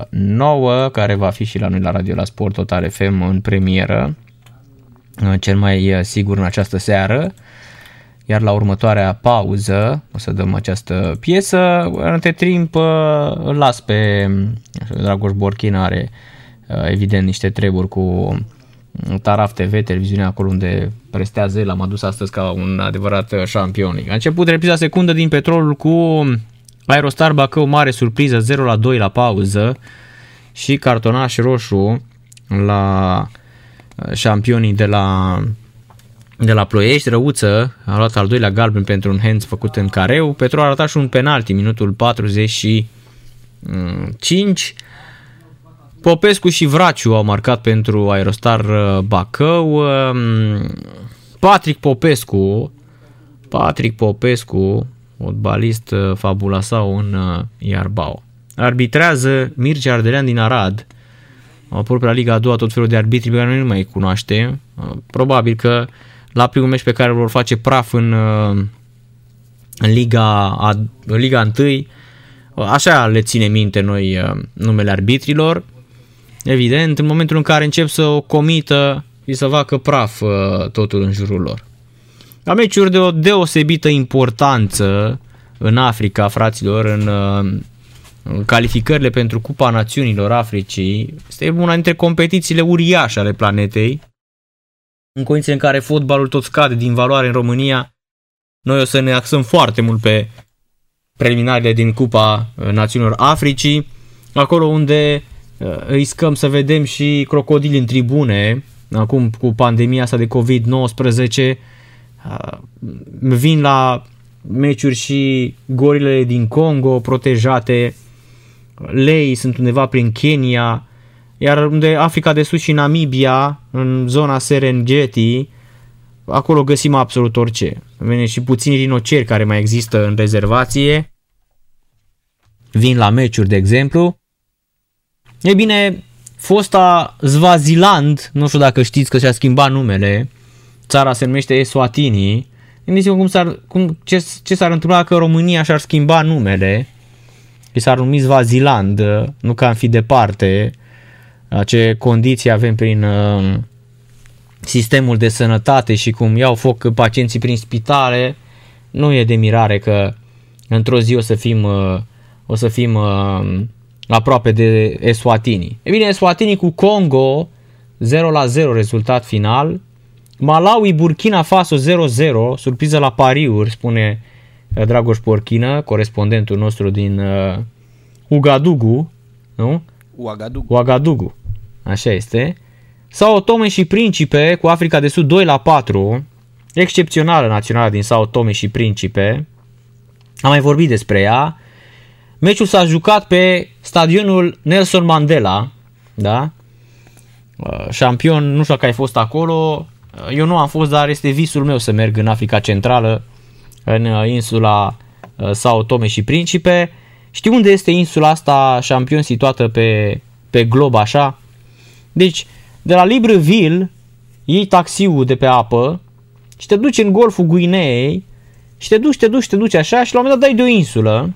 nouă care va fi și la noi la radio, la Sport Total FM, în premieră. cel mai sigur în această seară. Iar la următoarea pauză o să dăm această piesă. Între timp îl las pe Dragoș Borchin, are evident niște treburi cu Taraf TV, televiziunea acolo unde prestează. L-am adus astăzi ca un adevărat șampionic. A început repriza secundă din Petrolul cu Aerostar Bacău, mare surpriză, 0-2 la pauză, și cartonaș roșu la șampionii de la Ploiești. Răuță a luat al doilea galben pentru un hands făcut în careu. Petrol a ratat și un penalti, minutul 45. Popescu și Vraciu au marcat pentru Aerostar Bacău. Patrick Popescu, fotbalist fabula sau în Iarbao. Arbitrează Mircea Ardelean din Arad. Au apărut la Liga a doua tot felul de arbitri pe care noi nu mai cunoaște. Probabil că la primul meci pe care vor face praf în Liga 1, așa le ține minte noi numele arbitrilor. Evident, în momentul în care încep să o comită și să facă praf totul în jurul lor. La meciuri de o deosebită importanță în Africa, fraților, în calificările pentru Cupa Națiunilor Africii. Este una dintre competițiile uriașe ale planetei. În condiții în care fotbalul tot scade din valoare în România, noi o să ne axăm foarte mult pe preliminarele din Cupa Națiunilor Africii, acolo unde riscăm să vedem și crocodili în tribune. Acum cu pandemia asta de COVID-19 vin la meciuri și gorile din Congo protejate. Lei sunt undeva prin Kenya, iar unde Africa de Sud și Namibia, în zona Serengeti, acolo găsim absolut orice. Vine și puțini rinoceri care mai există în rezervație. Vin la meciuri, de exemplu. E bine, fosta Swaziland, nu știu dacă știți că și-a schimbat numele, țara se numește Eswatini. Gândiți-vă ce s-ar întâmpla că România și-ar schimba numele și s-ar numi Swaziland, nu că am fi departe, ce condiții avem prin sistemul de sănătate și cum iau foc pacienții prin spitale. Nu e de mirare că într-o zi o să fim aproape de Eswatini. E bine, Eswatini cu Congo, 0-0 rezultat final. Malawi, Burkina Faso 0-0, surpriză la pariuri, spune Dragoș Borchin, corespondentul nostru din Ugadugu, nu? Uagadugu. Așa este. Sao Tome și Principe cu Africa de Sud 2-4, excepțională națională din Sao Tome și Principe. Am mai vorbit despre ea. Meciul s-a jucat pe stadionul Nelson Mandela, da? Șampion, nu știu dacă ai fost acolo. Eu nu am fost, dar este visul meu să merg în Africa Centrală, în insula Sao Tome și Principe. Știi unde este insula asta, Șampion, situată pe glob așa? Deci, de la Libreville iei taxiul de pe apă și te duci în golful Guineei și te duci așa și la un moment dat dai de o insulă.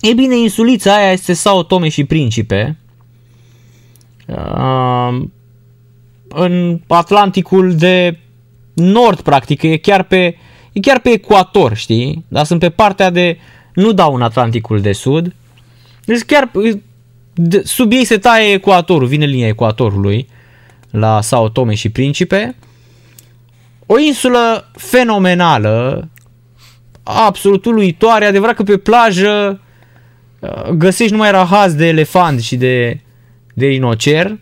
E bine, insulița aia este Sao Tome și Principe. În Atlanticul de Nord, practic, e chiar pe ecuator, știi? Dar sunt pe partea de... Nu dau în Atlanticul de Sud. Deci chiar sub ei se taie ecuatorul, vine linia ecuatorului la Sao Tome și Principe. O insulă fenomenală, absolut uluitoare. Adevărat că pe plajă găsești numai rahați de elefant și de rinocer,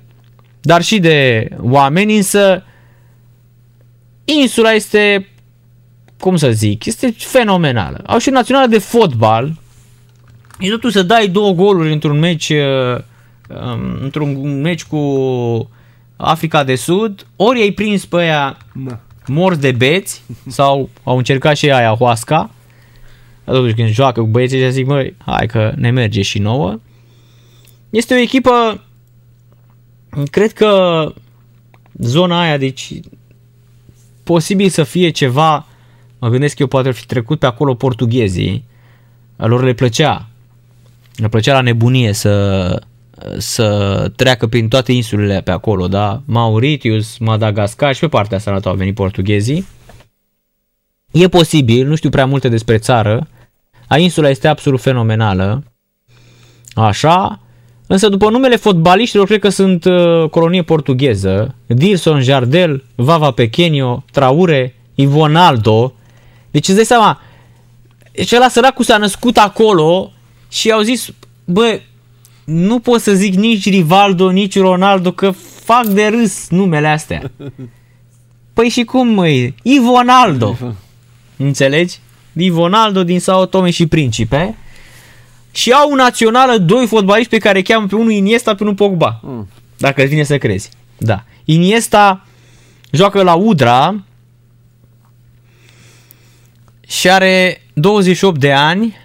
dar și de oameni, însă insula este, este fenomenală. Au și o națională de fotbal. E totuși să dai 2 goluri într-un meci cu Africa de Sud, ori ai prins pe aia morți de beți, sau au încercat și aia hoasca. Atunci când joacă cu băieții și zic, măi, hai că ne merge și nouă. Este o echipă, cred că zona aia, deci posibil să fie ceva, mă gândesc eu, poate ar fi trecut pe acolo portughezii, lor le plăcea la nebunie să să treacă prin toate insulele pe acolo, da? Mauritius, Madagascar și pe partea asta au venit portughezii. E posibil, nu știu prea multe despre țară, insula este absolut fenomenală, așa, însă după numele fotbaliștilor cred că sunt colonie portugheză, Dilson, Jardel, Vava Pequeno, Traore, Ivonaldo, deci îți dai seama, și ăla săracul s-a născut acolo și au zis, bă, nu pot să zic nici Rivaldo, nici Ronaldo, că fac de râs numele astea. Păi și cum, măi? Ivonaldo. Înțelegi? Ivonaldo din Sao Tome și Principe. Și au națională doi fotbaliști pe care îi cheamă pe unul Iniesta, pe unul Pogba. Dacă îți vine să crezi. Da. Iniesta joacă la Udra și are 28 de ani.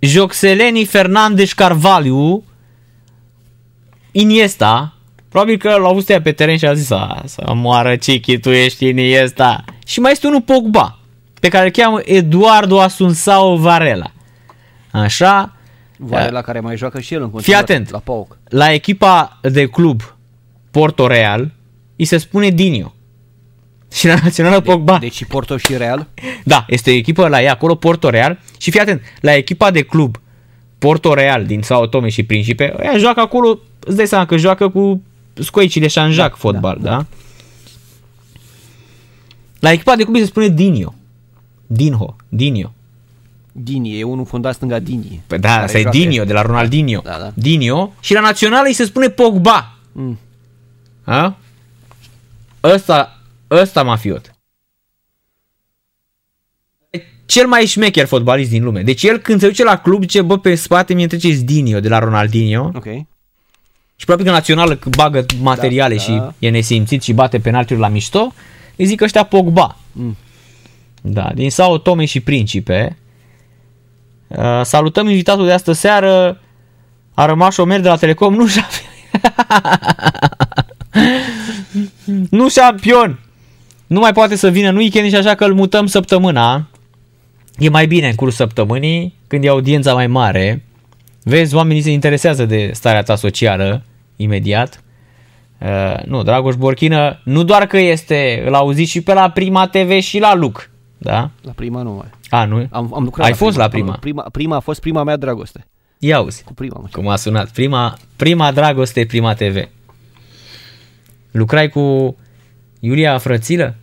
Joxeleni Fernandes Carvalho. Iniesta. Probabil că l-au văzut ea pe teren și a zis să moară Cichi, tu ești Iniesta. Și mai este unul Pogba, pe care îl cheamă Eduardo Asunsao Varela. Așa. Varela care mai joacă și el în continuare. Fii atent. La PAOK. La echipa de club Porto Real îi se spune Dinho. Și la națională Pogba. Deci Porto și Real? Da, este echipă la ea acolo Porto Real. Și fii atent, la echipa de club Porto Real din Sao Tome și Principe, ea joacă acolo, îți dai seama că joacă cu scoicile și Anjac fotbal, da? La echipa de club se spune Dinho. Dini, e unul fundat stânga Dini. Păi da, asta e Dinho, de la Ronaldinho. Da, da. Dinho. Și la națională îi se spune Pogba. Ăsta mafiot. Cel mai șmecher fotbalist din lume. Deci el când se duce la club, zice, bă, pe spate mi-e treceți Dinho de la Ronaldinho. Ok. Și probabil că națională bagă materiale și e nesimțit și bate penaltiuri la mișto, îi zic ăștia Pogba. Da, din Sao Tome și Principe. Salutăm invitatul de astă seară, a rămas șomer de la Telecom, nu nu șampion. Nu mai poate să vină în weekend și așa că îl mutăm săptămâna. E mai bine în cursul săptămânii, când e audiența mai mare. Vezi, oamenii se interesează de starea ta socială imediat. Nu, Dragoș Borchină, nu doar că este, îl auziți și pe la Prima TV și la Luc. Da? La Prima nu mai. A, nu? Am lucrat. Ai la fost la Prima? Prima a fost prima mea dragoste. Ia auzi. Cu Prima, mă. Cum a sunat. Prima dragoste, Prima TV. Lucrai cu Iulia Frățilă?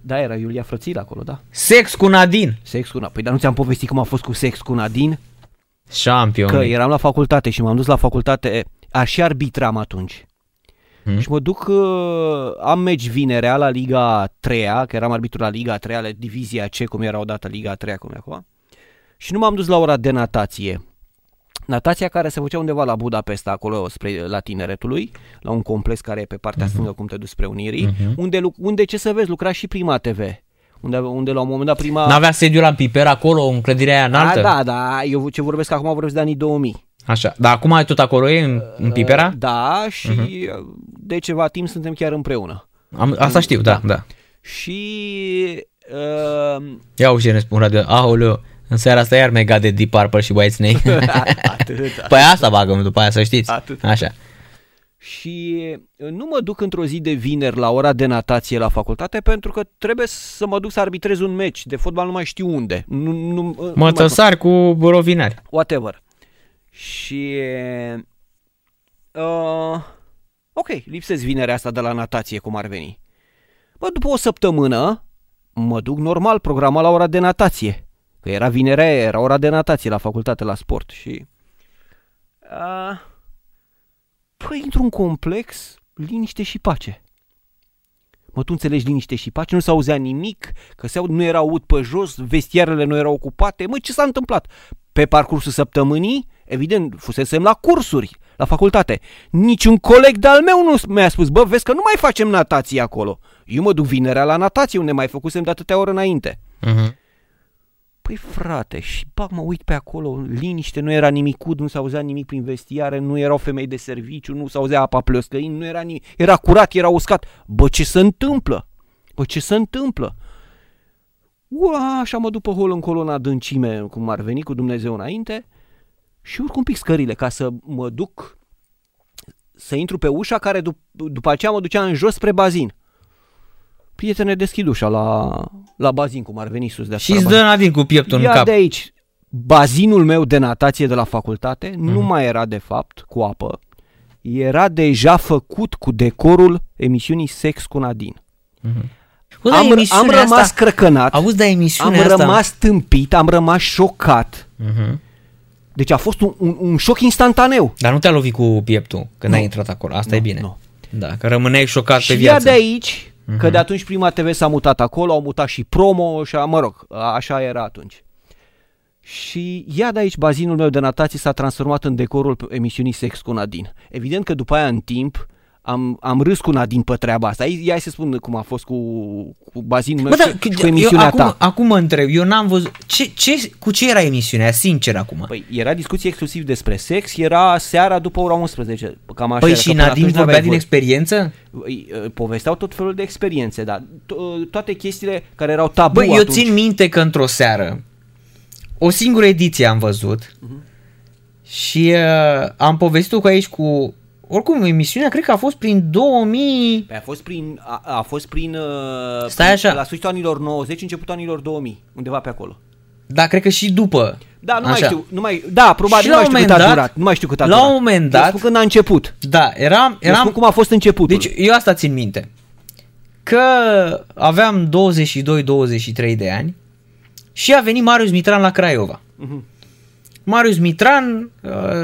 Da, era Iulia Frățilă acolo, da. Sex cu Nadine. Păi dar nu ți-am povestit cum a fost cu Sex cu Nadine? Șampion. Că eram la facultate și m-am dus la facultate, și arbitram atunci. Și mă duc, am meci vinerea la Liga 3-a, că eram arbitru la Liga 3-a, la Divizia C, cum era odată Liga 3-a, cum e acum. Și nu m-am dus la ora de natație. Natația care se făcea undeva la Budapesta, acolo spre, la Tineretului, la un complex care e pe partea stângă, cum te duci spre Unirii, unde ce să vezi, lucra și Prima TV. Unde la un moment dat Prima... N-avea sediul la Piper acolo, în clădirea aia înaltă? Da, eu ce vorbesc acum, vorbesc de anii 2000. Așa, dar acum tot acolo e, în Pipera? Da, și de ceva timp suntem chiar împreună. Asta știu, da. Și... Ia uite ce ne spun radio, aoleu, în seara asta iar mega de Deep Purple și White Snake. Păi asta bagăm după aia, să știți. Așa. Și nu mă duc într-o zi de vineri la ora de natație la facultate pentru că trebuie să mă duc să arbitrez un meci de fotbal, nu mai știu unde. Mă tăsari cu rovinari. Whatever. Și ok, lipsesc vinerea asta de la natație cum ar veni. Bă, după o săptămână mă duc normal, programa la ora de natație. Că era vinerea, era ora de natație la facultate, la sport. Și păi intru în complex, liniște și pace. Mă, tu înțelegi, liniște și pace, nu s-auzea nimic, că nu era aud pe jos, vestiarele nu erau ocupate. Mă, ce s-a întâmplat? Pe parcursul săptămânii, evident, fusesem la cursuri, la facultate. Niciun coleg de-al meu nu mi-a spus, bă, vezi că nu mai facem natație acolo. Eu mă duc vinerea la natație, unde mai făcusem de atâtea ori înainte. Păi frate, și bă, mă uit pe acolo, liniște, nu era nimicud, nu s-auzea nimic prin vestiare, nu erau femei de serviciu, nu s-auzea apa plăscăind, nu era nimic, era curat, era uscat. Bă, ce se întâmplă? Așa mă duc pe hol în coloana adâncime, cum ar veni, cu Dumnezeu înainte. și urc un pic scările ca să mă duc, să intru pe ușa care după aceea mă ducea în jos spre bazin. Prietene, deschid ușa la bazin, cum ar veni sus de acolo. Și îți dă Nadin cu pieptul în cap. Ia de aici. Bazinul meu de natație de la facultate nu mai era de fapt cu apă, era deja făcut cu decorul emisiunii Sex cu Nadin. Am rămas asta... crăcănat, auzi, da, am rămas asta... tâmpit, am rămas șocat. Deci a fost un șoc instantaneu. Dar nu te-a lovit cu pieptul când ai intrat acolo, asta nu, e bine. Nu. Da, că rămâneai șocat și pe viață. Și de aici, că de atunci Prima TV s-a mutat acolo, au mutat și promo și mă rog, așa era atunci. Și ia de aici, bazinul meu de natație s-a transformat în decorul emisiunii Sex cu Nadin. Evident că după aia în timp am râs cu Nadin pe treaba asta. Hai să spun cum a fost cu bazinul meu, dar, și cu emisiunea ta. Acum mă întreb, eu n-am văzut, cu ce era emisiunea, sincer acum? Păi era discuție exclusiv despre sex, era seara după ora 11, cam așa. Păi și Nadin vorbea din experiență? Povesteau tot felul de experiențe, dar toate chestiile care erau tabu atunci. Băi, eu țin minte că într-o seară, o singură ediție am văzut și am povestit-o cu aici cu... Oricum, emisiunea cred că a fost prin 2000... Păi a fost prin stai așa. La sfârșitul anilor 90, începutul anilor 2000, undeva pe acolo. Da, cred că și după. Da, nu așa. Mai știu. Da, probabil nu mai știu cât a durat. Nu mai știu cât a durat. La un moment dat... Eu spun când a început. Da, eram... Eu spun cum a fost începutul. Deci eu asta țin minte. Că aveam 22-23 de ani. Și a venit Marius Mitran la Craiova. Marius Mitran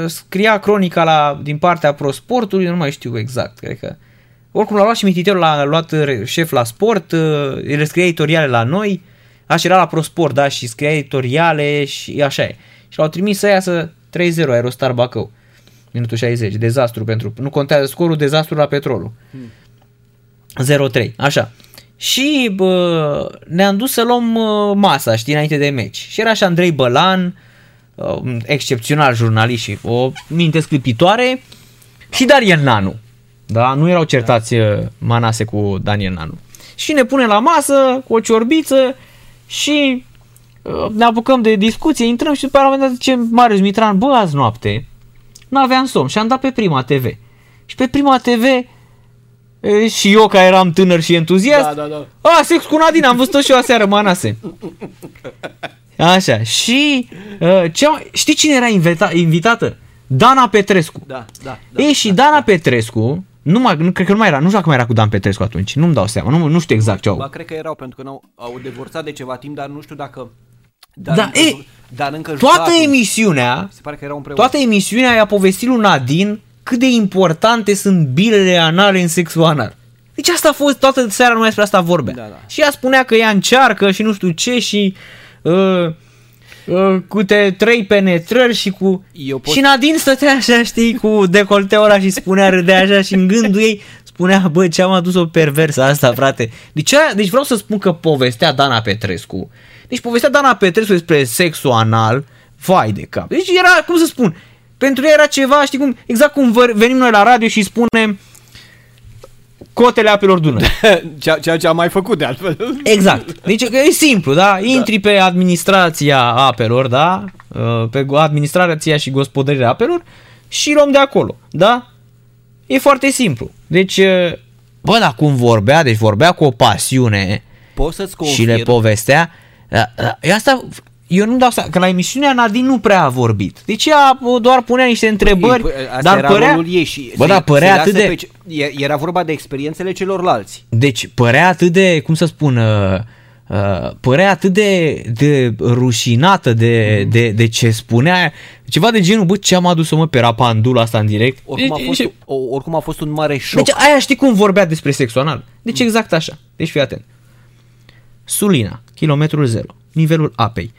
scria cronica din partea Pro Sportului, nu mai știu exact, cred că. Oricum l-a luat și Mititeu, l-a luat șef la sport, el scria editoriale la noi, așa era la Pro Sport, da, și scria editoriale și așa e. Și l-au trimis să iasă 3-0 Aerostar Bacău, minutul 60, dezastru pentru, nu contează scorul, dezastru la Petrolul. 0-3, așa. Și ne-am dus să luăm masa, știi, înainte de meci. Și era și Andrei Bălan, excepțional jurnalist și o minte sclipitoare, și Daniel Nanu. Da, nu erau certați Manase cu Daniel Nanu. Și ne punem la masă cu o ciorbiță și ne apucăm de discuție, intrăm și după la un moment dat zice Marius Mitran, bă, azi noapte n-aveam somn și am dat pe Prima TV. Și pe Prima TV... Și eu, care eram tânăr și entuziast, da. A, Sex cu Nadin, am văzut-o și eu aseară, Manase. Așa, și știi cine era invitată? Dana Petrescu. Da. Ei, și Dana Petrescu, cred că nu mai era, nu știu dacă mai era cu Dan Petrescu atunci, nu-mi dau seama, nu știu exact ce au. Ba, cred că erau, pentru că au divorțat de ceva timp, dar nu știu dacă... Dar încă toată emisiunea, se pare că erau împreună. Toată emisiunea i-a povestit lui Nadin cât de importante sunt bilele anale în sexul anal. Deci asta a fost toată seara, numai despre asta vorbea. Da. Și ea spunea că ea încearcă și nu știu ce și câte 3 penetrări și cu... Și Nadin stătea așa, știi, cu decolteul ăla și spunea, râdea așa și în gândul ei spunea, bă, ce-am adus o perversă asta, frate. Deci vreau să spun că povestea Dana Petrescu. Deci povestea Dana Petrescu despre sexul anal, vai de cap. Deci era, cum să spun... Pentru ea era ceva, știi cum, exact cum venim noi la radio și spunem cotele apelor Dunării. Ceea ce am mai făcut de altfel. Exact. Deci e simplu, da? Intri pe administrația apelor, da? Pe administrația și gospodărirea apelor și luăm de acolo, da? E foarte simplu. Deci, bă, dar cum vorbea, deci vorbea cu o pasiune. Poți să-ți confirm. Și le povestea. Asta... Eu nu dau seama, că la emisiunea Nadin nu prea a vorbit. Deci ea doar punea niște întrebări, dar părea... Bă, dar părea atât de... Era vorba de experiențele celorlalți. Deci părea atât de, cum să spun, părea atât de rușinată de ce spunea. Ceva de genul, bă, ce am adus-o, mă, pe rapandula asta în direct? Oricum a fost un mare șoc. Deci aia știi cum vorbea despre sexul anal. Deci exact așa. Deci fii atent. Sulina, kilometrul 0, nivelul apei.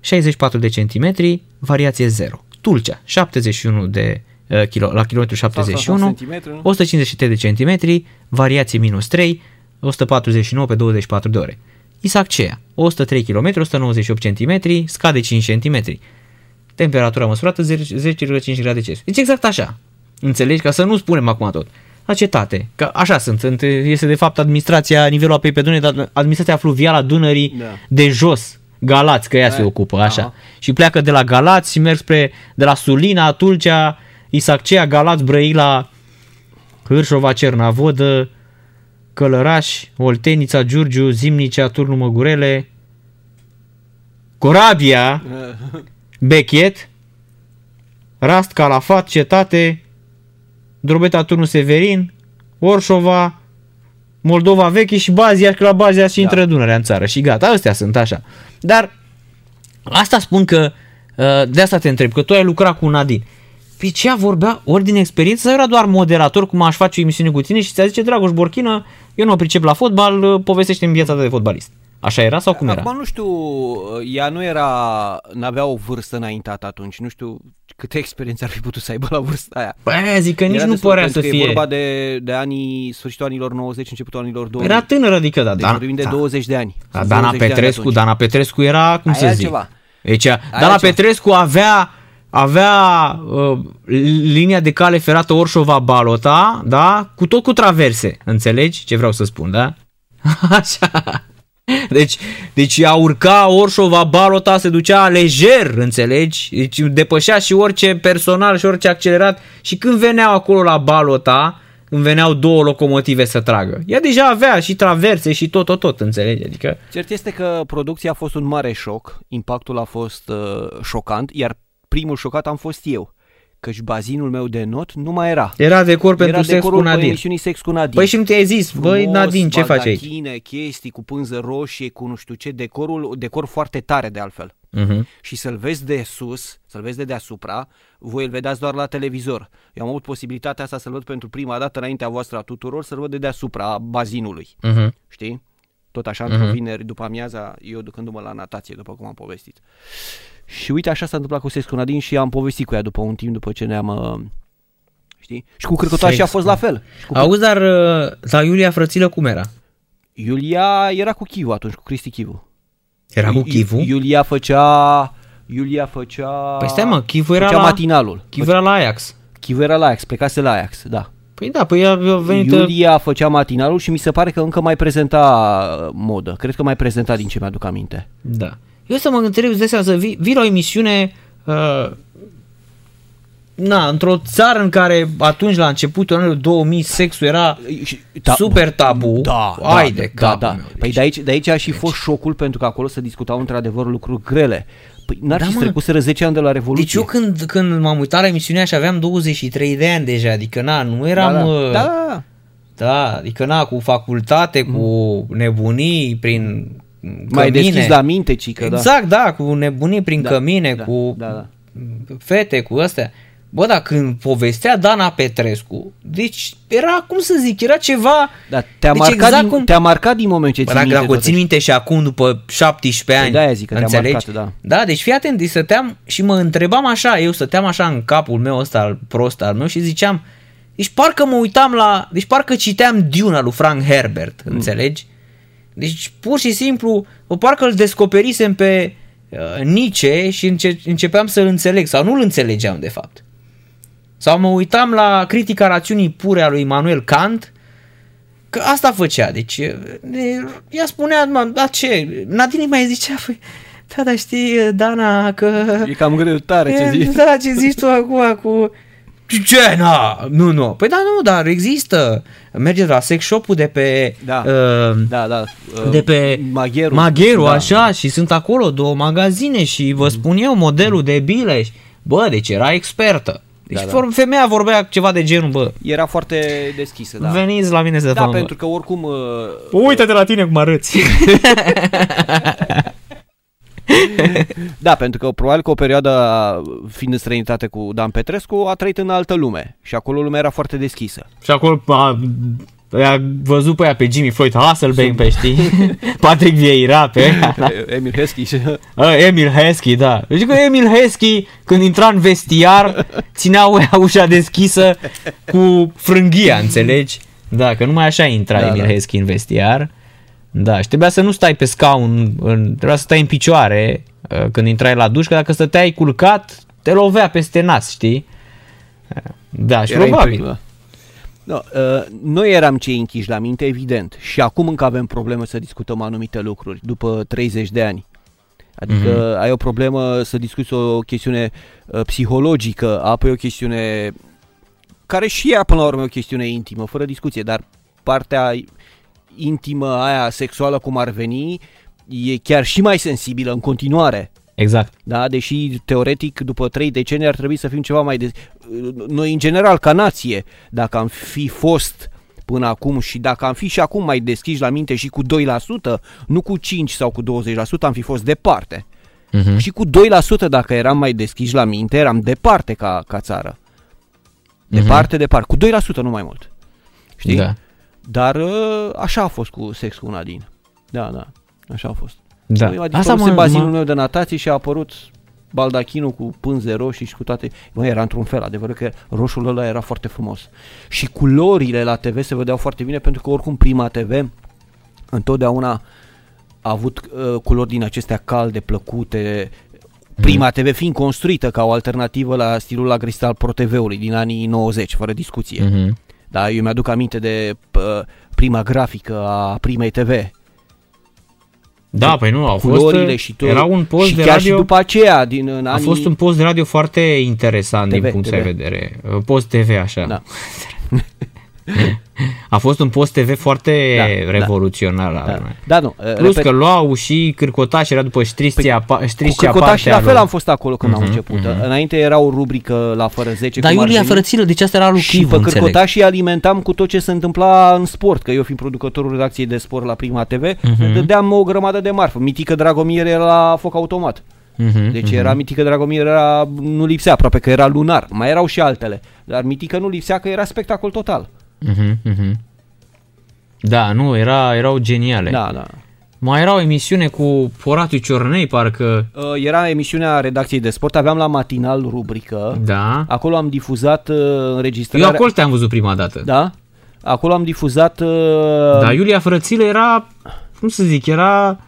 64 de centimetri, variație 0. Tulcea, 71 de la kilometru 71, 153 de centimetri, variație minus 3, 149 pe 24 de ore. Isaccea, 103 km, 198 centimetri, scade 5 centimetri. Temperatura măsurată 10,5 grade Celsius. Deci exact așa. Înțelegi? Ca să nu spunem acum tot. Acetate, că așa sunt, este de fapt administrația nivelul apei pe Dunăre, administrația fluvială a Dunării de jos. Galați, că ea se ocupă, așa. Aha. Și pleacă de la Galați și merg spre, de la Sulina, Tulcea, Isaccea, Galați, Brăila, Hârșova, Cernavodă, Călăraș, Oltenița, Giurgiu, Zimnicea, Turnu Măgurele, Corabia, Bechet, Rast, Calafat, Cetate, Drobeta, Turnu Severin, Orșova, Moldova Veche și Bazia, că la Bazia și intră Dunărea în țară și gata, astea sunt așa. Dar asta spun că, de asta te întreb, că tu ai lucrat cu Nadine. Păi ce vorbea, ori din experiență, sau era doar moderator, cum aș face o emisiune cu tine și ți-a zice, Dragoș Borchină, eu nu mă pricep la fotbal, povestește-mi viața de fotbalist. Așa era sau cum era? Acum nu știu, ea nu era, n-avea o vârstă înaintată atunci, nu știu câte experiențe ar fi putut să aibă la vârsta aia. Bă, zic că nici nu părea să fie. E vorba de anii, sfârșitul anilor 90, începutul anilor 2000. Era tânără, adică, da. Deci vorbim de 20 de ani. Dana Petrescu era, cum să zic? Deci, Dana Petrescu avea linia de cale ferată Orșova-Balota, da? Cu traverse, înțelegi ce vreau să spun, da? Așa. Deci a urca Orșova, Balota, se ducea lejer, înțelegi? Deci depășea și orice personal și orice accelerat. Și când veneau acolo la Balota, când veneau două locomotive să tragă, ea deja avea și traverse și tot, înțelegi? Adică... Cert este că producția a fost un mare șoc, impactul a fost șocant, iar primul șocat am fost eu. Căci bazinul meu de not nu mai era. Era decor pentru sex cu Nadine. Păi și nu te-ai zis, băi Nadine, ce faci aici? Chestii cu pânză roșie, cu nu știu ce, decor foarte tare de altfel. Uh-huh. Și să-l vezi de sus, să-l vezi de deasupra, voi îl vedeați doar la televizor. Eu am avut posibilitatea asta să-l văd pentru prima dată înaintea voastră a tuturor, să-l văd de deasupra bazinului. Uh-huh. Știi? Tot așa, într-o vineri, după amiaza, eu ducându-mă la natație, după cum am povestit. Și uite, așa s-a întâmplat cu Sescu Nadine și am povestit cu ea după un timp, după ce ne-am... Știi? Și cu Crăcătoașii a fost la fel. Auzi, dar la Iulia Frățilă cum era? Iulia era cu Chivu atunci, cu Cristi Chivu. Era cu Chivu? Iulia făcea... Păi stai mă, Chivu era la... matinalul. Chivu era la Ajax. Plecase la Ajax, da. Păi da, păi Iulia făcea matinalul și mi se pare că încă mai prezenta modă. Cred că mai prezenta din ce mi-aduc aminte. Da. Eu să mă întreb, îți dai seama, să vii la o emisiune într-o țară în care atunci, la începutul anilor 2000, sexul era super tabu. Da. Păi de aici a și fost șocul, pentru că acolo se discutau într-adevăr lucruri grele. Păi n-ar fi trecut 10 ani de la Revoluție. Deci eu când m-am uitat la emisiunea și aveam 23 de ani deja, adică nu eram... Adică cu facultate, cu nebunii, prin... Mai deschis la minte, cică, exact, da, cu nebunii prin cămine, cu fete, cu astea. Bă, dar când povestea Dana Petrescu, deci era, cum să zic, era ceva... Da, te-a marcat din moment ce ții minte. Dacă o țin minte și acum, după 17 ani, de-aia zic că înțelegi? Te-a marcat, da, deci fii atent, și mă întrebam așa, eu stăteam așa în capul meu ăsta, prost al meu, și ziceam, deci parcă mă uitam la... Deci parcă citeam Duna lui Frank Herbert, înțelegi? Deci pur și simplu, parcă îl descoperisem pe Nietzsche și începeam să-l înțeleg sau nu-l înțelegeam de fapt. Sau mă uitam la Critica rațiunii pure a lui Immanuel Kant, că asta făcea. Deci ea spunea, Nadine mai zicea, dar știi, Dana, că... E cam greu tare ce zici. Da, ce zici tu acum cu... Ce? Nu. Păi da, nu, dar există. Merge la sex shop-ul de pe... de pe Magheru, așa, și sunt acolo două magazine și vă spun eu modelul de Bileș. Bă, deci era expertă. Deci femeia vorbea ceva de genul, bă. Era foarte deschisă, da. Veniți la mine să fac. Da, pentru că oricum... Uite-te la tine cum arăți. Da, pentru că probabil că o perioadă, fiind în străinitate cu Dan Petrescu, a trăit în altă lume și acolo lumea era foarte deschisă. Și acolo a văzut pe aia pe Jimmy Floyd Hasselbeck, pe știi, Patrick Vieira, pe Emil Heskey. Emil Heskey, da. Deci cu Emil Heskey, când intra în vestiar, ținea ușa deschisă cu frânghia, înțelegi? Da, că numai așa intra Emil Heskey în vestiar. Da, și trebuia să nu stai pe scaun, trebuia să stai în picioare când intrai la duș, că dacă stăteai culcat, te lovea peste nas, știi? Da, și probabil. No, noi eram cei închiși la minte, evident, și acum încă avem probleme să discutăm anumite lucruri, după 30 de ani. Adică ai o problemă să discuți o chestiune psihologică, apoi o chestiune care și ea până la urmă e o chestiune intimă, fără discuție, dar partea intimă aia sexuală, cum ar veni, e chiar și mai sensibilă în continuare. Exact. Da, deși teoretic după 3 decenii ar trebui să fim ceva mai noi în general ca nație, dacă am fi fost până acum și dacă am fi și acum mai deschiși la minte și cu 2%, nu cu 5 sau cu 20%, am fi fost departe. Și cu 2% dacă eram mai deschiși la minte, eram departe ca țară. Departe, departe. Cu 2%, nu mai mult. Știi? Da. Dar așa a fost cu sex cu una din. Da, da. Așa a fost. Da. Păi, asta mă bazinul meu de natație și a apărut baldachinul cu pânze roșii și cu toate. Bă, era într-un fel, adevărul că roșul ăla era foarte frumos. Și culorile la TV se vedeau foarte bine, pentru că oricum Prima TV întotdeauna a avut culori din acestea calde, plăcute. Prima TV fiind construită ca o alternativă la stilul la Cristal Pro TV-ului din anii 90, fără discuție. Da, eu mi-aduc aminte de prima grafică a Primei TV. Da, păi nu, au fost, și tot, era un post și de radio și după aceea din în anii... A fost un post de radio foarte interesant TV, din punct de vedere. Post TV așa. Da. A fost un post TV foarte revoluționar. Da, nu. Plus că luau și Cârcotaș, era după Ștriștea, Ștriștea partea. Cârcotaș, la fel am fost acolo când am început. Înainte era o rubrică la fără 10. Dar Iulia fără țină, deci asta era lui Chivu, înțeleg. Și pe Cârcotaș îi alimentam cu tot ce se întâmpla în sport, că eu fiind producătorul redacției de sport la Prima TV, dădeam o grămadă de marfă. Mitică Dragomir era la foc automat. Deci era Mitică Dragomir, era, nu lipsea aproape, că era lunar. Mai erau și altele, dar Mitică nu lipsea, că era spectacol total. Da, nu, erau geniale. Da, da. Mai era o emisiune cu Horatiu Ciornei, parcă. Era emisiunea redacției de sport, aveam la matinal rubrică. Da. Acolo am difuzat înregistrarea. Eu acolo te-am văzut prima dată. Da. Acolo am difuzat. Da, Iulia Frățilă era, cum să zic, era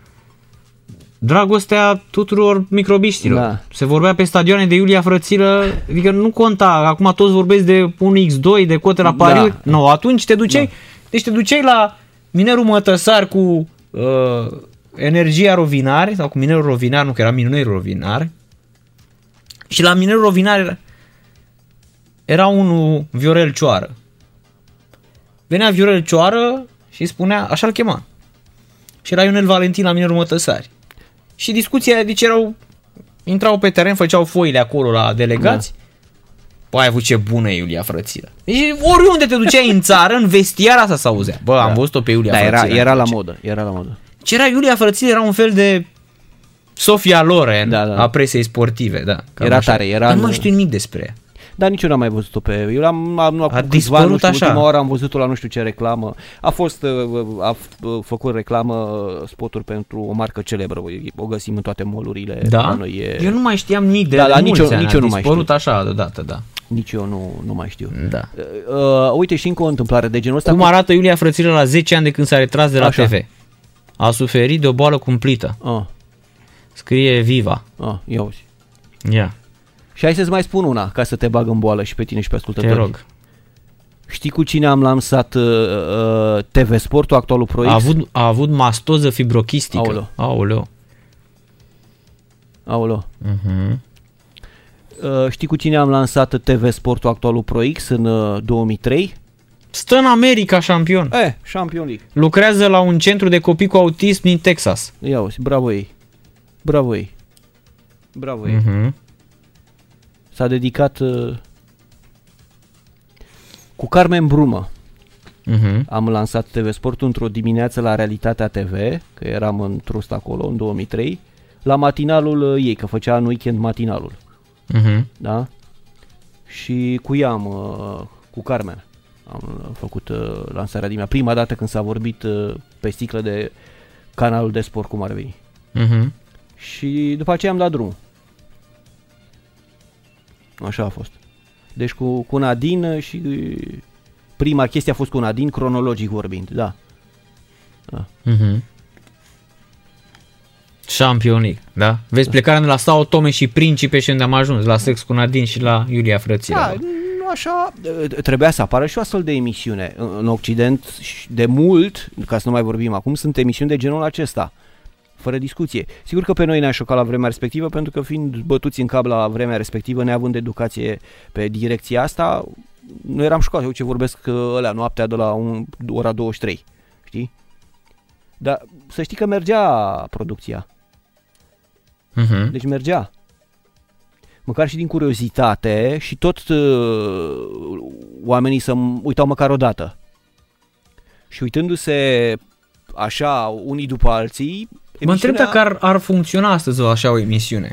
dragostea tuturor microbiștilor. Da. Se vorbea pe stadioane de Iulia Frățilă, adică nu conta, acum toți vorbesc de 1x2, de cote la pariu, nu, atunci te duceai, deci te duceai la Minerul Mătăsar cu Energia Rovinar, sau cu Minerul Rovinar, nu, că era Minerul Rovinar, și la Minerul Rovinar era unul, Viorel Cioară. Venea Viorel Cioară și spunea, așa-l chema, și era Ionel Valentin la Minerul Mătăsari. Și discuția, deci erau, intrau pe teren, făceau foile acolo la delegați. Bă, ai avut ce bună e Iulia Frățilă. Deci oriunde te duceai în țară, în vestiara asta s-auzea. Bă, am văzut-o pe Iulia Frățilă. Era la modă, era la modă. Ce era Iulia Frățilă, era un fel de Sofia Loren a presei sportive, Era așa. Tare, era... Dar nu mai știu nimic despre ea. Dar nici eu n-am mai văzut-o pe... Eu nu a dispărut așa. Ultima oară am văzut-o la nu știu ce reclamă. A făcut reclamă, spoturi pentru o marcă celebră. O găsim în toate molurile. Da? Noi e... Eu nu mai știam nimic de mulți ani. A dispărut așa deodată, da. Nici eu nu mai știu. Da. Uite și încă o întâmplare de genul ăsta. Cum arată Iulia Frățilă la 10 ani de când s-a retras de la TV? A suferit de o boală cumplită. Scrie Viva. Ia uzi. Ia. Și hai să-ți mai spun una, ca să te bag în boală și pe tine și pe ascultătorii. Te rog. Știi cu cine am lansat TV Sportul, actualul proiect? A avut mastoză fibrochistică. Aoleo. Știi cu cine am lansat TV Sportul, actualul proiect în 2003? Stă în America, șampion. Champion League. Lucrează la un centru de copii cu autism din Texas. Ia uzi, bravo ei. S-a dedicat cu Carmen Brumă. Am lansat TV Sportul într-o dimineață la Realitatea TV, că eram în trust acolo în 2003, la matinalul ei, că făcea în weekend matinalul. Da? Și cu ea, cu Carmen, am făcut lansarea dimineața. Prima dată când s-a vorbit pe sticlă de canalul de sport, cum ar veni. Și după aceea am dat drumul. Așa a fost. Deci cu Nadine și prima chestie a fost cu Nadine, cronologic vorbind, da. Șampionic, da? Vezi plecarea de la Sao Tome și Principe și unde am ajuns, la Sex cu Nadine și la Iulia Frățilă. Da, nu așa, trebuia să apară și o astfel de emisiune. În Occident, de mult, ca să nu mai vorbim acum, sunt emisiuni de genul acesta. fără discuție. Sigur că pe noi ne-a șocat la vremea respectivă, pentru că fiind bătuți în cap la vremea respectivă, neavând educație pe direcția asta, noi eram șocați. Eu ce vorbesc ăla noaptea de la ora 23, știi? Dar să știi că mergea producția. Uh-huh. Deci mergea. Măcar și din curiozitate și tot oamenii să uitau măcar o dată. Și uitându-se așa unii după alții... Mă întreb dacă ar funcționa astăzi așa o emisiune.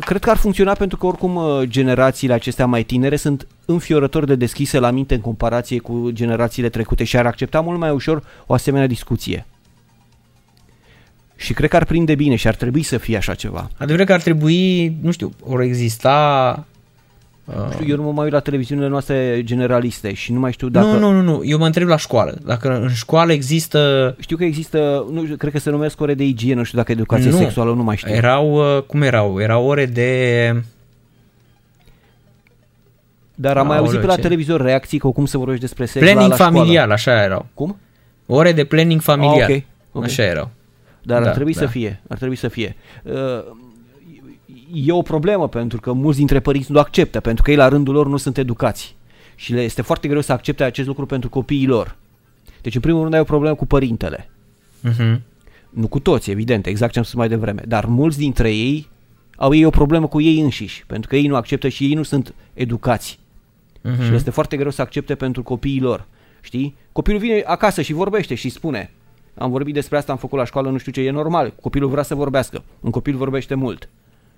Cred că ar funcționa, pentru că oricum generațiile acestea mai tinere sunt înfiorător de deschise la minte în comparație cu generațiile trecute și ar accepta mult mai ușor o asemenea discuție. Și cred că ar prinde bine și ar trebui să fie așa ceva. Adevărat că ar trebui, nu știu, or exista... Nu știu, eu nu mă mai uit la televiziunile noastre generaliste și nu mai știu dacă... Nu, eu mă întreb la școală, dacă în școală există... Știu că există, nu, cred că se numesc ore de igienă, nu știu dacă educație sexuală, nu mai știu. Cum erau? Erau ore de... Dar am mai auzit pe la televizor reacții că cum să vorbești despre sex la școală. Planning familial, așa erau. Cum? Ore de planning familial, okay. Așa erau. Dar ar trebui să fie. E o problemă, pentru că mulți dintre părinți nu acceptă, pentru că ei la rândul lor nu sunt educați și le este foarte greu să accepte acest lucru pentru copiii lor. Deci în primul rând ai o problemă cu părintele. Uh-huh. Nu cu toți, evident, exact ce am spus mai devreme, dar mulți dintre ei au ei o problemă cu ei înșiși, pentru că ei nu acceptă și ei nu sunt educați. Uh-huh. Și le este foarte greu să accepte pentru copiii lor, știi? Copilul vine acasă și vorbește și spune: am vorbit despre asta, am făcut la școală, nu știu ce, e normal. Copilul vrea să vorbească. Un copil vorbește mult.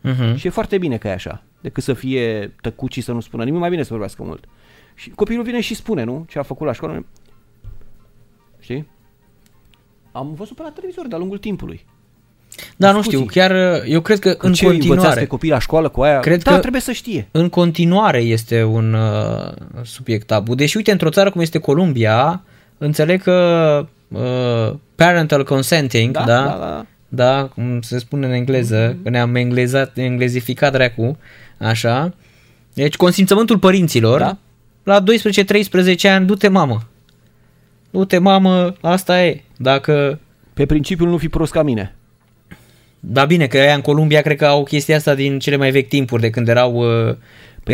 Uh-huh. Și e foarte bine că e așa, decât să fie tăcut și să nu spună nimic, mai bine să vorbească mult. Și copilul vine și spune, nu? Ce a făcut la școală. Știi? Am văzut pe la televizor de-a lungul timpului. Da, discuții. Nu știu, chiar eu cred că în continuare copiii la școală cu aia, cred că trebuie să știe. În continuare este un subiect tabu. Deși uite, într-o țară cum este Columbia, înțeleg că parental consenting, da, cum se spune în engleză, că ne-am englezificat dracu, așa. Deci consimțământul părinților, da? La 12-13 ani, du-te mamă, asta e. Dacă pe principiul nu fi prost ca mine. Da, bine, că aia în Columbia cred că au chestia asta din cele mai vechi timpuri, de când erau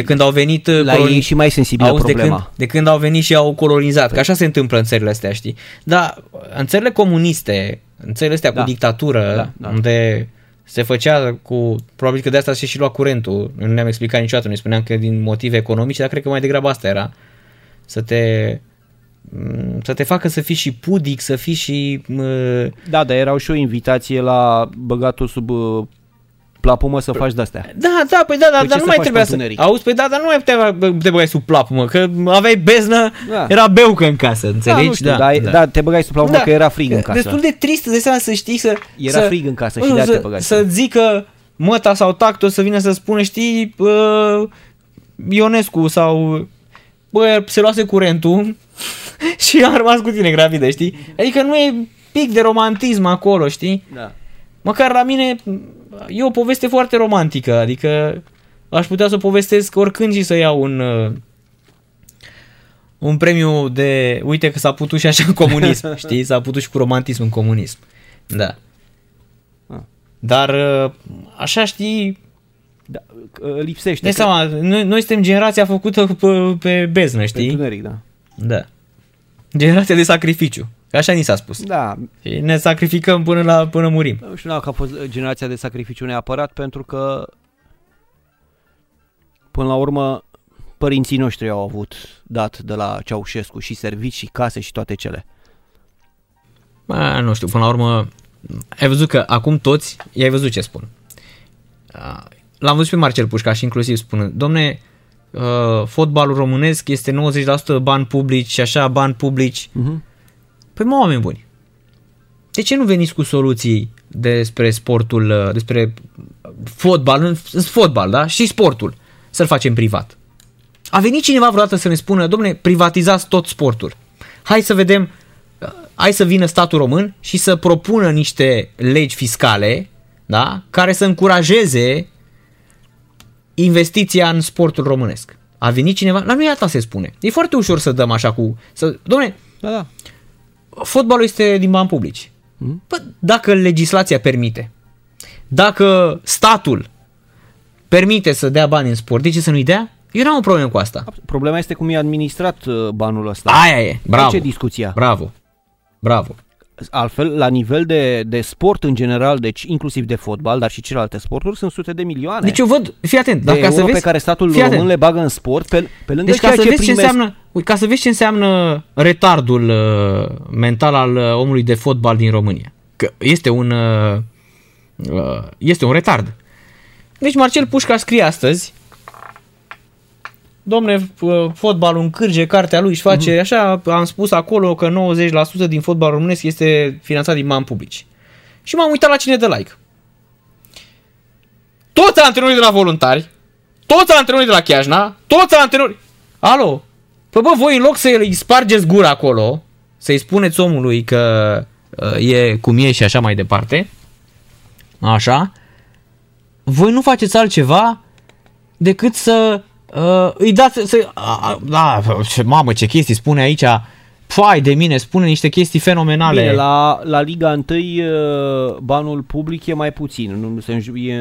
când au venit la ei și mai sensibilă problema. De când au venit și au colonizat, că așa se întâmplă în țările astea, știi. Dar în țările comuniste, în țările astea cu dictatură, unde se făcea cu... Probabil că de asta se și lua curentul. Nu ne-am explicat niciodată, noi spuneam că din motive economice, dar cred că mai degrabă asta era. Să te facă să fii și pudic, să fii și... Da, dar erau și o invitație la băgatul sub... plapumă să faci de-astea. Da, păi da, dar nu mai trebuia să... Auzi, păi da, dar nu mai puteai te băgai sub plapumă, că aveai beznă, era beucă în casă, înțelegi? Da, nu știu, da, te băgai sub plapumă că era frig în casă. Destul de trist, de seama, să știi să... Era frig în casă și de-aia te băgai. Să zică măta sau tactul să vină să spună, știi, Ionescu sau... Bă, se luase curentul și a rămas cu tine gravidă, știi? Adică nu e pic de romantism acolo, știi? Da. Măcar la mine... E o poveste foarte romantică, adică aș putea să o povestesc oricând și să iau un premiu de... Uite că s-a putut și așa în comunism, știi? S-a putut și cu romantism în comunism, da. Dar așa, știi... Da, lipsește. De seama, noi suntem generația făcută pe beznă, știi? Pe tuneric, da. Generația de sacrificiu. Așa ni s-a spus. Da. Ne sacrificăm până murim. Nu știu dacă a fost generația de sacrificiu neapărat, pentru că până la urmă părinții noștri au avut dat de la Ceaușescu și servici și case și toate cele. Bă, nu știu, până la urmă ai văzut că acum toți, i-ai văzut ce spun. L-am văzut pe Marcel Pușcaș inclusiv spunând: domne, fotbalul românesc este 90% bani publici și așa, bani publici. Uh-huh. Păi mă, oameni buni, de ce nu veniți cu soluții despre sportul, despre fotbal, în fotbal, da? Și sportul, să-l facem privat. A venit cineva vreodată să ne spună: dom'le, privatizați tot sportul. Hai să vedem, hai să vină statul român și să propună niște legi fiscale, da? Care să încurajeze investiția în sportul românesc. A venit cineva? La noi asta se spune. E foarte ușor să dăm așa cu... Dom'le, da. Fotbalul este din bani publici. Păi, dacă legislația permite, Dacă statul permite să dea bani în sport, de ce să nu-i dea? Eu n-am o problemă cu asta. Problema este cum e administrat banul ăsta. Aia e, bravo. De ce discuția? Bravo, bravo. Altfel, la nivel de sport în general, deci inclusiv de fotbal, dar și celelalte sporturi, sunt sute de milioane. Deci eu văd, fii atent, de euro pe care statul român le bagă în sport, pe lângă deci ceea ce primesc. Ca să vezi ce înseamnă retardul mental al omului de fotbal din România. Că este un retard. Deci Marcel Pușca scrie astăzi: domne, fotbalul încârge cartea lui și face așa, am spus acolo că 90% din fotbal românesc este finanțat din bani publici. Și m-am uitat la cine dă like. Toți antrenorii de la Voluntari, toți antrenorii de la Chiajna, toți antrenorii... Alo? Păi bă, voi în loc să îi spargeți gura acolo, să-i spuneți omului că e cum e și așa mai departe, așa, voi nu faceți altceva decât să... îi dați să... mamă, ce chestii spune aici, fai de mine, spune niște chestii fenomenale. Bine, la Liga 1 banul public e mai puțin, e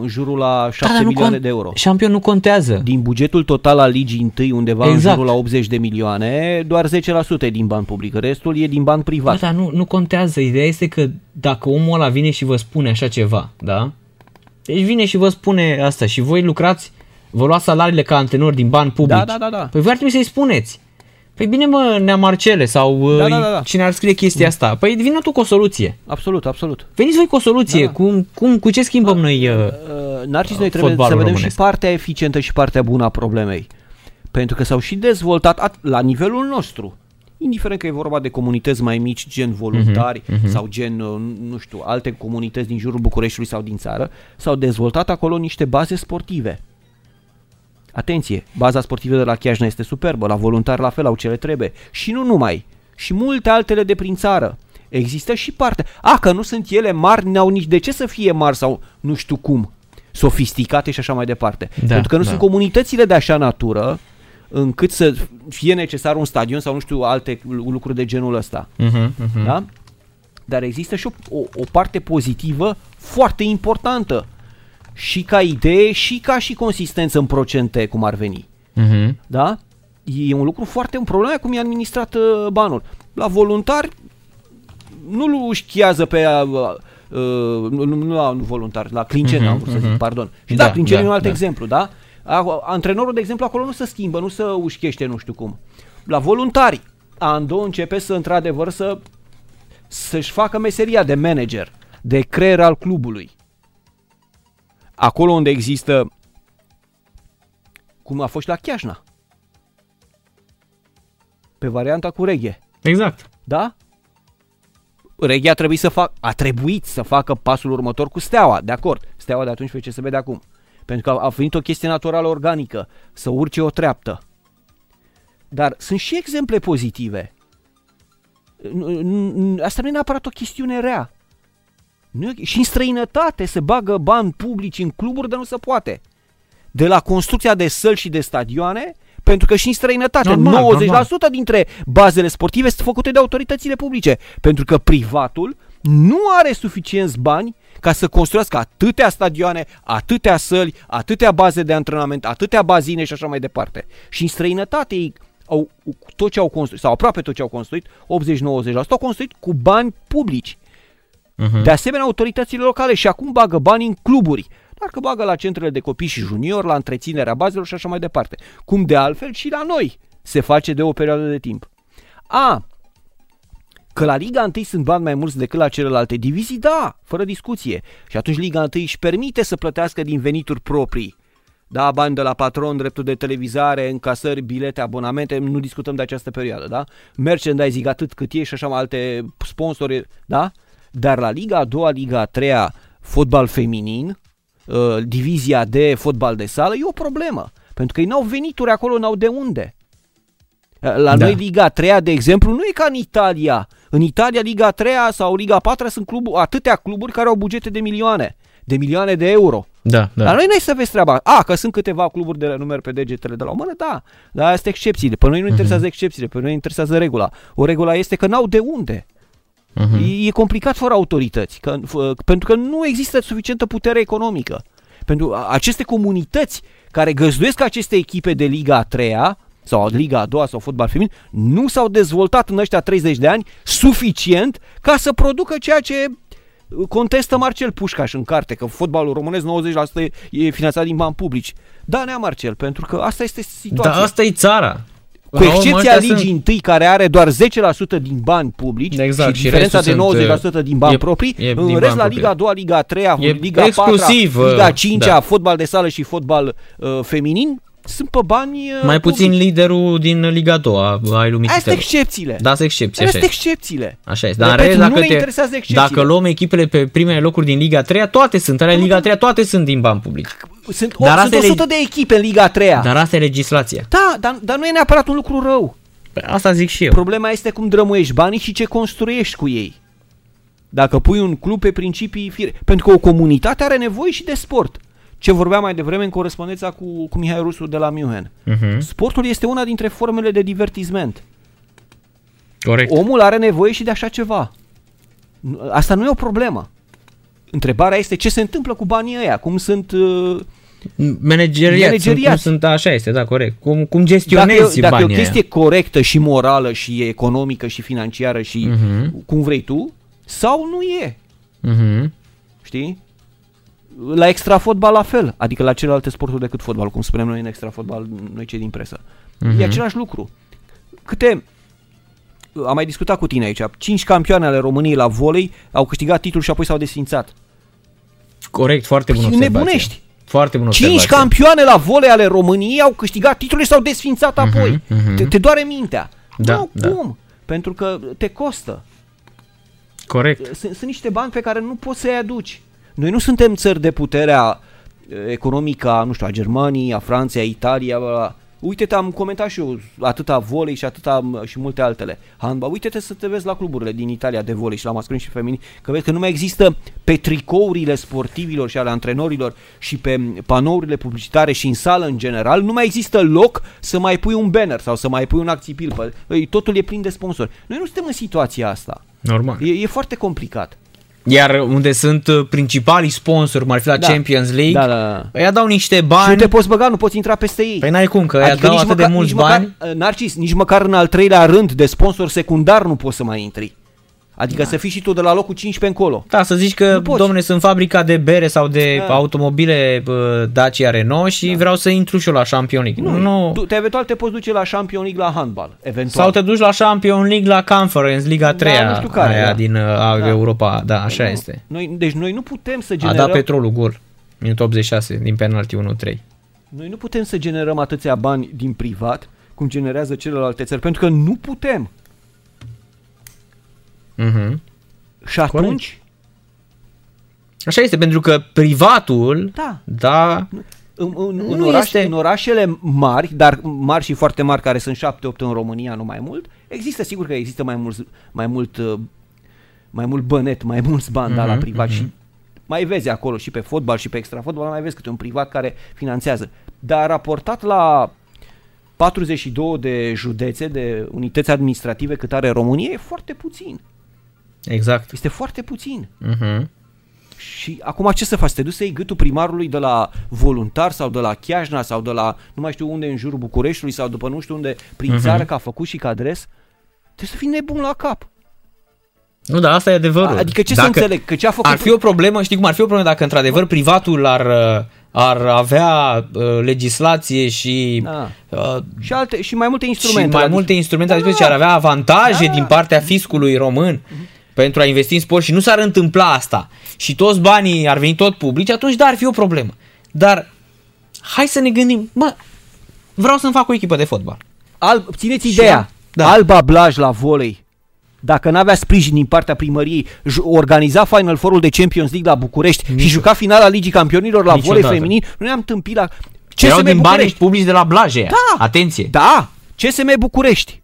în jurul la 7 milioane de euro. Șampion nu contează. Din bugetul total al Ligii 1, undeva exact, în jurul la 80 de milioane, doar 10% e din bani public, restul e din bani privat. Dar nu contează, ideea este că dacă omul ăla vine și vă spune așa ceva, da? Deci vine și vă spune asta și voi lucrați, vă luați salariile ca antrenori din bani publici. Da. Păi voi ar trebui să-i spuneți. Păi bine mă, Nea Marcele sau da. Cine ar scrie chestia asta. Păi vină tu cu o soluție. Absolut. Veniți voi cu o soluție. Da. Cu ce schimbăm noi Narcis, noi trebuie să vedem românesc. Și partea eficientă și partea bună a problemei. Pentru că s-au și dezvoltat la nivelul nostru. Indiferent că e vorba de comunități mai mici, gen Voluntari sau gen, nu știu, alte comunități din jurul Bucureștiului sau din țară, s-au dezvoltat acolo niște baze sportive. Atenție, baza sportivă de la Chiajna este superbă, la Voluntari la fel au ce le trebuie. Și nu numai, și multe altele de prin țară. Există și partea. Că nu sunt ele mari, n-au nici de ce să fie mari sau nu știu cum, sofisticate și așa mai departe. Da, pentru că nu sunt comunitățile de așa natură încât să fie necesar un stadion sau nu știu alte lucruri de genul ăsta. Da? Dar există și o parte pozitivă foarte importantă. Și ca idee, și ca și consistență în procente, cum ar veni. Da? E un lucru foarte în problemă cum e administrat banul. La Voluntari nu-l șchiază pe... nu la Voluntari, la Clinceni, am vrut să zic, pardon. Și da, Clinceni e un alt exemplu, da? Antrenorul, de exemplu, acolo nu se schimbă, nu se ușchește nu știu cum. La Voluntari, Ando începe să, într-adevăr, să-și facă meseria de manager, de creier al clubului. Acolo unde există, cum a fost la Chiajna, pe varianta cu reghe. Exact. Da? Reghe a trebuit să facă pasul următor cu Steaua, de acord. Steaua de atunci pe ce se vede acum. Pentru că a venit o chestie naturală, organică, să urce o treaptă. Dar sunt și exemple pozitive. Asta nu e neapărat o chestiune rea. Și în străinătate se bagă bani publici în cluburi, de nu se poate. De la construcția de săli și de stadioane, pentru că și în străinătate normal. 90% dintre bazele sportive sunt făcute de autoritățile publice, pentru că privatul nu are suficienți bani ca să construiască atâtea stadioane, atâtea săli, atâtea baze de antrenament, atâtea bazine și așa mai departe. Și în străinătate ei au tot ce au construit, sau aproape tot ce au construit, 80-90%, au construit cu bani publici. De asemenea, autoritățile locale și acum bagă bani în cluburi, dar că bagă la centrele de copii și juniori, la întreținerea bazelor și așa mai departe. Cum de altfel și la noi se face de o perioadă de timp. Că la Liga 1 sunt bani mai mulți decât la celelalte divizii, da, fără discuție. Și atunci Liga 1 își permite să plătească din venituri proprii. Da, bani de la patron, drepturi de televizare, încasări, bilete, abonamente, nu discutăm de această perioadă, da? Merchandising atât cât e și așa mai alte sponsori, da? Dar la Liga a doua, Liga a treia, fotbal feminin, divizia de fotbal de sală, e o problemă. Pentru că ei n-au venituri acolo, n-au de unde. Noi Liga a treia, de exemplu, nu e ca în Italia. În Italia, Liga a treia sau Liga a patra sunt atâtea cluburi care au bugete de milioane. De milioane de euro. Da. Dar noi n-ai să vezi treaba. Că sunt câteva cluburi de la numeri pe degetele de la o mână, da. Dar astea excepțiile. Pe noi nu interesează excepțiile, pe noi interesează regula. O regulă este că n-au de unde. Uh-huh. E complicat fără autorități, pentru că nu există suficientă putere economică. Pentru aceste comunități care găzduiesc aceste echipe de Liga a treia sau Liga a doua sau fotbal feminin, nu s-au dezvoltat în ăștia 30 de ani suficient ca să producă ceea ce contestă Marcel Pușcaș în carte, că fotbalul românesc 90% e finanțat din bani publici. Da, nea Marcel, pentru că asta este situația. Dar asta e țara. Cu excepția Ligii întâi, care are doar 10% din bani publici, exact, și diferența de 90% din bani proprii, în rest la Liga a doua, Liga a treia, Liga a patra, Liga a cincea, da, fotbal de sală și fotbal feminin, sunt pe bani mai puțin publici. Liderul din Liga a doua, ai lumii. Astea sunt excepțiile. Da, sunt excepții. Astea sunt excepțiile. Așa este. Dar repet, nu ne interesează excepțiile. Dacă luăm echipele pe primele locuri din Liga a treia, toate sunt. Alea Liga a treia, toate sunt din bani publici. Sunt 100 de echipe în Liga a treia. Dar asta e legislația. Da, dar nu e neapărat un lucru rău. Asta zic și eu. Problema este cum drămuiești banii și ce construiești cu ei. Dacă pui un club pe principii fire. Pentru că o comunitate are nevoie și de sport. Ce vorbeam mai devreme în corespondența cu Mihai Rusu de la München. Uh-huh. Sportul este una dintre formele de divertisment. Corect. Omul are nevoie și de așa ceva. Asta nu e o problemă. Întrebarea este ce se întâmplă cu banii ăia, cum sunt manageriați. Sunt, așa este, da, corect. Cum gestionezi banii ăia. Dacă e o chestie corectă și morală și economică și financiară și cum vrei tu, sau nu e. Uh-huh. Știi? La extrafotbal la fel, adică la celelalte sporturi decât fotbal, cum spunem noi în extrafotbal, noi cei din presă. Uh-huh. E același lucru. Am mai discutat cu tine aici, 5 campioane ale României la volei au câștigat titlul și apoi s-au desfințat. Corect, foarte bună observație. Nebunești. Foarte bună observație. 5 campioane la volei ale României au câștigat titlul și s-au desfințat apoi. Uh-huh. Te doare mintea. Da, nu, da. Cum? Pentru că te costă. Corect. Sunt niște bani pe care nu poți să-i aduci. Noi nu suntem țări de puterea economică, nu știu, a Germaniei, a Franței, a Italiei. Uite-te, am comentat și eu atâta volei și atâta și multe altele. Handball. Uite-te să te vezi la cluburile din Italia de volei și la masculin și feminin, că vezi că nu mai există pe tricourile sportivilor și ale antrenorilor și pe panourile publicitare și în sală în general, nu mai există loc să mai pui un banner sau să mai pui un acțipil. Totul e plin de sponsori. Noi nu suntem în situația asta. Normal. E foarte complicat. Iar unde sunt principalii sponsori, cum ar fi la Champions League, ăia dau niște bani. Și nu te poți băga, nu poți intra peste ei. Păi n-ai cum, că adică dau atât de mulți bani. Narcis, nici măcar în al treilea rând de sponsor secundar nu poți să mai intri. Adică să fii și tu de la locul 15 încolo. Da, să zici că, domne, sunt fabrica de bere sau de automobile Dacia Renault și vreau să intru și eu la Champions League. Nu. Tu, eventual te poți duce la Champions League la handbal, eventual. Sau te duci la Champions League la Conference, Liga 3-a, nu știu care, din Europa. Da, așa este. Noi nu putem să generăm... A dat Petrolul gol, minutul 86, din penalti 1-3. Noi nu putem să generăm atâția bani din privat cum generează celelalte țări, pentru că nu putem. Mm-hmm. Și atunci? Corect. Așa este, pentru că privatul în orașele mari, dar mari și foarte mari, care sunt 7-8 în România, nu mai mult, există, sigur că există mai mult bănet, mai mulți bani la privat și mai vezi acolo și pe fotbal și pe extrafotbal, mai vezi câte un privat care finanțează, dar raportat la 42 de județe, de unități administrative cât are România, e foarte puțin. Exact. Este foarte puțin. Uh-huh. Și acum ce să faci? Te duci să iei gâtul primarului de la Voluntar sau de la Chiajna sau de la nu mai știu unde în jurul Bucureștiului sau după nu știu unde prin țară că a făcut și că adres? Trebuie să fii nebun la cap. Nu, dar asta e adevărul. Adică ce să înțeleg? Că ce a făcut... Ar fi o problemă, știi cum ar fi o problemă dacă într-adevăr privatul ar avea legislație și mai multe instrumente. Și mai multe instrumente, adică ar avea avantaje din partea fiscului român pentru a investi în sport și nu s-ar întâmpla asta și toți banii ar veni tot publici, atunci ar fi o problemă. Dar hai să ne gândim, vreau să-mi fac o echipă de fotbal. Țineți ideea, Alba Blaj la volei. Dacă n-avea sprijin din partea primăriei, organiza Final Four-ul de Champions League la București și juca finala Ligii Campionilor la volei feminin, nu ne-am tâmpit la... Erau din bani publici de la Blaje. Da. Atenție! Da! CSM București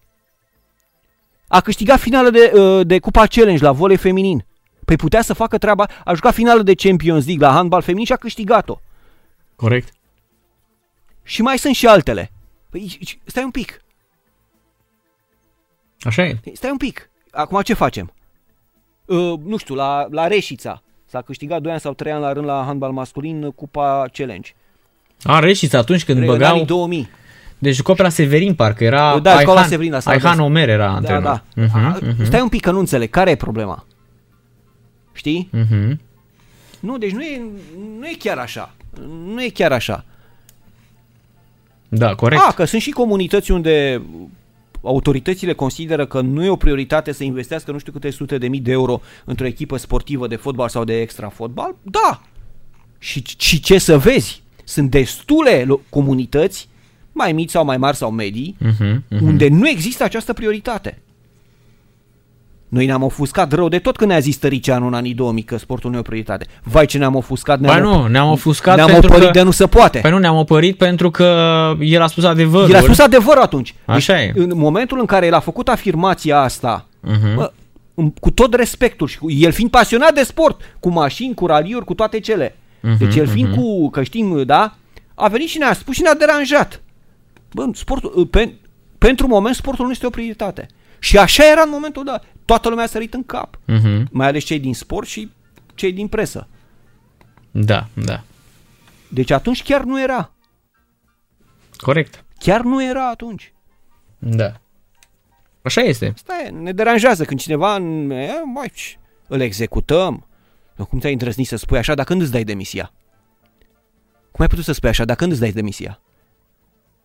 a câștigat finala de Cupa Challenge la volei feminin. Păi putea să facă treaba... A jucat finala de Champions League la handbal feminin și a câștigat-o. Corect. Și mai sunt și altele. Păi stai un pic. Așa e. Acum ce facem? nu știu, la Reșița. S-a câștigat 2 ani sau 3 ani la rând la handbal masculin Cupa Challenge. A, Reșița atunci când băgau... În 2000. Deci jucau pe la Severin, parcă era... Da, jucau la Severin. La Aihan Omer era antrenor. Da, da. Stai un pic că nu înțeleg. Care e problema? Știi? Nu, deci nu e chiar așa. Nu e chiar așa. Da, corect. A, că sunt și comunități unde autoritățile consideră că nu e o prioritate să investească nu știu câte sute de mii de euro într-o echipă sportivă de fotbal sau de extra fotbal. Da! Și ce să vezi? Sunt destule comunități, mai mici sau mai mari sau medii, unde nu există această prioritate. Noi ne-am ofuscat rău de tot când ne-a zis Tăricianu în anii 2000 că sportul nu e o prioritate. Vai ce ne-am ofuscat. Ne-am ofuscat ne-am pentru că... de nu se poate. Păi nu, ne-am opărit pentru că el a spus adevărul. El a spus adevărul atunci. Așa deci, e. În momentul în care el a făcut afirmația asta, bă, cu tot respectul și el fiind pasionat de sport, cu mașini, cu raliuri, cu toate cele. Deci el fiind cu, că știm, da, a venit și ne-a spus și ne-a deranjat. Bă, sportul, pentru moment sportul nu este o prioritate. Și așa era în momentul dat. Toată lumea a sărit în cap. Mai ales cei din sport și cei din presă. Da, da. Deci atunci chiar nu era. Corect. Chiar nu era atunci. Da. Așa este. Stai, ne deranjează când cineva îl executăm. Cum te-ai îndrăznit să spui așa, dar când îți dai demisia? Cum ai putut să spui așa, dar când îți dai demisia?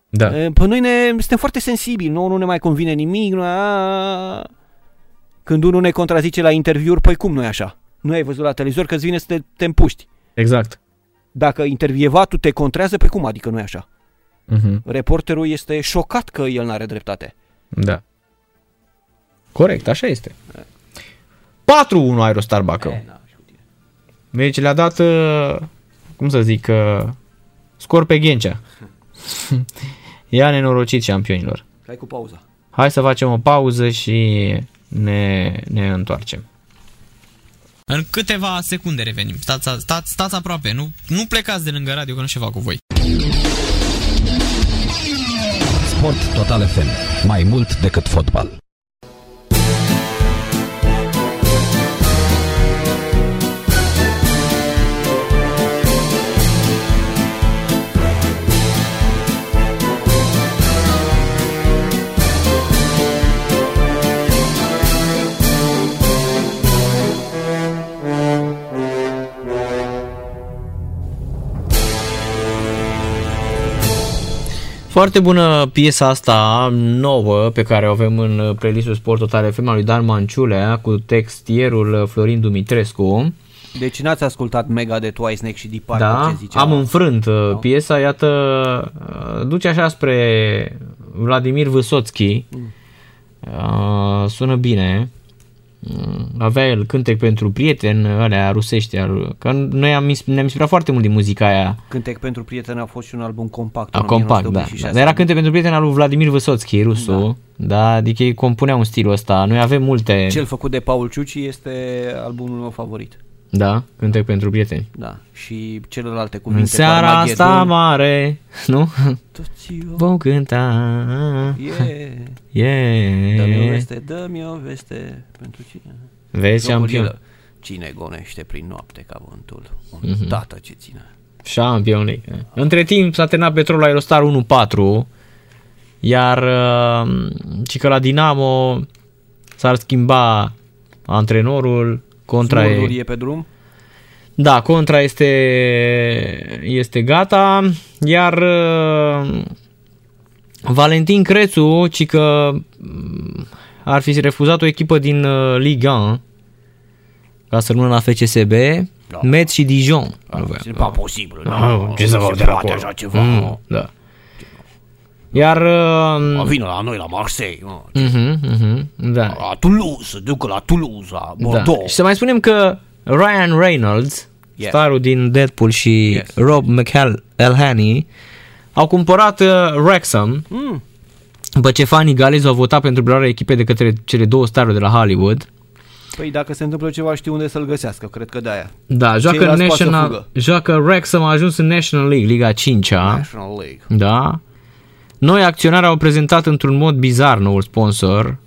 Da. Păi noi suntem foarte sensibili, nu ne mai convine nimic. Când unul ne contrazice la interviuri, păi cum nu e așa? Nu ai văzut la televizor că îți vine să te împuști. Exact. Dacă intervievatul te contrează, păi cum adică nu e așa? Reporterul este șocat că el n-are dreptate. Da. Corect, așa este. 4-1 Aerostar Bacău. Deci le-a dat, cum să zic, scor pe Ghencea. Ia nenorocit campionilor. Hai cu pauza. Hai să facem o pauză și ne întoarcem. În câteva secunde revenim. Stați aproape, nu plecați de lângă radio că nu știu ceva cu voi. Sport Total FM, mai mult decât fotbal. Foarte bună piesa asta nouă pe care o avem în playlistul Sport Total FM al lui Dan Manciulea cu textierul Florin Dumitrescu. Deci n-ați ascultat Mega de Twice și Deep Purple, da, ce zicea? Am înfrânt piesa, iată, duce așa spre Vladimir Vysotski. Sună bine. Avea el cântec pentru prieteni, alea rusești, că noi ne-am inspirat foarte mult din muzica aia. Cântec pentru prieteni a fost și un album compact. Compact, da. Era cântec pentru prieteni al lui Vladimir Vysotski, rusul, da, adică ei compuneau un stilul ăsta. Noi avem multe. Cel făcut de Paul Ciuci este albumul meu favorit. Da, cântec pentru prieteni. Da, și celelalte cuvinte. În seara asta mare, nu? Vom cânta. Dă-mi o veste, dă-mi o veste. Pentru cine? Vezi, campion. Cine gonește prin noapte ca vântul? Un tată ce ține. Șampioni. Între timp s-a terminat Petrolul Aerostar 1-4. Iar și că la Dinamo s-ar schimba antrenorul. Contra e pe drum? Da, Contra este gata, iar Valentin Crețu, cică ar fi refuzat o echipă din Liga 1 ca să rămână la FCSB, da. Metz și Dijon. Este da. Posibil. Da. Ce să vorbim de așa ceva? Da. Iar... vină la noi, la Marseille. Da. La Toulouse, ducă la Toulouse, la Bordeaux. Da. Și să mai spunem că Ryan Reynolds, starul din Deadpool și Rob McElhenney, au cumpărat Wrexham, după ce fanii galezi au votat pentru preluarea echipei de către cele două staruri de la Hollywood. Păi dacă se întâmplă ceva știu unde să-l găsească, cred că de-aia. Da, joacă Wrexham a ajuns în National League, Liga 5-a. National League. Da. Noi acționari au prezentat într-un mod bizar noul sponsor,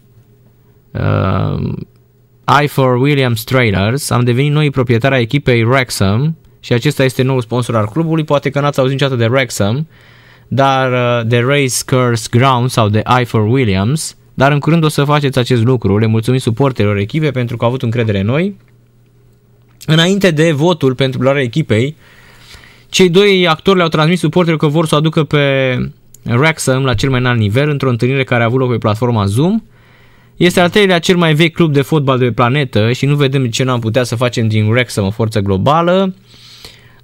I4 Williams Trailers, am devenit noi proprietari a echipei Wrexham și acesta este noul sponsor al clubului. Poate că n-ați auzit niciodată de Wrexham, dar de Racecourse Ground sau de I4 Williams, dar în curând o să faceți acest lucru. Le mulțumim suporterilor echipe pentru că au avut încredere în noi. Înainte de votul pentru luarea echipei, cei doi actori le-au transmis suporterilor că vor să o aducă pe Wrexham la cel mai înalt nivel într-o întâlnire care a avut loc pe platforma Zoom. Este al treilea cel mai vechi club de fotbal de pe planetă și nu vedem ce n-am putea să facem din Wrexham o forță globală.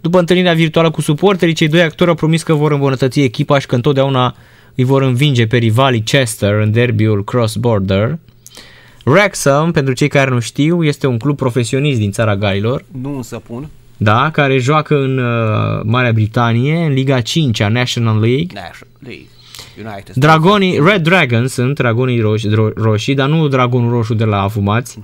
După întâlnirea virtuală cu suporterii, cei doi actori au promis că vor îmbunătăți echipa și că întotdeauna îi vor învinge pe rivalii Chester în derbiul Cross Border. Wrexham, pentru cei care nu știu, este un club profesionist din țara Galilor. Nu însă pun. Da, care joacă în Marea Britanie, în Liga 5-a, National League. Dragonii, Red Dragons sunt dragonii roșii, dar nu dragonul roșu de la afumați.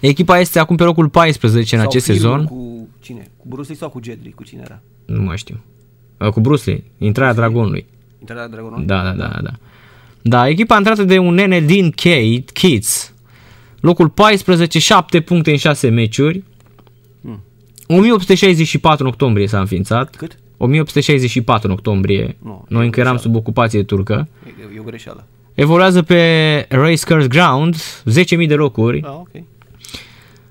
Echipa este acum pe locul 14 în acest sezon. Cu cine? Cu Bruce Lee sau cu Jedri? Cu cine era? Nu mai știu. Cu Bruce Lee, intrarea dragonului. Intrarea dragonului? Da. Da, echipa intrată de un nene din Kids. Locul 14, 7 puncte în 6 meciuri. 1864 în octombrie s-a înființat. Cât? 1864 în octombrie. No, noi încă eram sub ocupație turcă. E o greșeală. Evoluează pe Racecourse Ground, 10.000 de locuri. Ah, ok.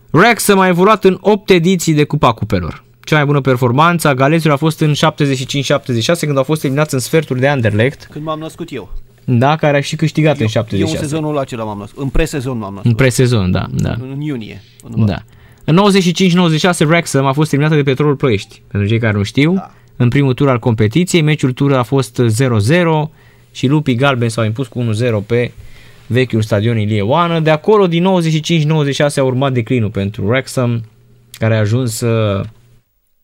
Wrexham a evoluat în 8 ediții de Cupa Cupelor. Cea mai bună performanță a galezilor a fost în 75-76, când au fost eliminați în sferturi de Anderlecht. Când m-am născut eu. Da, care a și câștigat în 76. Eu în sezonul acela m-am născut. În presezon m-am născut. În presezon, da. În iunie. Da. În 95-96 Wrexham a fost eliminată de Petrolul Ploiești, pentru cei care nu știu. Da. În primul tur al competiției, meciul tur a fost 0-0 și lupii galbeni s-au impus cu 1-0 pe vechiul stadion Ilie Oană. De acolo, din 95-96 a urmat declinul pentru Wrexham, care a ajuns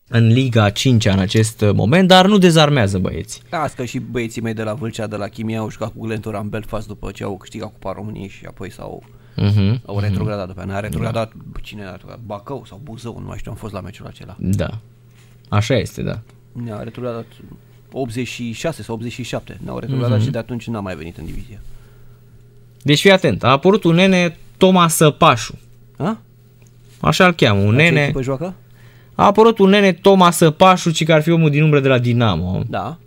în Liga 5-a în acest moment, dar nu dezarmează băieții. Asta și băieții mei de la Vâlcea, de la Chimia, au jucat cu Glentoran în Belfast după ce au câștigat Cupa României și apoi au retrogradat după aia. A retrogradat cine a retrogradat? Bacău sau Buzău, nu mai știu, am fost la meciul acela. Da, așa este, da. Ne-a retrogradat 86 sau 87, ne-au retrogradat și de atunci n-a mai venit în divizie. Deci fii atent, a apărut un nene Toma Săpașu. A? Așa îl cheamă, un nene... Ce joacă? A apărut un nene Toma Săpașu, ci că ar fi omul din umbră de la Dinamo. Da.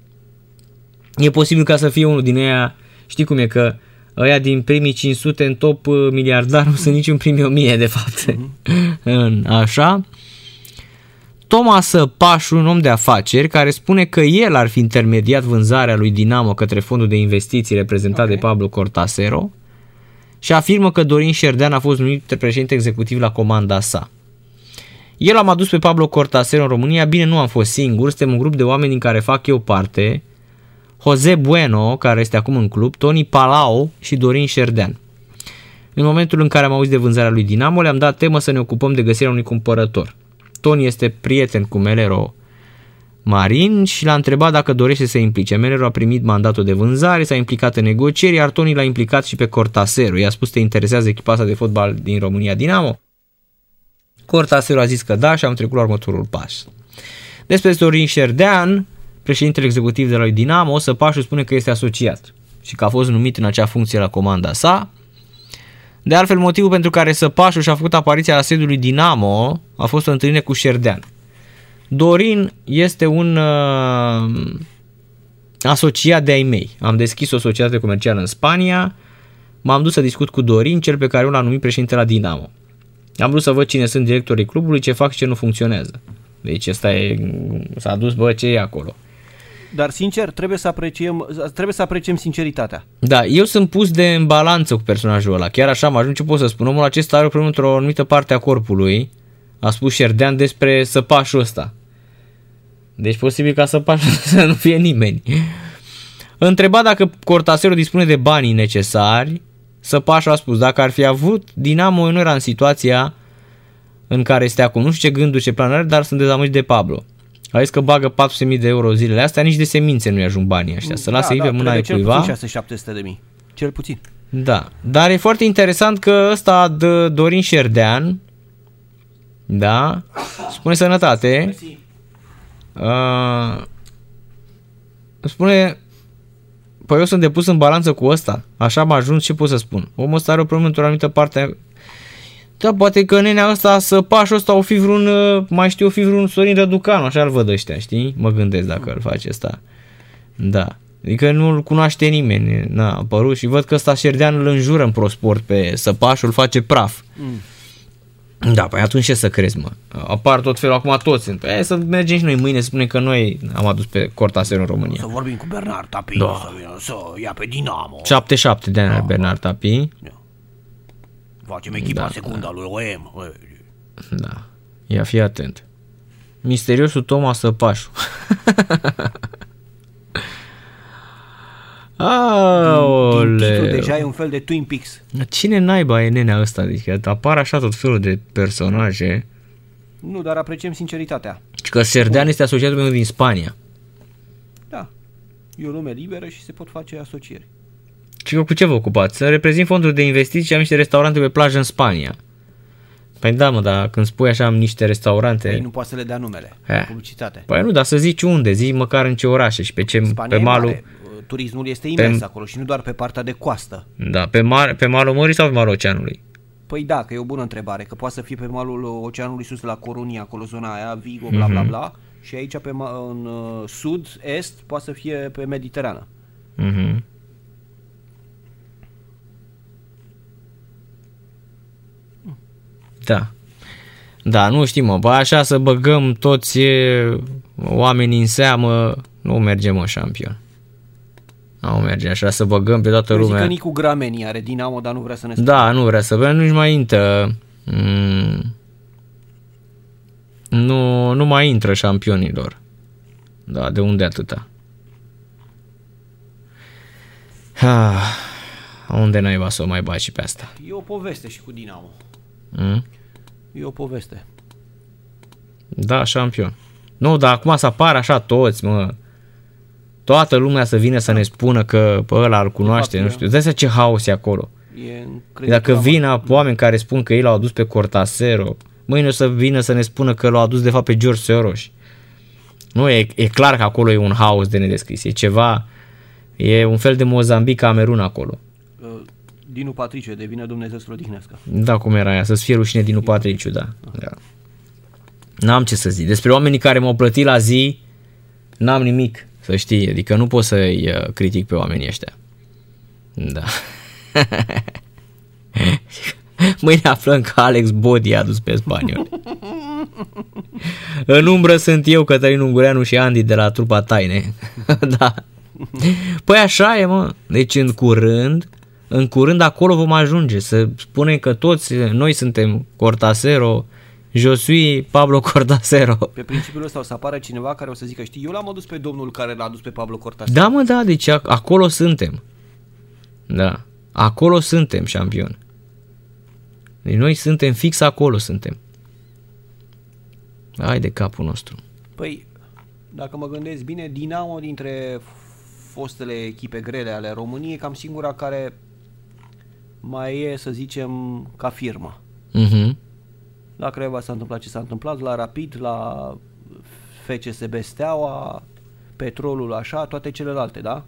E posibil ca să fie unul din aia, știi cum e, că ăia din primii 500 în top miliardar nu sunt nici în primii 1000 de fapt. Așa. Toma Săpașu, un om de afaceri, care spune că el ar fi intermediat vânzarea lui Dinamo către fondul de investiții reprezentat de Pablo Cortasero și afirmă că Dorin Șerdean a fost numit președinte executiv la comanda sa. El am adus pe Pablo Cortasero în România, bine, nu am fost singur, suntem un grup de oameni din care fac eu parte, Jose Bueno, care este acum în club, Tony Palau și Dorin Șerdean. În momentul în care am auzit de vânzarea lui Dinamo, le-am dat temă să ne ocupăm de găsirea unui cumpărător. Tony este prieten cu Melero Marin și l-a întrebat dacă dorește să se implice. Melero a primit mandatul de vânzare, s-a implicat în negocieri, iar Tony l-a implicat și pe Cortasero. I-a spus: te interesează echipa asta de fotbal din România, Dinamo? Cortasero a zis că da și am trecut la următorul pas. Despre Dorin Șerdean, președintele executiv de la Dinamo, Săpașu spune că este asociat și că a fost numit în acea funcție la comanda sa. De altfel, motivul pentru care Săpașu și-a făcut apariția la sediul lui Dinamo a fost o întâlnire cu Șerdean. Dorin este un asociat de ai mei. Am deschis o societate comercială în Spania, m-am dus să discut cu Dorin, cel pe care eu l-am numit președinte la Dinamo. Am vrut să văd cine sunt directorii clubului, ce fac și ce nu funcționează. Deci ăsta e, s-a dus, bă, ce e acolo. Dar sincer, trebuie să apreciem sinceritatea. Da, eu sunt pus de în balanță cu personajul ăla. Chiar așa am ajuns, ce pot să spun. Omul acesta are o problemă într-o anumită parte a corpului, a spus Șerdean despre Săpașul ăsta. Deci posibil ca Săpașul să nu fie nimeni. Întreba dacă Cortasero dispune de banii necesari, Săpașul a spus: dacă ar fi avut, Dinamo nu era în situația în care este acum. Nu știu ce gânduri, ce planuri, dar sunt dezamăgit de Pablo. A zis că bagă 4.000 de euro zilele astea, nici de semințe nu-i ajung banii ăștia, să lasă ei pe mâna ai cuiva. Cel puțin 600-700 de mii, cel puțin. Da, dar e foarte interesant că ăsta de Dorin Șerdean, da, spune sănătate, spune: păi eu sunt depus în balanță cu ăsta, așa m-a ajuns, ce pot să spun? Omul ăsta are o problemă într-o anumită parte Da, poate că nenea ăsta, săpașul ăsta, o fi vreun, mai știu, o fi vreun Sorin Răducanu, așa îl văd ăștia, știi? Mă gândesc dacă îl face ăsta. Da. Adică nu-l cunoaște nimeni, n-a apărut și văd că ăsta Șerdean îl înjură în ProSport pe săpașul, îl face praf. Da, păi atunci ce să crezi, mă? Apar tot felul, acum toți. Păi să mergem și noi mâine, spune că noi am adus pe Corta Seru în România. Să vorbim cu Bernard Tapie, da. Să ia pe Dinamo. 77 de ani, da, Bernard Tapie. Da. Facem echipa secunda lui OM. Da, ia fi atent. Misteriosul Toma Săpașu. Aoleu. Deja e un fel de Twin Peaks. Cine naiba e nenea ăsta? Adică apar așa tot felul de personaje. Nu, dar apreciem sinceritatea. Că Șerdean este asociat cu unul din Spania. Da. E o lume liberă și se pot face asocieri. Și cu ce vă ocupați? Reprezint fonduri de investiții și am niște restaurante pe plajă în Spania. Păi da, mă, dar când spui așa am niște restaurante... Ei nu poate să le dea numele, publicitate. Păi nu, dar să zici unde, zi măcar în ce orașe și pe ce, Spania pe malul... Mare. Turismul este imens acolo și nu doar pe partea de coastă. Da, pe malul mării sau pe malul oceanului? Păi da, că e o bună întrebare, că poate să fie pe malul oceanului sus la Corunia, acolo zona aia, Vigo, bla bla bla, și aici pe în sud, est, poate să fie pe Mediterană. Da. Da, nu știm, mă, așa să băgăm toți oamenii în seamă, nu mergem, mă, șampion. Nu merge așa, să băgăm pe toată lumea. Eu zic că Nicu Gramenii are Dinamo, dar nu vrea să ne spune. Da, nu vrea să vrea, nu-și mai intră. Nu mai intră șampionilor. Da, de unde atâta? Unde naiba să o mai bagi și pe asta? E o poveste și cu Dinamo. E o poveste. Da, șampion. Nu, dar acum să apară așa toți, mă. Toată lumea să vină să ne spună că pe ăla îl cunoaște, nu știu. Dă-se ce haos e acolo. Dacă vin oameni care spun că ei l-au adus pe Cortasero, mâine o să vină să ne spună că l-au adus de fapt pe George Soros. Nu, e clar că acolo e un haos de nedescris. E ceva, e un fel de Mozambic, Camerun acolo. Dinu Patriciu, de vină Dumnezeu să-l odihnească. Da, cum era aia, să-ți fie rușine Dinu Patriciu, da. N-am ce să zic. Despre oamenii care m-au plătit la zi, n-am nimic. Să știi, adică nu pot să-i critic pe oamenii ăștia. Da. Mâine aflăm că Alex Bodi a dus pe spaniol. În umbră sunt eu, Cătălin Ungureanu și Andy de la trupa Taine. Da. Păi așa e, mă. Deci în curând acolo vom ajunge. Să spunem că toți noi suntem Cortasero, Je suis Pablo Cortasero. Pe principiul ăsta o să apară cineva care o să zică, știi, eu l-am adus pe domnul care l-a adus pe Pablo Cortasero. Da, mă, da, deci acolo suntem. Da, acolo suntem, șampion. Deci noi suntem fix acolo suntem. Hai de capul nostru. Păi, dacă mă gândesc bine, Dinamo, dintre fostele echipe grele ale României, cam singura care mai e, să zicem, ca firmă. La Craiova s-a întâmplat ce s-a întâmplat, la Rapid, la FCSB Steaua, Petrolul, așa, toate celelalte, da?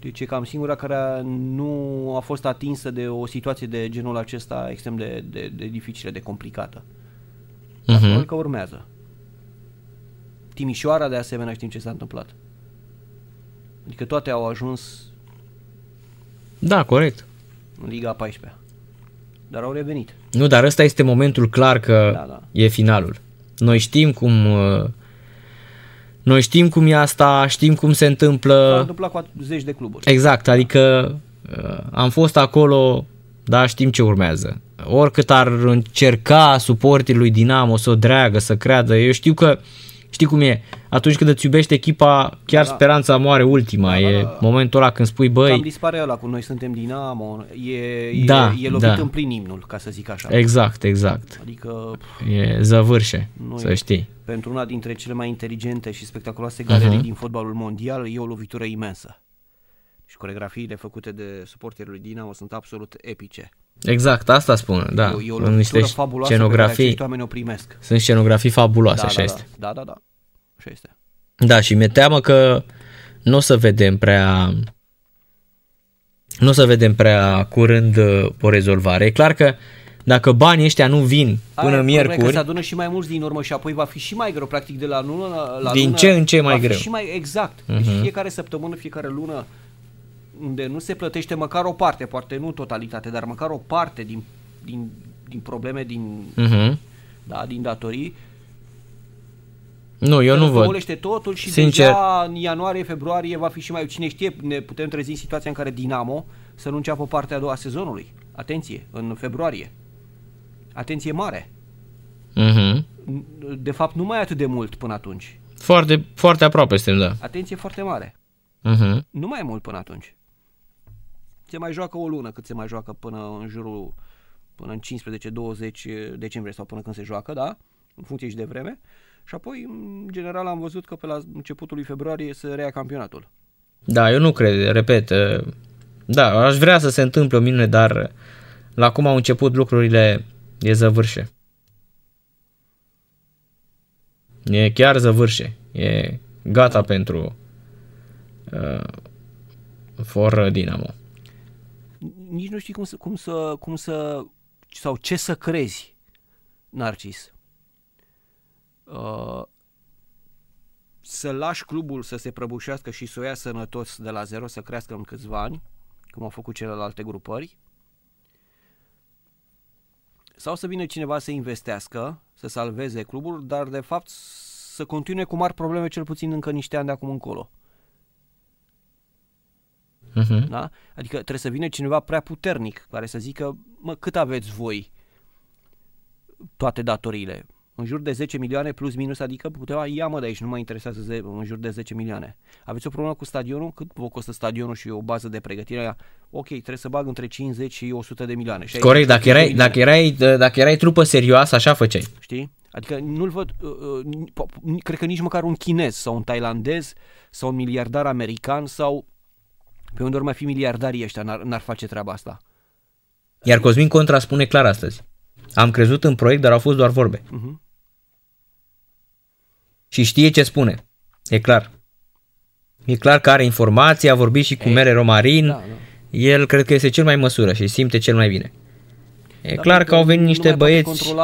Deci e cam singura care nu a fost atinsă de o situație de genul acesta extrem de dificilă, de complicată. Dar probabil că urmează. Timișoara, de asemenea, știm ce s-a întâmplat. Adică toate au ajuns... Da, corect. În Liga 14-a. Dar au revenit. Nu, dar ăsta este momentul clar că e finalul. Noi știm cum e asta, știm cum se întâmplă. S-a întâmplat cu zeci de cluburi. Exact, adică am fost acolo, dar știm ce urmează. Oricât ar încerca suporterii lui Dinamo să o dreagă, să creadă, eu știu că știi cum e, atunci când îți iubești echipa, chiar speranța moare ultima, momentul ăla când spui, băi... Cam dispare ăla, cum noi suntem Dinamo, e lovit în plin imnul, ca să zic așa. Exact. Adică... E zăvârșe, să știi. Pentru una dintre cele mai inteligente și spectaculoase galerii din fotbalul mondial, e o lovitură imensă. Și coreografiile făcute de suporterii lui Dinamo sunt absolut epice. Exact, asta spun, da. E o niște scenografii, oamenii o primesc. Sunt scenografii fabuloase, așa este. Da. Așa este. Da, și mi-e teamă că nu o să vedem prea curând o rezolvare. E clar că Dacă banii ăștia nu vin până miercuri... Că se adună și mai mulți din urmă și apoi va fi și mai greu, practic de la lună la din lună, ce în ce mai greu. Și mai, exact. Uh-huh. Deci fiecare săptămână, fiecare lună, unde nu se plătește măcar o parte, poate nu totalitate, dar măcar o parte din probleme, uh-huh, da, din datorii, nu, eu nu văd. Totul și sincer, deja în ianuarie, februarie va fi și mai... Cine știe, ne putem trezi în situația în care Dinamo să nu înceapă partea a doua a sezonului. Atenție, în februarie. Atenție mare. Uh-huh. De fapt, nu mai atât de mult până atunci. Foarte, foarte aproape suntem, da. Atenție foarte mare. Uh-huh. Nu mai mult până atunci. Se mai joacă o lună cât se mai joacă până în 15-20 decembrie sau până când se joacă, da? În funcție și de vreme. Și apoi, în general, am văzut că pe la începutul lui februarie se reia campionatul. Da, eu nu cred, repet. Da, aș vrea să se întâmple o minune, dar la cum au început lucrurile e zăvârșe. E chiar zăvârșe. E gata pentru for Dinamo. Nici nu știi cum să sau ce să crezi, Narcis. Să lași clubul să se prăbușească și să o ia sănătos de la zero, să crească în câțiva ani, cum au făcut celelalte grupări, sau să vină cineva să investească, să salveze clubul, dar de fapt să continue cu mari probleme cel puțin încă niște ani de acum încolo. Uh-huh. Da? Adică trebuie să vină cineva prea puternic care să zică, mă, cât aveți voi toate datoriile? În jur de 10 milioane plus minus, adică puteau ia de aici, nu mă interesează în jur de 10 milioane. Aveți o problemă cu stadionul? Cât vă costă stadionul și o bază de pregătire? Ok, trebuie să bag între 50 și 100 de milioane. Și corect, dacă erai trupă serioasă, așa făceai. Știi? Adică nu-l văd, cred că nici măcar un chinez sau un tailandez sau un miliardar american sau pe unde ori mai fi miliardarii ăștia n-ar face treaba asta. Iar Cosmin Contra spune clar astăzi: am crezut în proiect, dar au fost doar vorbe. Uh-huh. Și știe ce spune. E clar. E clar că are informații, a vorbit și cu Mere Romarin. Da, da. El cred că este cel mai în măsură și simte cel mai bine. E dar clar că au venit niște băieți.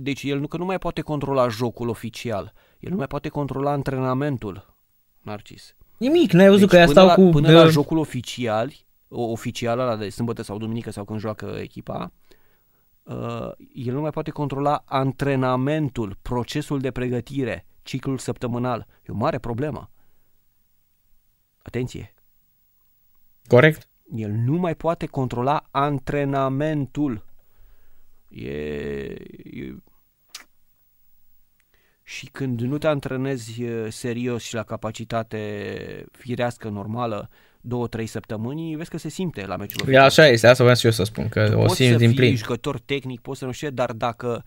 Deci el nu mai poate controla jocul oficial. El nu mai poate controla antrenamentul, Narcis. Nimic, n-ai văzut, deci că ea stau cu... Până la jocul oficial ăla de sâmbătă sau duminică sau când joacă echipa, el nu mai poate controla antrenamentul, procesul de pregătire, ciclul săptămânal. E o mare problemă. Atenție. Corect. El nu mai poate controla antrenamentul. Și când nu te antrenezi serios și la capacitate firească, normală, 2-3 săptămâni, vezi că se simte la meciul ăsta. Așa este, asta vreau și eu să spun, că tu o simți din plin. Poți să fii jucător tehnic, poți să nu știu, dar dacă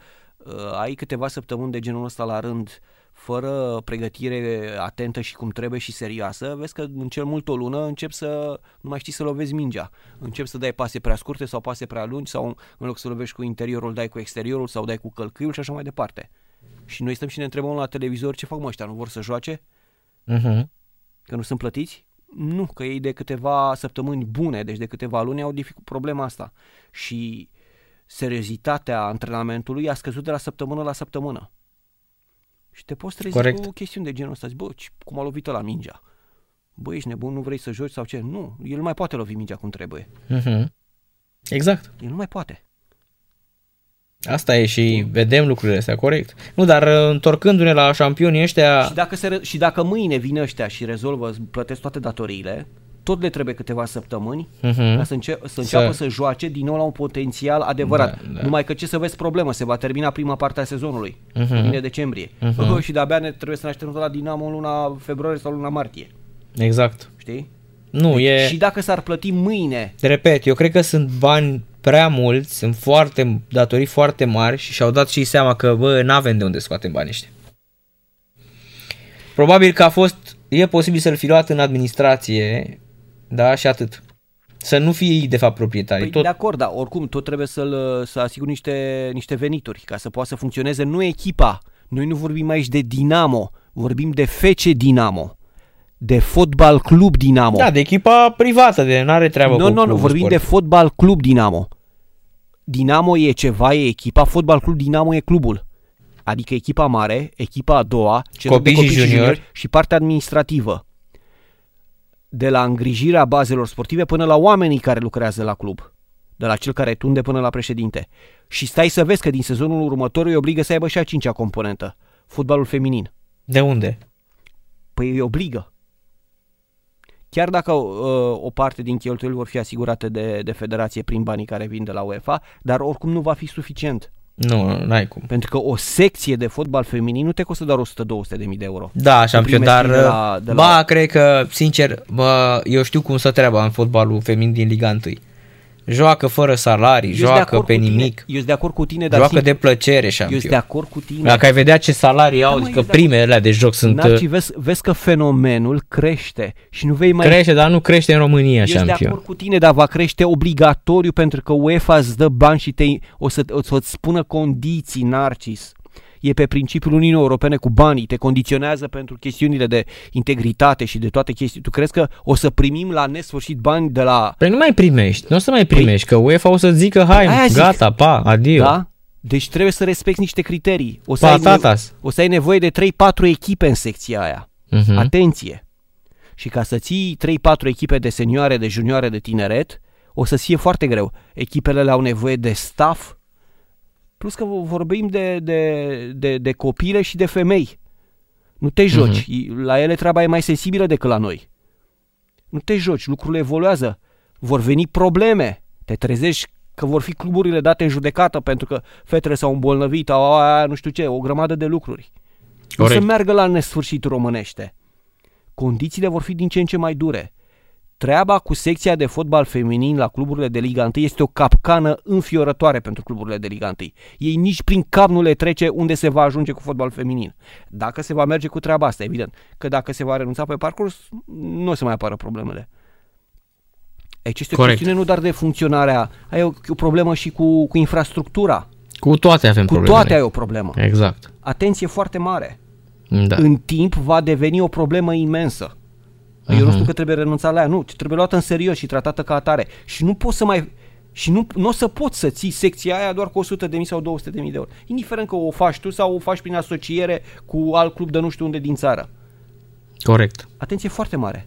ai câteva săptămâni de genul ăsta la rând, fără pregătire atentă și cum trebuie și serioasă, vezi că în cel mult o lună începi să nu mai știi să lovezi mingea. Începi să dai pase prea scurte sau pase prea lungi sau în loc să lovești cu interiorul, dai cu exteriorul sau dai cu călcâiul și așa mai departe. Și noi stăm și ne întrebăm la televizor: ce fac mă ăștia, nu vor să joace? Uh-huh. Că nu sunt plătiți? Nu, că ei de câteva săptămâni bune, deci de câteva luni, au problema asta. Și seriozitatea antrenamentului a scăzut de la săptămână la săptămână. Și te poți trezi cu chestiuni de genul ăsta. Zici, bă, cum a lovit ăla mingea? Bă, ești nebun, nu vrei să joci sau ce? Nu, el nu mai poate lovi mingea cum trebuie. Uh-huh. Exact. El nu mai poate. Asta e și vedem lucrurile astea, corect. Nu, dar întorcându-ne la șampionii ăștia... Și dacă mâine vin ăștia și rezolvă, plătesc toate datoriile, tot le trebuie câteva săptămâni, uh-huh, ca să înceapă să joace din nou la un potențial adevărat. Da, da. Numai că ce să vezi problemă, se va termina prima parte a sezonului, mâine decembrie. Uh-huh. Bă, și de-abia ne trebuie să ne așteptăm la Dinamo în luna februarie sau luna martie. Exact. Știi? Nu, deci, e... Și dacă s-ar plăti mâine... Repet, eu cred că sunt bani... prea mulți, sunt datorii foarte mari și și-au dat și seama că, bă, n-avem de unde scoatem banii ăștia. Probabil că e posibil să-l fi luat în administrație, da, și atât. Să nu fie ei, de fapt, proprietarii. Păi, tot... de acord, dar oricum tot trebuie să asiguri niște venituri ca să poată să funcționeze, nu echipa. Noi nu vorbim aici de Dinamo, vorbim de FC Dinamo. De Fotbal Club Dinamo. Da, de echipa privată, de n-are treabă cu clubul. Nu, vorbim de Fotbal Club Dinamo. Dinamo e ceva, e echipa, Fotbal Club Dinamo e clubul. Adică echipa mare, echipa a doua, copii și juniori și partea administrativă. De la îngrijirea bazelor sportive până la oamenii care lucrează la club. De la cel care tunde până la președinte. Și stai să vezi că din sezonul următor îi obligă să aibă și a cincea componentă. Fotbalul feminin. De unde? Păi îi obligă. Chiar dacă o parte din cheltuieli vor fi asigurate de federație prin banii care vin de la UEFA, dar oricum nu va fi suficient. Nu, n-ai cum. Pentru că o secție de fotbal feminin nu te costă doar 100-200 de mii de euro. Da, șampion, dar ba, cred că, sincer, eu știu cum stă treaba în fotbalul feminin din Liga 1. Joacă fără salarii, joacă pe nimic. Eu sunt de acord cu tine, dar joacă de plăcere, șampion. Eu sunt de acord cu tine. Dacă ai vedea ce salarii au, că primele de joc sunt... Vezi că fenomenul crește și nu vei mai... Crește, dar nu crește în România, șampion. Eu sunt de acord cu tine, dar va crește obligatoriu pentru că UEFA îți dă bani și o să-ți spună condiții, Narcis. E pe principiul Uniunii Europene cu banii, te condiționează pentru chestiunile de integritate și de toate chestii. Tu crezi că o să primim la nesfârșit bani de la... Păi nu mai primești, nu o să mai primești, că UEFA o să zică, hai, gata, pa, adio. Da? Deci trebuie să respecti niște criterii. O să ai nevoie de 3-4 echipe în secția aia. Uh-huh. Atenție! Și ca să ții 3-4 echipe de senioare, de junioare, de tineret, o să fie foarte greu. Echipele le-au nevoie de staff. Plus că vorbim de copile și de femei. Nu te joci. Uh-huh. La ele treaba e mai sensibilă decât la noi. Nu te joci. Lucrurile evoluează. Vor veni probleme. Te trezești că vor fi cluburile date în judecată pentru că fetele s-au îmbolnăvit, nu știu ce, o grămadă de lucruri. Corect. O să meargă la nesfârșit românește. Condițiile vor fi din ce în ce mai dure. Treaba cu secția de fotbal feminin la cluburile de Liga 1 este o capcană înfiorătoare pentru cluburile de Liga 1. Ei nici prin cap nu le trece unde se va ajunge cu fotbal feminin. Dacă se va merge cu treaba asta, evident, că dacă se va renunța pe parcurs, nu o să mai apară problemele. Aici este o chestiune nu doar de funcționarea, ai o problemă și cu infrastructura. Cu toate avem probleme. Cu toate ai o problemă. Exact. Atenție foarte mare. Da. În timp va deveni o problemă imensă. Eu nu știu că trebuie renunțat la ea, nu, trebuie luată în serios și tratată ca atare. Și nu poți să mai nu o să poți să ții secția aia doar cu 100.000 sau 200.000 de euro. Indiferent că o faci tu sau o faci prin asociere cu alt club de nu știu unde din țară. Corect. Atenție foarte mare.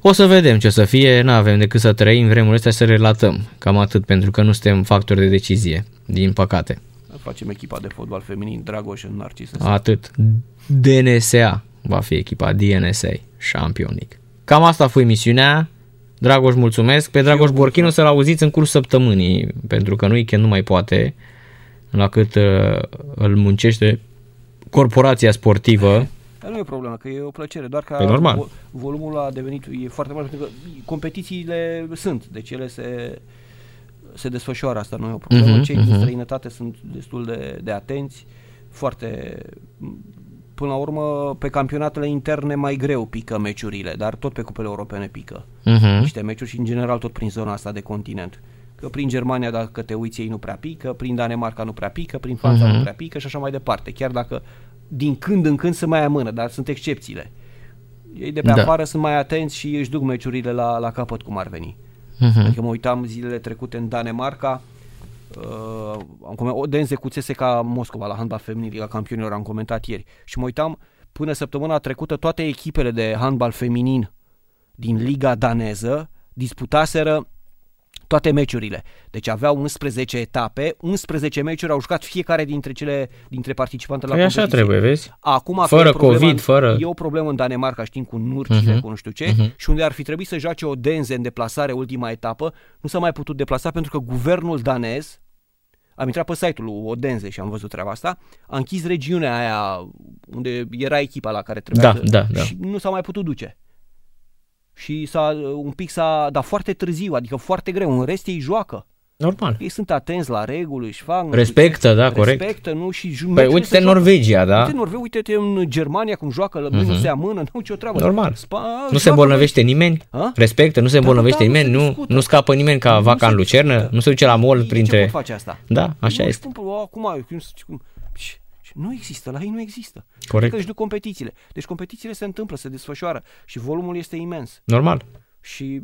O să vedem ce o să fie, n-avem decât să trăim vremurile astea, să relatăm. Cam atât, pentru că nu suntem factori de decizie, din păcate. Facem echipa de fotbal feminin Dragoș în Narcis. Atât. DNSA. Va fi echipa DNSA șampionic. Cam asta a fost emisiunea. Dragoș, mulțumesc. Pe Dragoș Borchinu să-l auziți în cursul săptămânii, pentru că în weekend nu mai poate, la cât îl muncește corporația sportivă. Dar nu e o problemă, că e o plăcere, doar că volumul a devenit e foarte mare, pentru că competițiile sunt, deci ele se desfășoară, asta nu e o problemă. Cei din străinătate sunt destul de atenți, foarte... Până la urmă, pe campionatele interne mai greu pică meciurile, dar tot pe cupele europene pică niște meciuri și, în general, tot prin zona asta de continent. Că prin Germania, dacă te uiți, ei nu prea pică, prin Danemarca nu prea pică, prin Franța nu prea pică și așa mai departe. Chiar dacă din când în când se mai amână, dar sunt excepțiile. Ei de pe afară sunt mai atenți și își duc meciurile la capăt cum ar veni. Adică mă uitam zilele trecute în Danemarca, Odense cu CSKA Moscova la handbal feminin, Liga Campionilor, am comentat ieri, și mă uitam până săptămâna trecută toate echipele de handbal feminin din Liga daneză disputaseră toate meciurile, deci aveau 11 etape, 11 meciuri au jucat fiecare dintre participantele la competiție. Așa trebuie, vezi? Acum, fără COVID, fără... E o problemă în Danemarca, știm, cu nurcile, cu nu știu ce, și unde ar fi trebuit să joace Odense în deplasare ultima etapă, nu s-a mai putut deplasa pentru că guvernul danez, am intrat pe site-ul lui Odense și am văzut treaba asta, a închis regiunea aia unde era echipa la care trebuia și nu s-a mai putut duce. Și dar foarte târziu, adică foarte greu, în rest ei joacă. Normal. Ei sunt atenți la reguli, își fac... Respectă, nu? Și păi uite-te în Norvegia, da? Uite-te în Germania cum joacă, nu se amână, nu, ce o treabă. Normal. Nu se îmbolnăvește nimeni, respectă, nu se îmbolnăvește nimeni, nu scapă nimeni ca vaca în lucernă, nu se duce la mol printre... Ce pot face asta? Da, așa este. Acum, nu există, la ei nu există. Corect. Adică își duc competițiile. Deci competițiile se întâmplă, se desfășoară și volumul este imens. Normal. Și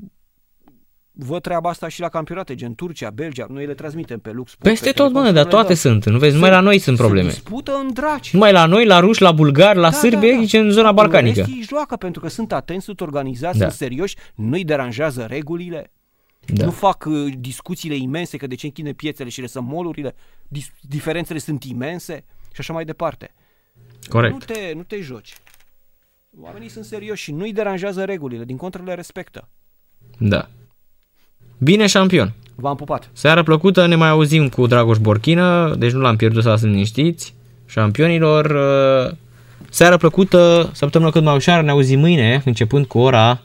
văd treaba asta și la campionate, gen Turcia, Belgia, noi le transmitem pe Lux. Peste tot, mână, dar toate sunt, nu vezi, numai la noi sunt probleme. Se dispută în draci. Numai la noi, la ruși, la bulgari, la sârbi, aici în zona balcanică. Ei joacă pentru că sunt atenți, sunt organizați, sunt serioși, nu-i deranjează regulile. Da. Nu fac discuțiile imense că de ce închide piețele și lăsăm mall-urile, diferențele sunt imense și așa mai departe. Corect. Nu te joci. Oamenii sunt serioși și nu-i deranjează regulile, din contră le respectă. Da. Bine, șampion. V-am pupat. Seară plăcută, ne mai auzim cu Dragoș Borchină, deci nu l-am pierdut, să sunt liniștiți. Șampionilor, seară plăcută, săptămână cât mai ușoară, ne auzim mâine, începând cu ora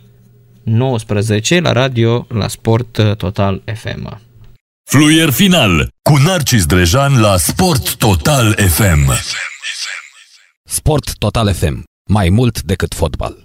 19 la radio, la Sport Total FM. Fluier final cu Narcis Drejan la Sport Total FM. Sport Total FM. Mai mult decât fotbal.